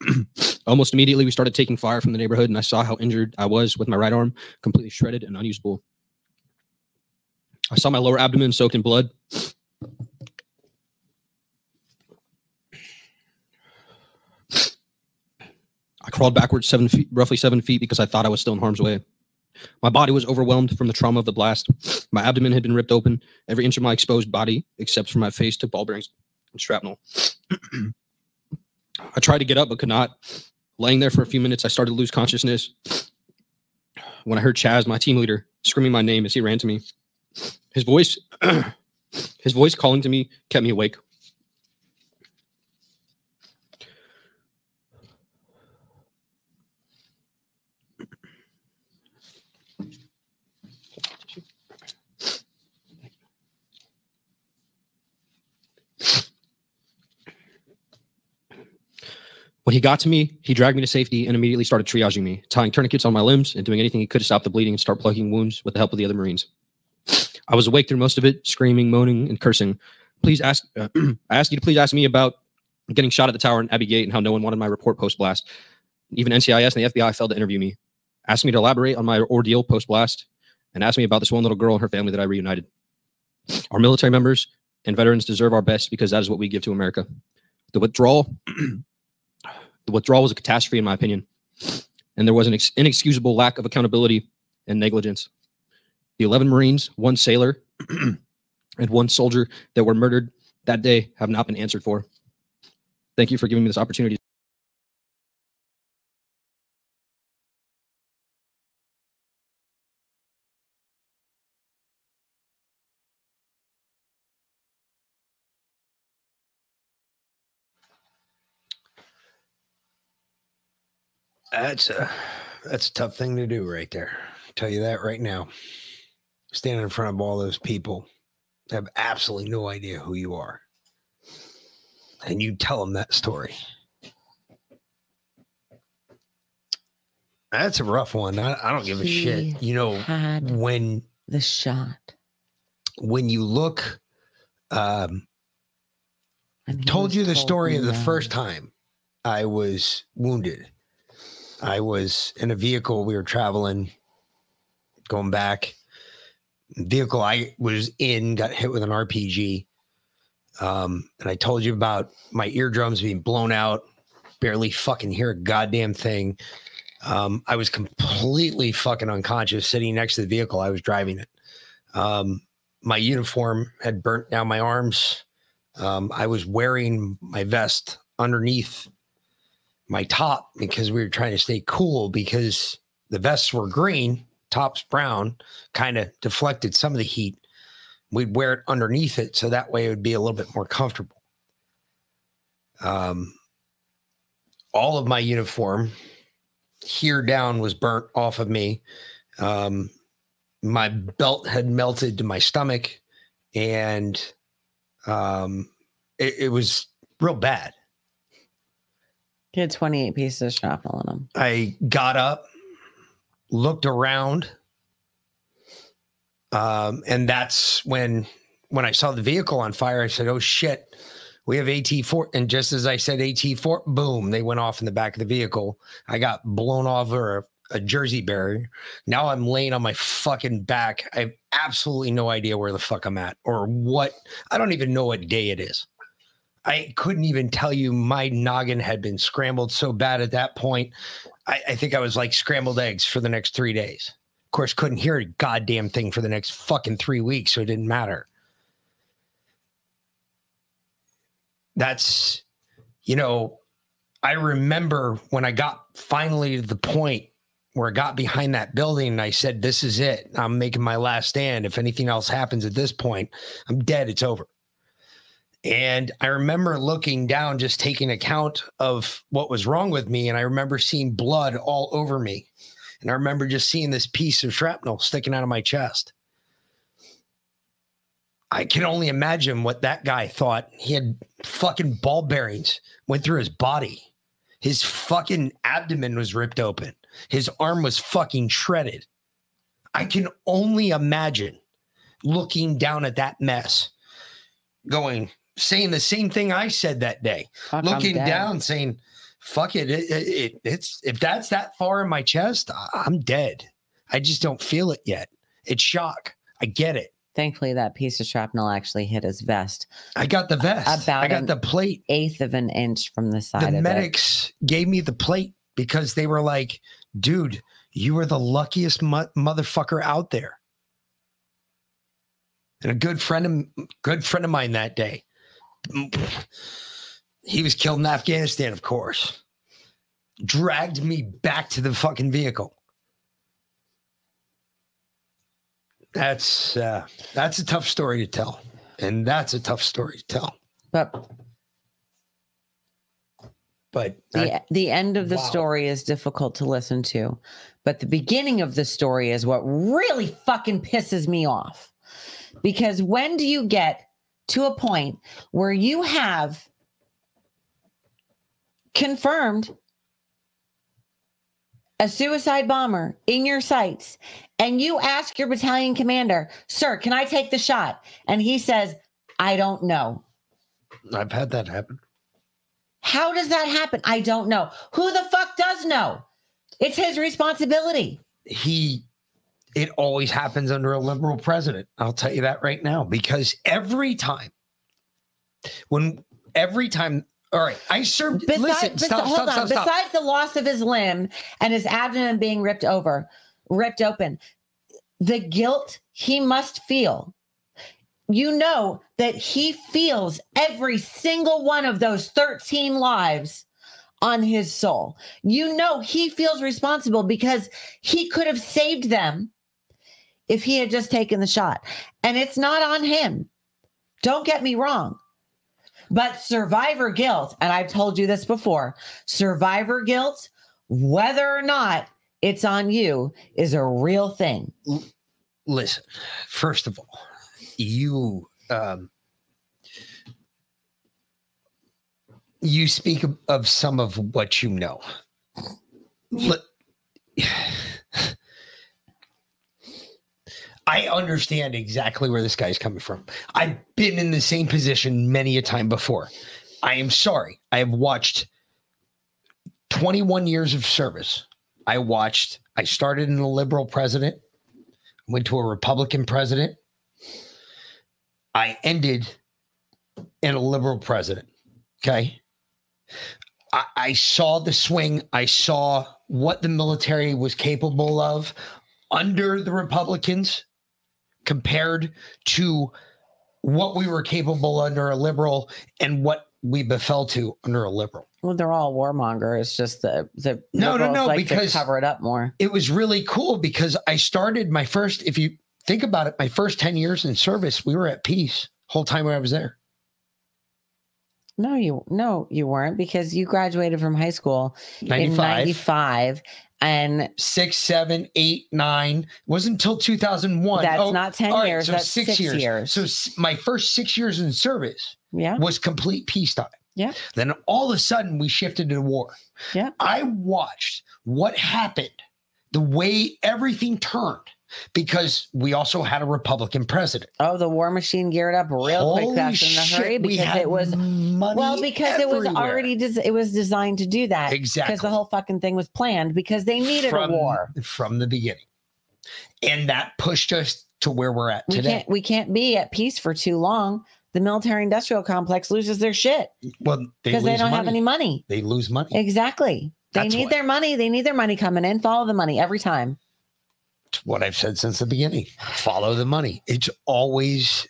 Almost immediately, we started taking fire from the neighborhood, and I saw how injured I was with my right arm, completely shredded and unusable. I saw my lower abdomen soaked in blood. I crawled backwards seven feet, roughly seven feet, because I thought I was still in harm's way. My body was overwhelmed from the trauma of the blast. My abdomen had been ripped open, every inch of my exposed body, except for my face, to ball bearings and shrapnel. I tried to get up, but could not. Laying there for a few minutes, I started to lose consciousness when I heard Chaz, my team leader, screaming my name as he ran to me. His voice, his voice calling to me kept me awake. When he got to me, he dragged me to safety and immediately started triaging me, tying tourniquets on my limbs and doing anything he could to stop the bleeding and start plugging wounds with the help of the other Marines. I was awake through most of it, screaming, moaning, and cursing. Please ask, uh, I ask you to please ask me about getting shot at the tower in Abbey Gate and how no one wanted my report post-blast. Even N C I S and the F B I failed to interview me. Asked me to elaborate on my ordeal post-blast and asked me about this one little girl and her family that I reunited. Our military members and veterans deserve our best because that is what we give to America. The withdrawal... The withdrawal was a catastrophe, in my opinion, and there was an inex- inexcusable lack of accountability and negligence. The eleven Marines, one sailor, and one soldier that were murdered that day have not been answered for. Thank you for giving me this opportunity. That's a, that's a tough thing to do right there. I'll tell you that right now. Standing in front of all those people have absolutely no idea who you are. And you tell them that story. That's a rough one. I, I don't give a he shit. You know, had when the shot, when you look, um, told you the story of the first time I was wounded. I was in a vehicle. We were traveling, going back. The vehicle I was in got hit with an R P G. Um, and I told you about my eardrums being blown out, barely fucking hear a goddamn thing. Um, I was completely fucking unconscious sitting next to the vehicle. I was driving it. Um, my uniform had burnt down my arms. Um, I was wearing my vest underneath my top because we were trying to stay cool because the vests were green, tops brown, kind of deflected some of the heat. We'd wear it underneath it. So that way it would be a little bit more comfortable. Um, all of my uniform here down was burnt off of me. Um, my belt had melted to my stomach and um, it, it was real bad. He had twenty-eight pieces of shrapnel in him. I got up, looked around, um, and that's when when I saw the vehicle on fire. I said, "Oh shit, we have A T four." And just as I said A T four, boom, they went off in the back of the vehicle. I got blown over a, a jersey barrier. Now I'm laying on my fucking back. I have absolutely no idea where the fuck I'm at or what. I don't even know what day it is. I couldn't even tell you. My noggin had been scrambled so bad at that point. I, I think I was like scrambled eggs for the next three days. Of course, couldn't hear a goddamn thing for the next fucking three weeks, so it didn't matter. That's, you know, I remember when I got finally to the point where I got behind that building and I said, this is it. I'm making my last stand. If anything else happens at this point, I'm dead. It's over. And I remember looking down, just taking account of what was wrong with me. And I remember seeing blood all over me. And I remember just seeing this piece of shrapnel sticking out of my chest. I can only imagine what that guy thought. He had fucking ball bearings, went through his body. His fucking abdomen was ripped open. His arm was fucking shredded. I can only imagine looking down at that mess, going... saying the same thing I said that day, fuck, looking down, saying, fuck it, it, it, it. It's, if that's that far in my chest, I'm dead. I just don't feel it yet. It's shock. I get it. Thankfully, that piece of shrapnel actually hit his vest. I got the vest. About I got the plate. Eighth of an inch from the side the of it. The medics gave me the plate because they were like, dude, You are the luckiest mo- motherfucker out there. And a good friend of good friend of mine that day, he was killed in Afghanistan, of course, dragged me back to the fucking vehicle. That's uh, that's a tough story to tell, and that's a tough story to tell. But but the I, the end of the wow. story is difficult to listen to, but the beginning of the story is what really fucking pisses me off. Because when do you get to a point where you have confirmed a suicide bomber in your sights, and you ask your battalion commander, sir, can I take the shot? And he says, I don't know. I've had that happen. How does that happen? I don't know. Who the fuck does know? It's his responsibility. He, it always happens under a liberal president. I'll tell you that right now, because every time, when every time, all right, I served. Besides, listen, besi- stop, hold stop, on. Stop, stop. Besides the loss of his limb and his abdomen being ripped over, ripped open, the guilt he must feel. You know that he feels every single one of those thirteen lives on his soul. You know he feels responsible because he could have saved them if he had just taken the shot. And it's not on him. Don't get me wrong. But survivor guilt, and I've told you this before, survivor guilt, whether or not it's on you, is a real thing. Listen, first of all, you um, you speak of, of some of what you know. Let, I understand exactly where this guy's coming from. I've been in the same position many a time before. I am sorry. I have watched twenty-one years of service. I watched, I started in a liberal president, went to a Republican president. I ended in a liberal president. Okay. I, I saw the swing. I saw what the military was capable of under the Republicans compared to what we were capable under a liberal and what we befell to under a liberal. Well, they're all warmongers. It's just the, the no, no, no, like because cover it up more. It was really cool because I started my first, if you think about it, my first ten years in service, we were at peace whole time when I was there. No, you, no, you weren't, because you graduated from high school ninety-five. In ninety-five. And six, seven, eight, nine. It wasn't until two thousand one. That's oh, not ten right, years. So that's six, six years. years. So my first six years in service yeah. was complete peacetime. Yeah. Then all of a sudden we shifted to war. Yeah. I watched what happened, the way everything turned, because we also had a Republican president. Oh, the war machine geared up real Holy quick. That's in a hurry because we it was money well because everywhere. It was already des- it was designed to do that exactly because the whole fucking thing was planned because they needed from, a war from the beginning, and that pushed us to where we're at today. We can't, we can't be at peace for too long. The military-industrial complex loses their shit. Well, because they, they don't money. have any money. They lose money. Exactly. They That's need what. their money. They need their money coming in. Follow the money every time. It's what I've said since the beginning. Follow the money. It's always,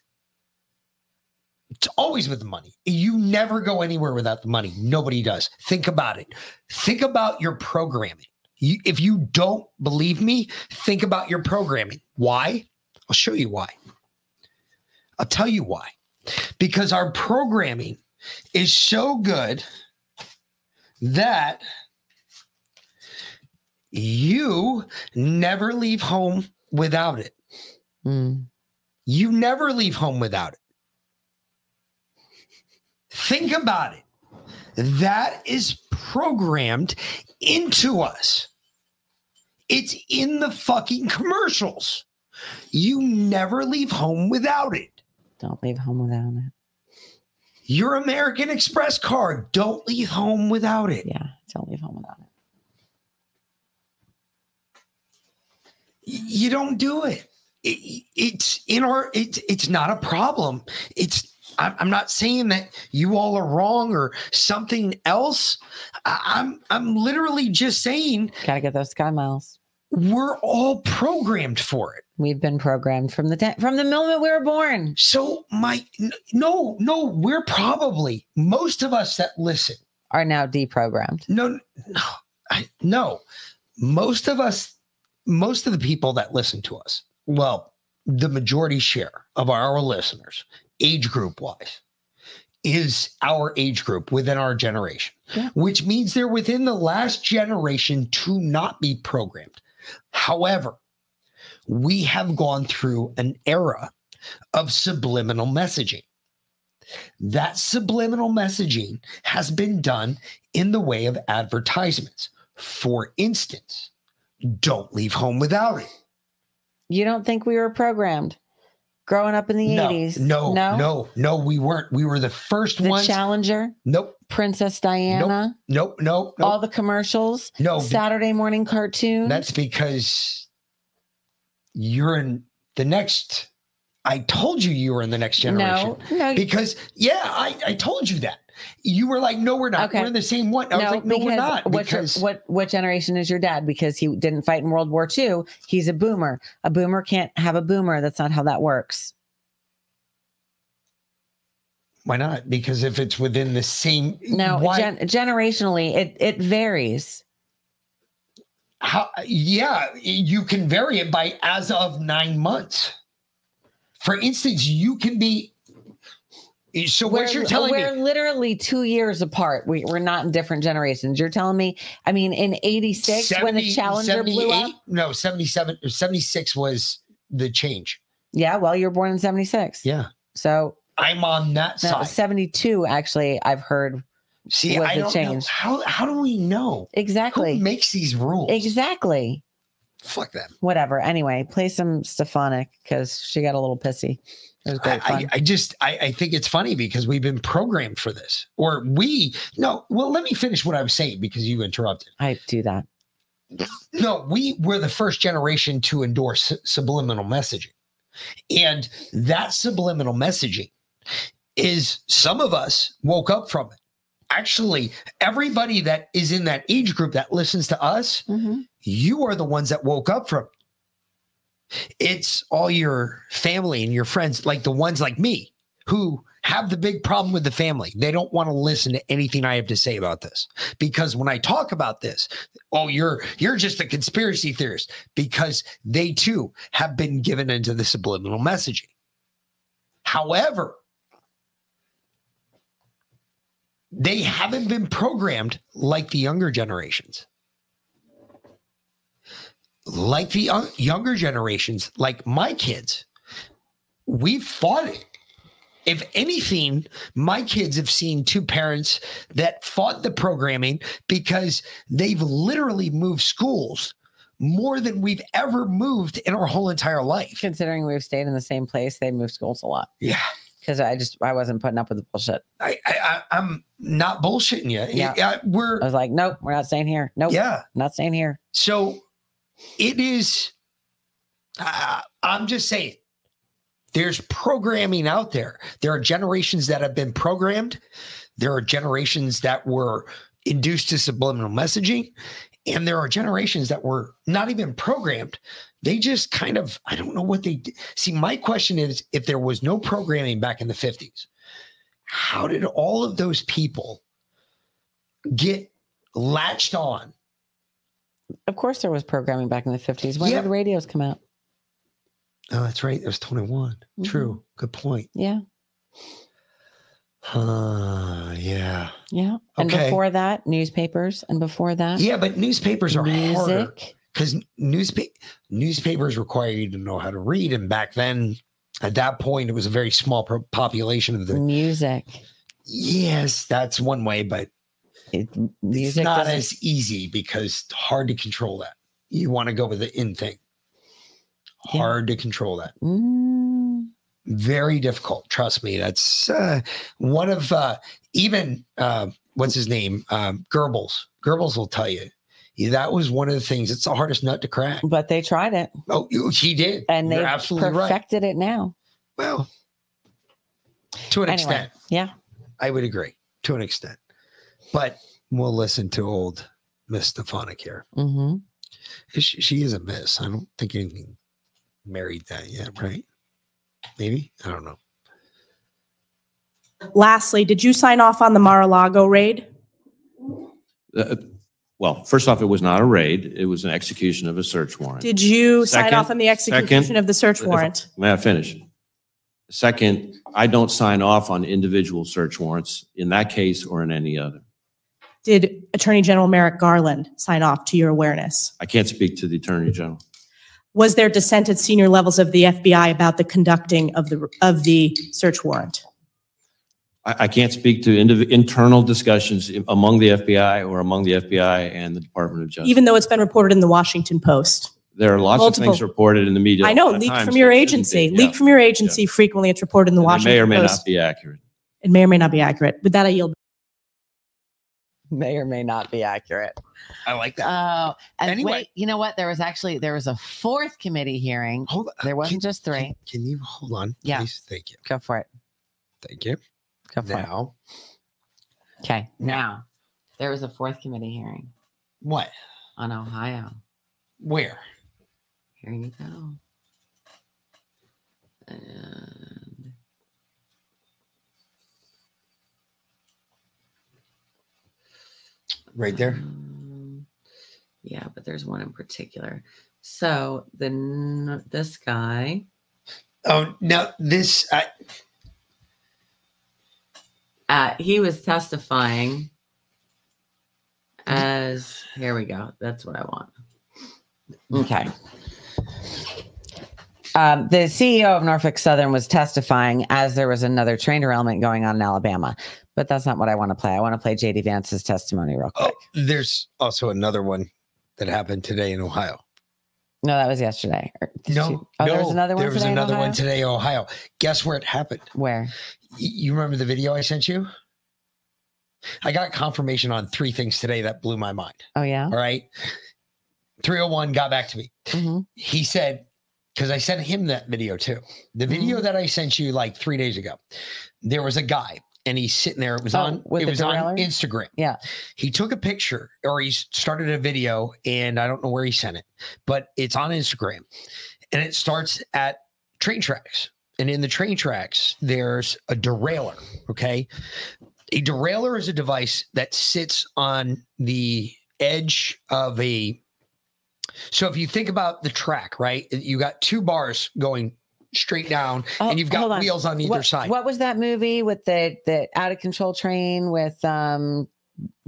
it's always with the money. You never go anywhere without the money. Nobody does. Think about it. Think about your programming. You, if you don't believe me, think about your programming. Why? I'll show you why. I'll tell you why. Because our programming is so good that you never leave home without it. Mm. You never leave home without it. Think about it. That is programmed into us. It's in the fucking commercials. You never leave home without it. Don't leave home without it. Your American Express card. Don't leave home without it. Yeah, don't leave home without it. You don't do it. it. It's in our. It's it's not a problem. It's. I'm not saying that you all are wrong or something else. I'm I'm literally just saying. Gotta get those sky miles. we're all programmed for it. We've been programmed from the te- from the moment we were born. So my no, no, we're probably, most of us that listen are now deprogrammed. No, no, I, no. Most of us, most of the people that listen to us, well, the majority share of our listeners, age group wise, is our age group within our generation, yeah. which means they're within the last generation to not be programmed. However, we have gone through an era of subliminal messaging. That subliminal messaging has been done in the way of advertisements. For instance, don't leave home without it. You don't think we were programmed growing up in the no, eighties? No, no, no, no, we weren't. We were the first one. The Challenger? Nope. Princess Diana? Nope, nope, nope. nope. All the commercials? No. Saturday morning cartoons? That's because... You're in the next, I told you you were in the next generation. No, no. Because, yeah, I, I told you that. You were like, no, we're not. Okay. We're in the same one. I no, was like, no, we're not. What, because what what generation is your dad? Because he didn't fight in World War Two. He's a boomer. A boomer can't have a boomer. That's not how that works. Why not? Because if it's within the same. No, why? Gen- generationally, it, it varies. How, yeah, you can vary it by as of nine months. For instance, you can be. So what we're, you're telling we're me? We're literally two years apart. We, we're not in different generations. You're telling me. I mean, in eighty-six when the Challenger blew up. No, seventy-seven seventy-six was the change. Yeah, well, you're born in seventy-six. Yeah. So I'm on that no, side. seventy-two, actually, I've heard. See, I don't change. know. How, how do we know? Exactly. Who makes these rules? Exactly. Fuck them. Whatever. Anyway, play some Stefanik because she got a little pissy. It was great I, fun. I, I just, I, I think it's funny because we've been programmed for this. Or we, no, well, let me finish what I was saying because you interrupted. I do that. No, we were the first generation to endorse subliminal messaging. And that subliminal messaging is some of us woke up from it. Actually, everybody that is in that age group that listens to us, mm-hmm. you are the ones that woke up from it. It's all your family and your friends, like the ones like me who have the big problem with the family. They don't want to listen to anything I have to say about this because when I talk about this, oh, you're you're just a conspiracy theorist because they too have been given into the subliminal messaging. However, they haven't been programmed like the younger generations. Like the un- younger generations, like my kids, we've fought it. If anything, my kids have seen two parents that fought the programming because they've literally moved schools more than we've ever moved in our whole entire life. Considering we've stayed in the same place, they moved schools a lot. Yeah. Because I just I wasn't putting up with the bullshit. I, I I'm not bullshitting you. Yeah, I, we're. I was like, nope, we're not staying here. Nope, yeah, not staying here. So it is. Uh, I'm just saying, there's programming out there. There are generations that have been programmed. There are generations that were induced to subliminal messaging, and there are generations that were not even programmed. They just kind of, I don't know what they did. See, my question is, if there was no programming back in the fifties, how did all of those people get latched on? Of course there was programming back in the fifties. When yeah. did radios come out? Oh, that's right. It was twenty-one. Mm-hmm. True. Good point. Yeah. Uh, yeah. Yeah. Okay. And before that, newspapers. And before that. Yeah, but newspapers are music. harder. Because newspa- newspapers require you to know how to read. And back then, at that point, it was a very small pro- population of the... Music. Yes, that's one way, but it, music it's not doesn't... as easy because it's hard to control that. You want to go with the in thing. Hard yeah. to control that. Mm. Very difficult. Trust me. That's uh, one of... Uh, even, uh, what's his name? Um, Goebbels. Goebbels will tell you. Yeah, that was one of the things. It's the hardest nut to crack. But they tried it. Oh, he did. And they perfected right. it now. Well, to an anyway, extent. Yeah. I would agree to an extent. But we'll listen to old Miss Stefanik here. Mm-hmm. She, she is a mess. I don't think anything married that yet, right? Maybe? I don't know. Lastly, did you sign off on the Mar-a-Lago raid? Uh, well, first off, it was not a raid. It was an execution of a search warrant. Did you second, sign off on the execution second, of the search warrant? If, may I finish? Second, I don't sign off on individual search warrants in that case or in any other. Did Attorney General Merrick Garland sign off to your awareness? I can't speak to the Attorney General. Was there dissent at senior levels of the F B I about the conducting of the of the search warrant? I, I can't speak to indiv- internal discussions among the F B I or among the F B I and the Department of Justice. Even though it's been reported in the Washington Post. There are lots Multiple. of things reported in the media. I know, leaked from, so yeah. leaked from your agency. Leaked from your agency frequently. It's reported in the and Washington Post. It may or may Post. not be accurate. It may or may not be accurate. With that, I yield. May or may not be accurate. I like that. Oh, and anyway. wait, you know what? There was actually, there was a fourth committee hearing. Hold on. There wasn't can, just three. Can, can you hold on? Yeah. Please? Thank you. Go for it. Thank you. Go for now. it. Okay. Now, there was a fourth committee hearing. What? On Ohio. Where? Here you go. And right there? Um, yeah, but there's one in particular. So then this guy. Oh, no, this. I... Uh, he was testifying as. Here we go. That's what I want. Okay. Um, the C E O of Norfolk Southern was testifying as there was another train derailment going on in Alabama, but that's not what I want to play. I want to play J D Vance's testimony real quick. Oh, there's also another one that happened today in Ohio. No, that was yesterday. No, you, oh, no, there was another one. There was today another in one today, Ohio. Guess where it happened? Where? You remember the video I sent you? I got confirmation on three things today that blew my mind. Oh yeah. All right. three oh one got back to me. Mm-hmm. He said, because I sent him that video too. The video mm-hmm. that I sent you like three days ago, there was a guy and he's sitting there. It was oh, on it was derailer? on Instagram. Yeah. He took a picture or he started a video and I don't know where he sent it, but it's on Instagram and it starts at train tracks. And in the train tracks, there's a derailleur. Okay. A derailleur is a device that sits on the edge of a So if you think about the track, right, you got two bars going straight down oh, and you've got wheels on either what, side. What was that movie with the, the out of control train with um,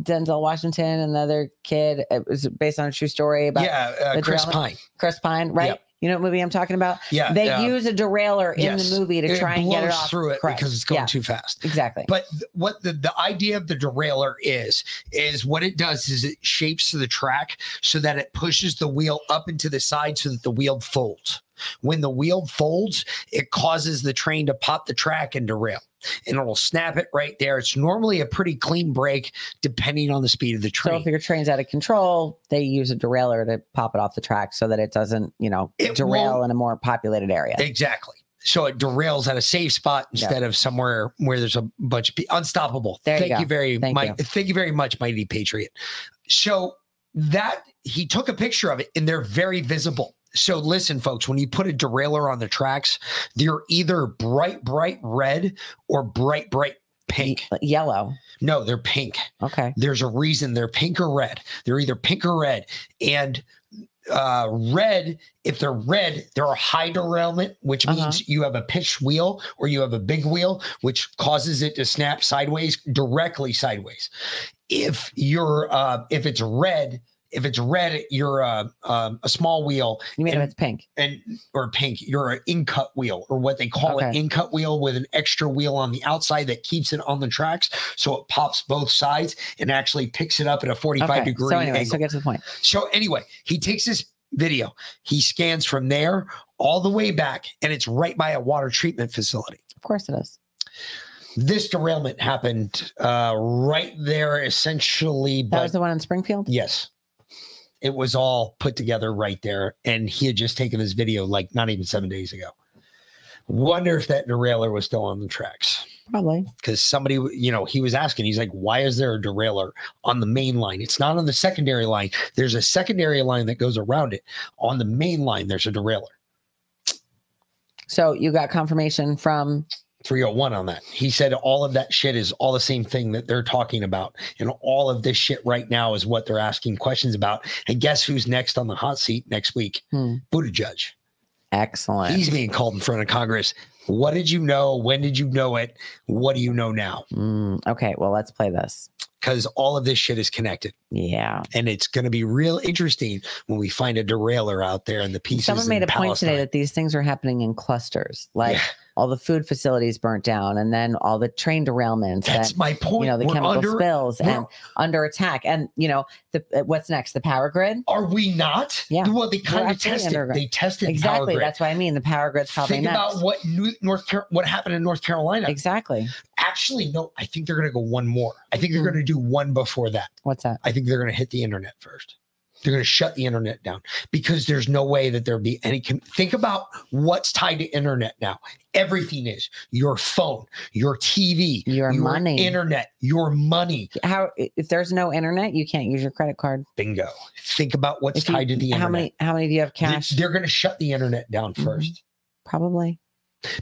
Denzel Washington and the other kid? It was based on a true story about yeah, uh, Chris Pine. Chris Pine, right? Yep. You know what movie I'm talking about? Yeah. They uh, use a derailleur in yes. the movie to it try and get it off. through it Correct. because it's going yeah, too fast. Exactly. But th- what the, the idea of the derailleur is, is what it does is it shapes the track so that it pushes the wheel up into the side so that the wheel folds. When the wheel folds, it causes the train to pop the track and derail. And it'll snap it right there. It's normally a pretty clean break depending on the speed of the train. So if your train's out of control, they use a derailleur to pop it off the track so that it doesn't, you know, it derail in a more populated area. Exactly. So it derails at a safe spot instead yep. of somewhere where there's a bunch of people. Unstoppable. There thank you, you very much. Thank you very much, Mighty Patriot. So that he took a picture of it and they're very visible. So listen, folks, when you put a derailleur on the tracks, they're either bright, bright red or bright, bright pink. Yellow. No, they're pink. Okay. There's a reason they're pink or red. They're either pink or red. And uh, red, if they're red, they're a high derailment, which means uh-huh. you have a pitched wheel or you have a big wheel, which causes it to snap sideways, directly sideways. If you're, uh, if it's red, If it's red, you're a, um, a small wheel. You mean and, if it's pink? and Or pink, you're an in-cut wheel or what they call okay. an in-cut wheel with an extra wheel on the outside that keeps it on the tracks so it pops both sides and actually picks it up at a forty-five degree okay. so anyway, angle. So get to the point. So anyway, he takes this video. He scans from there all the way back, and it's right by a water treatment facility. Of course it is. This derailment happened uh, right there essentially. That but, was the one in Springfield? Yes. It was all put together right there. And he had just taken this video like not even seven days ago. Wonder if that derailleur was still on the tracks. Probably. Because somebody, you know, he was asking, he's like, why is there a derailleur on the main line? It's not on the secondary line. There's a secondary line that goes around it. On the main line, there's a derailleur. So you got confirmation from three oh one on that. He said all of that shit is all the same thing that they're talking about. And all of this shit right now is what they're asking questions about. And guess who's next on the hot seat next week? Hmm. Buttigieg. Excellent. He's being called in front of Congress. What did you know? When did you know it? What do you know now? Mm, okay, well, let's play this. Because all of this shit is connected. Yeah. And it's going to be real interesting when we find a derailleur out there in the pieces. Someone made a Palestine. point today that these things are happening in clusters. Like yeah. all the food facilities burnt down and then all the train derailments. That's and, my point. You know, the we're chemical under, spills and under attack. And, you know, the, what's next? The power grid? Are we not? Yeah. Well, they kind we're of tested. They tested exactly. Power grid. That's what I mean. The power grid's probably think next. Think about what, New, North Car- what happened in North Carolina. Exactly. Actually, no, I think they're going to go one more. I think they're mm-hmm. going to do one before that. What's that? I think they're going to hit the internet first. They're going to shut the internet down because there's no way that there'll be any. Com- Think about what's tied to internet now. Everything is your phone, your T V, your, your money, internet, your money. How if there's no internet, you can't use your credit card. Bingo. Think about what's if tied you, to the internet. How many? How many do you have cash? They're going to shut the internet down first. Mm-hmm. Probably.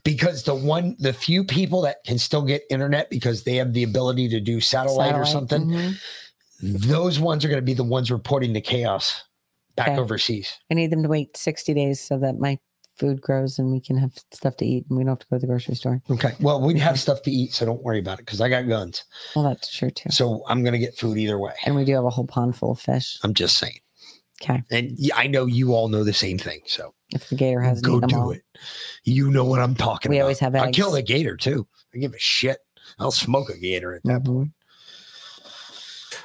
Because the one, the few people that can still get internet because they have the ability to do satellite, satellite. or something. Mm-hmm. Those ones are going to be the ones reporting the chaos back okay. overseas. I need them to wait sixty days so that my food grows and we can have stuff to eat and we don't have to go to the grocery store. Okay. Well, we have stuff to eat, so don't worry about it because I got guns. Well, that's true too. So I'm going to get food either way. And we do have a whole pond full of fish. I'm just saying. Okay. And I know you all know the same thing. So if the gator hasn't go eaten do them all. it. You know what I'm talking we about. We always have eggs. I kill the gator too. I give a shit. I'll smoke a gator at that mm-hmm. point.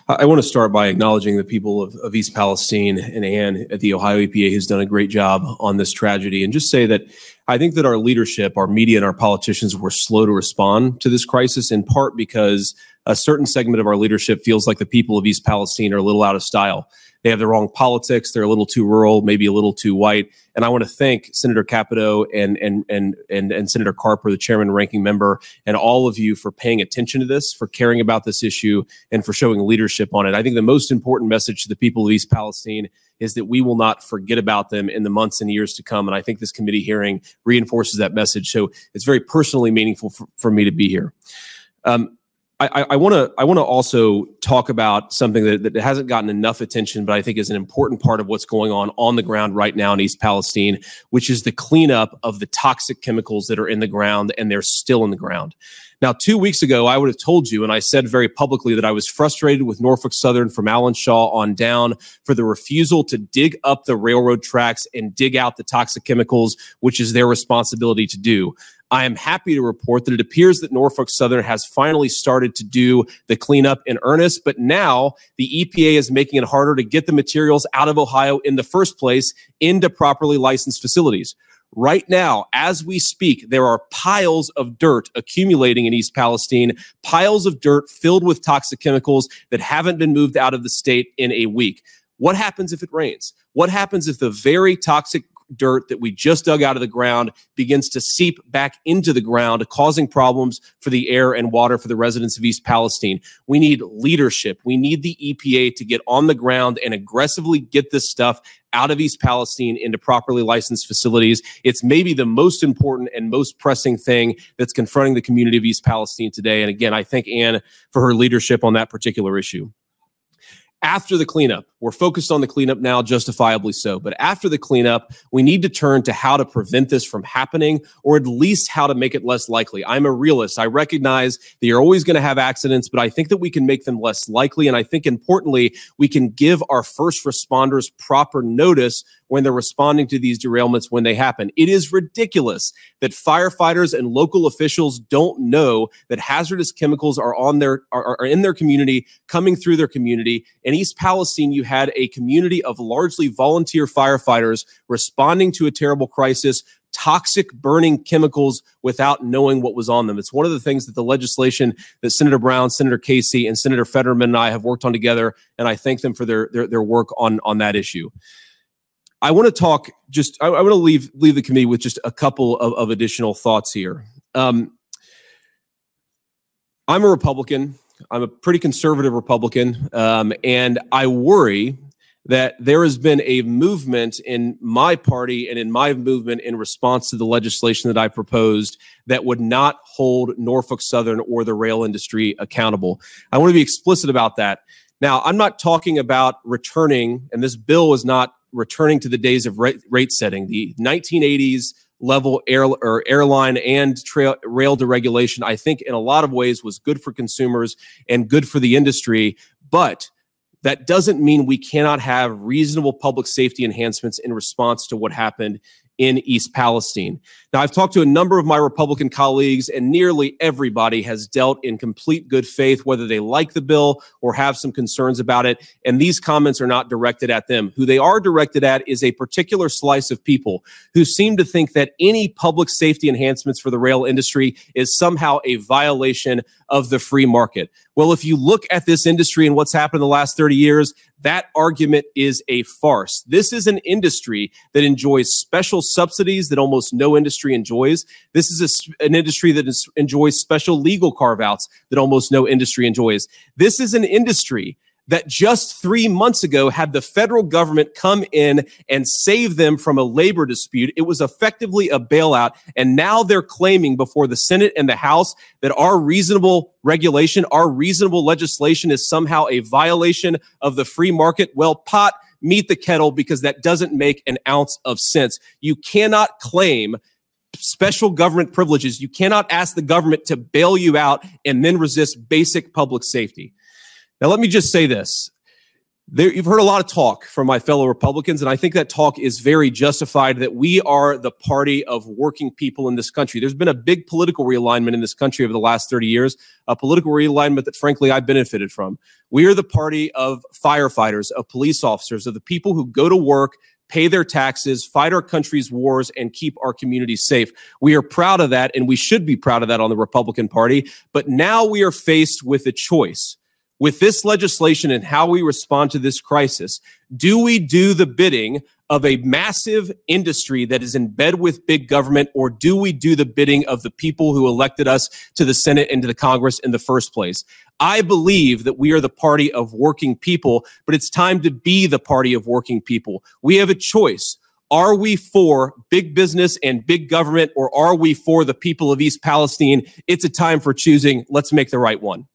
I want to start by acknowledging the people of, of East Palestine and Ann at the Ohio E P A has done a great job on this tragedy and just say that I think that our leadership, our media and our politicians were slow to respond to this crisis in part because a certain segment of our leadership feels like the people of East Palestine are a little out of style. They have the wrong politics. They're a little too rural, maybe a little too white. And I want to thank Senator Capito and and and and, and Senator Carper, the chairman and ranking member, and all of you for paying attention to this, for caring about this issue, and for showing leadership on it. I think the most important message to the people of East Palestine is that we will not forget about them in the months and years to come. And I think this committee hearing reinforces that message. So it's very personally meaningful for, for me to be here. Um, I want to I want to also talk about something that, that hasn't gotten enough attention, but I think is an important part of what's going on on the ground right now in East Palestine, which is the cleanup of the toxic chemicals that are in the ground and they're still in the ground. Now, two weeks ago, I would have told you, and I said very publicly that I was frustrated with Norfolk Southern from Alan Shaw on down for the refusal to dig up the railroad tracks and dig out the toxic chemicals, which is their responsibility to do. I am happy to report that it appears that Norfolk Southern has finally started to do the cleanup in earnest, but now the E P A is making it harder to get the materials out of Ohio in the first place into properly licensed facilities. Right now, as we speak, there are piles of dirt accumulating in East Palestine, piles of dirt filled with toxic chemicals that haven't been moved out of the state in a week. What happens if it rains? What happens if the very toxic dirt that we just dug out of the ground begins to seep back into the ground, causing problems for the air and water for the residents of East Palestine? We need leadership. We need the E P A to get on the ground and aggressively get this stuff out of East Palestine into properly licensed facilities. It's maybe the most important and most pressing thing that's confronting the community of East Palestine today. And again, I thank Ann for her leadership on that particular issue. After the cleanup, we're focused on the cleanup now, justifiably so. But after the cleanup, we need to turn to how to prevent this from happening, or at least how to make it less likely. I'm a realist. I recognize that you're always going to have accidents, but I think that we can make them less likely. And I think, importantly, we can give our first responders proper notice when they're responding to these derailments when they happen. It is ridiculous that firefighters and local officials don't know that hazardous chemicals are on their are, are in their community, coming through their community. In East Palestine, you had a community of largely volunteer firefighters responding to a terrible crisis, toxic burning chemicals without knowing what was on them. It's one of the things that the legislation that Senator Brown, Senator Casey, and Senator Fetterman and I have worked on together, and I thank them for their their, their work on, on that issue. I want to talk just, I, I want to leave leave the committee with just a couple of, of additional thoughts here. Um, I'm a Republican. I'm a pretty conservative Republican, um, and I worry that there has been a movement in my party and in my movement in response to the legislation that I proposed that would not hold Norfolk Southern or the rail industry accountable. I want to be explicit about that. Now, I'm not talking about returning, and this bill is not returning to the days of rate, rate setting, the nineteen eighties level air, or airline and trail, rail deregulation, I think in a lot of ways was good for consumers and good for the industry. But that doesn't mean we cannot have reasonable public safety enhancements in response to what happened in East Palestine. Now, I've talked to a number of my Republican colleagues, and nearly everybody has dealt in complete good faith, whether they like the bill or have some concerns about it. And these comments are not directed at them. Who they are directed at is a particular slice of people who seem to think that any public safety enhancements for the rail industry is somehow a violation of the free market. Well, if you look at this industry and what's happened in the last thirty years, that argument is a farce. This is an industry that enjoys special subsidies that almost no industry enjoys. This is a, an industry that is, enjoys special legal carve-outs that almost no industry enjoys. This is an industry that just three months ago had the federal government come in and save them from a labor dispute. It was effectively a bailout. And now they're claiming before the Senate and the House that our reasonable regulation, our reasonable legislation is somehow a violation of the free market. Well, pot, meet the kettle, because that doesn't make an ounce of sense. You cannot claim special government privileges. You cannot ask the government to bail you out and then resist basic public safety. Now, let me just say this. There, you've heard a lot of talk from my fellow Republicans, and I think that talk is very justified, that we are the party of working people in this country. There's been a big political realignment in this country over the last thirty years, a political realignment that, frankly, I benefited from. We are the party of firefighters, of police officers, of the people who go to work, pay their taxes, fight our country's wars, and keep our communities safe. We are proud of that, and we should be proud of that on the Republican Party. But now we are faced with a choice. With this legislation and how we respond to this crisis, do we do the bidding of a massive industry that is in bed with big government, or do we do the bidding of the people who elected us to the Senate and to the Congress in the first place? I believe that we are the party of working people, but it's time to be the party of working people. We have a choice. Are we for big business and big government, or are we for the people of East Palestine? It's a time for choosing. Let's make the right one.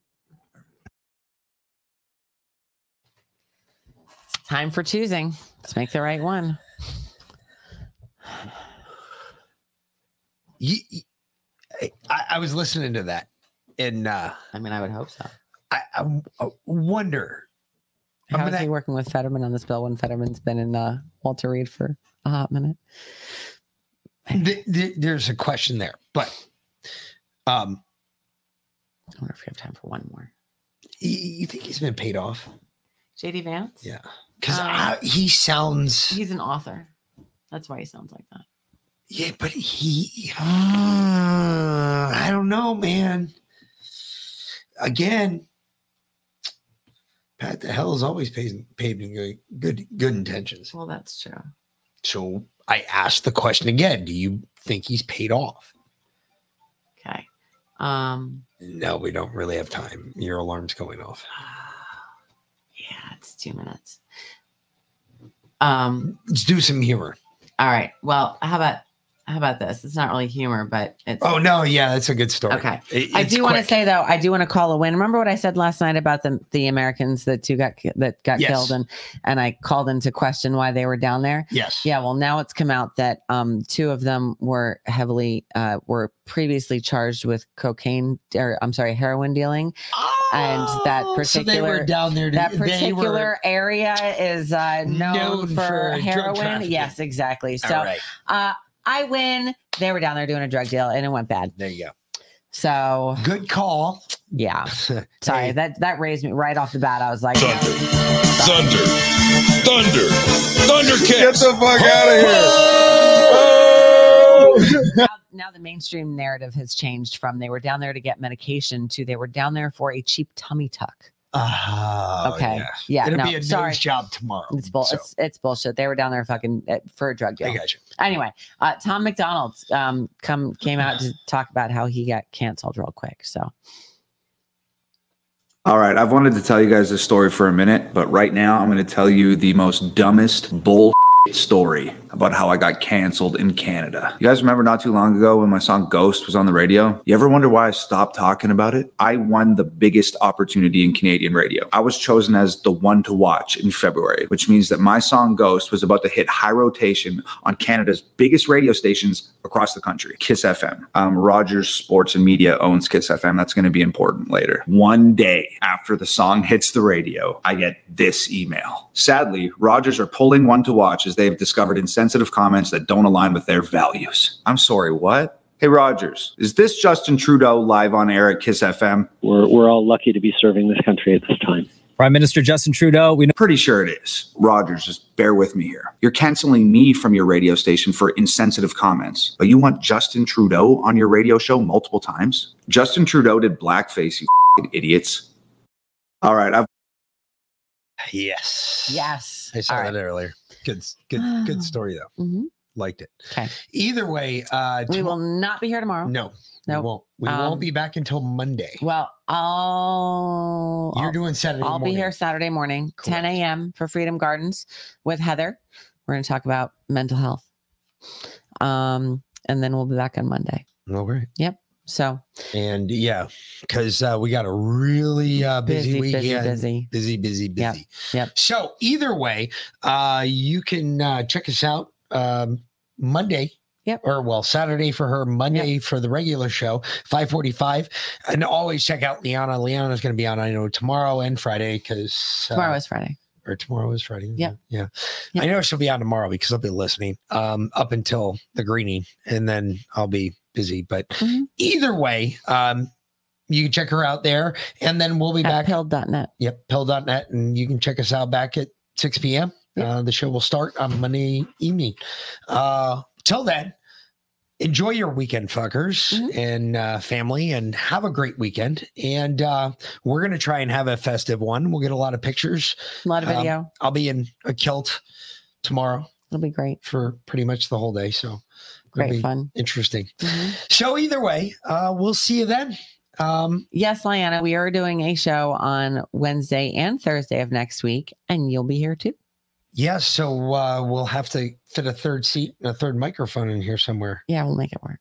Time for choosing. Let's make the right one. You, I, I was listening to that, and uh, I mean, I would hope so. I, I, I wonder how I'm is gonna, he working with Fetterman on this bill when Fetterman's been in uh, Walter Reed for a hot minute. Th- th- there's a question there, but um, I wonder if we have time for one more. You think he's been paid off? J D Vance? Yeah. Because um, he sounds... He's an author. That's why he sounds like that. Yeah, but he... Uh, I don't know, man. Again, Pat the hell is always paved in good, good intentions. Well, that's true. So I asked the question again. Do you think he's paid off? Okay. Um, no, we don't really have time. Your alarm's going off. Yeah, it's two minutes. Um, Let's do some humor. All right. Well, how about how about this? It's not really humor, but it's... Oh, no. Yeah, that's a good story. Okay. It, I do want to say, though, I do want to call a win. Remember what I said last night about the the Americans that two got that got yes. killed, and, and I called into question why they were down there? Yes. Yeah, well, now it's come out that um, two of them were heavily, uh, were previously charged with cocaine, or I'm sorry, heroin dealing. Oh! And that particular so they were down there to, that particular were, area is uh, known, known for, for heroin. Yes, exactly. So right. uh, I win. They were down there doing a drug deal, and it went bad. There you go. So good call. Yeah. Sorry, hey. that that raised me right off the bat. I was like, thunder, thunder, thunder, thunder kicks. Get the fuck out of here. Oh! now, now the mainstream narrative has changed from they were down there to get medication to they were down there for a cheap tummy tuck. Oh, okay. Yeah. yeah It'll no, be a sorry. nose job tomorrow. It's, bull- so. it's, it's bullshit. They were down there fucking uh, for a drug deal. I got you. Anyway, uh, Tom McDonald um, come came out to talk about how he got canceled real quick. So All right, I've wanted to tell you guys this story for a minute, but right now I'm going to tell you the most dumbest bull story about how I got canceled in Canada. You guys remember not too long ago when my song Ghost was on the radio? You ever wonder why I stopped talking about it? I won the biggest opportunity in Canadian radio. I was chosen as the one to watch in February, which means that my song Ghost was about to hit high rotation on Canada's biggest radio stations across the country. Kiss F M. Um, Rogers Sports and Media owns Kiss F M. That's going to be important later. One day after the song hits the radio, I get this email. Sadly, Rogers are pulling one to watch as they have discovered insensitive comments that don't align with their values. I'm sorry, what? Hey, Rogers, is this Justin Trudeau live on air at Kiss F M? We're, we're all lucky to be serving this country at this time. Prime Minister Justin Trudeau, we know. Pretty sure it is. Rogers, just bear with me here. You're canceling me from your radio station for insensitive comments, but you want Justin Trudeau on your radio show multiple times? Justin Trudeau did blackface, you f***ing idiots. All right, I've... Yes. Yes. I saw all that right. earlier. Good, good, good story though. Mm-hmm. Liked it. Okay. Either way, uh, we will not be here tomorrow. No, no, we won't. We um, won't be back until Monday. Well, I'll. You're I'll, doing Saturday. I'll morning. be here Saturday morning, cool. ten a.m. for Freedom Gardens with Heather. We're going to talk about mental health, um, and then we'll be back on Monday. All right. Yep. So. And yeah, because uh, we got a really uh, busy, busy weekend. Busy, busy, busy, busy. Yep. Yep. So either way, uh, you can uh, check us out um, Monday. Yep. Or well, Saturday for her, Monday yep. for the regular show, five forty-five. And always check out Liana. Liana's going to be on, I know, tomorrow and Friday because uh, tomorrow is Friday. Or tomorrow is Friday. Yeah. Yeah. Yep. I know she'll be on tomorrow because I'll be listening um, up until the greening, and then I'll be busy. But mm-hmm. either way, um, you can check her out there, and then we'll be at back. pill dot net. Yep. pill dot net. And you can check us out back at six p.m. Yep. Uh, the show will start on Monday evening. Uh, till then, enjoy your weekend, fuckers, mm-hmm. and uh, family, and have a great weekend. And uh, we're going to try and have a festive one. We'll get a lot of pictures. A lot of video. Um, I'll be in a kilt tomorrow. It'll be great. For pretty much the whole day. So great be fun. Interesting. Mm-hmm. So either way, uh, we'll see you then. Um, yes, Liana, we are doing a show on Wednesday and Thursday of next week, and you'll be here too. Yeah, so uh, we'll have to fit a third seat and a third microphone in here somewhere. Yeah, we'll make it work.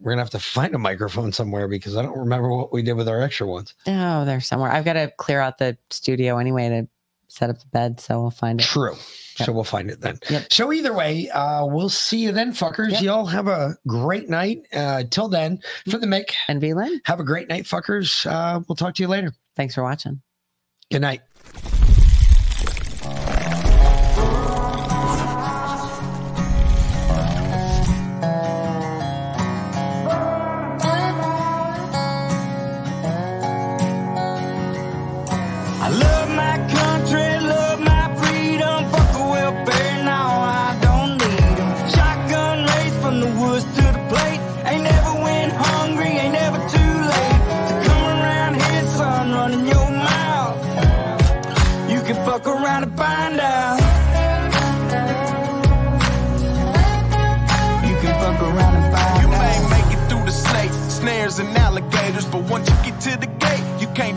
We're going to have to find a microphone somewhere because I don't remember what we did with our extra ones. Oh, they're somewhere. I've got to clear out the studio anyway to set up the bed, so we'll find it. True. Yep. So we'll find it then. Yep. So either way, uh, we'll see you then, fuckers. Yep. Y'all have a great night. Uh, till then, for the Mick. And V-Lynn. Have a great night, fuckers. Uh, we'll talk to you later. Thanks for watching. Good night. But once you get to the gate, you can't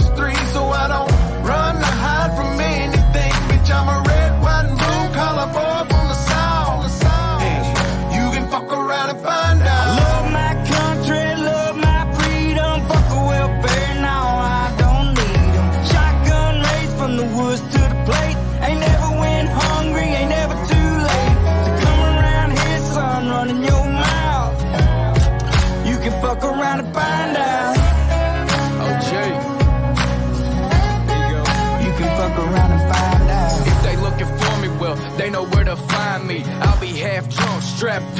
three, so I don't run or hide from anything, bitch. I'm a red, white, and blue collar boy from the South. And you can fuck around and find out. I love my country, love my freedom. Fuck a welfare, now I don't need them. Shotgun raised from the woods to the plate. Ain't never went hungry, ain't never too late to come around here, son, running your mouth. You can fuck around and find out. They know where to find me. I'll be half drunk, strapped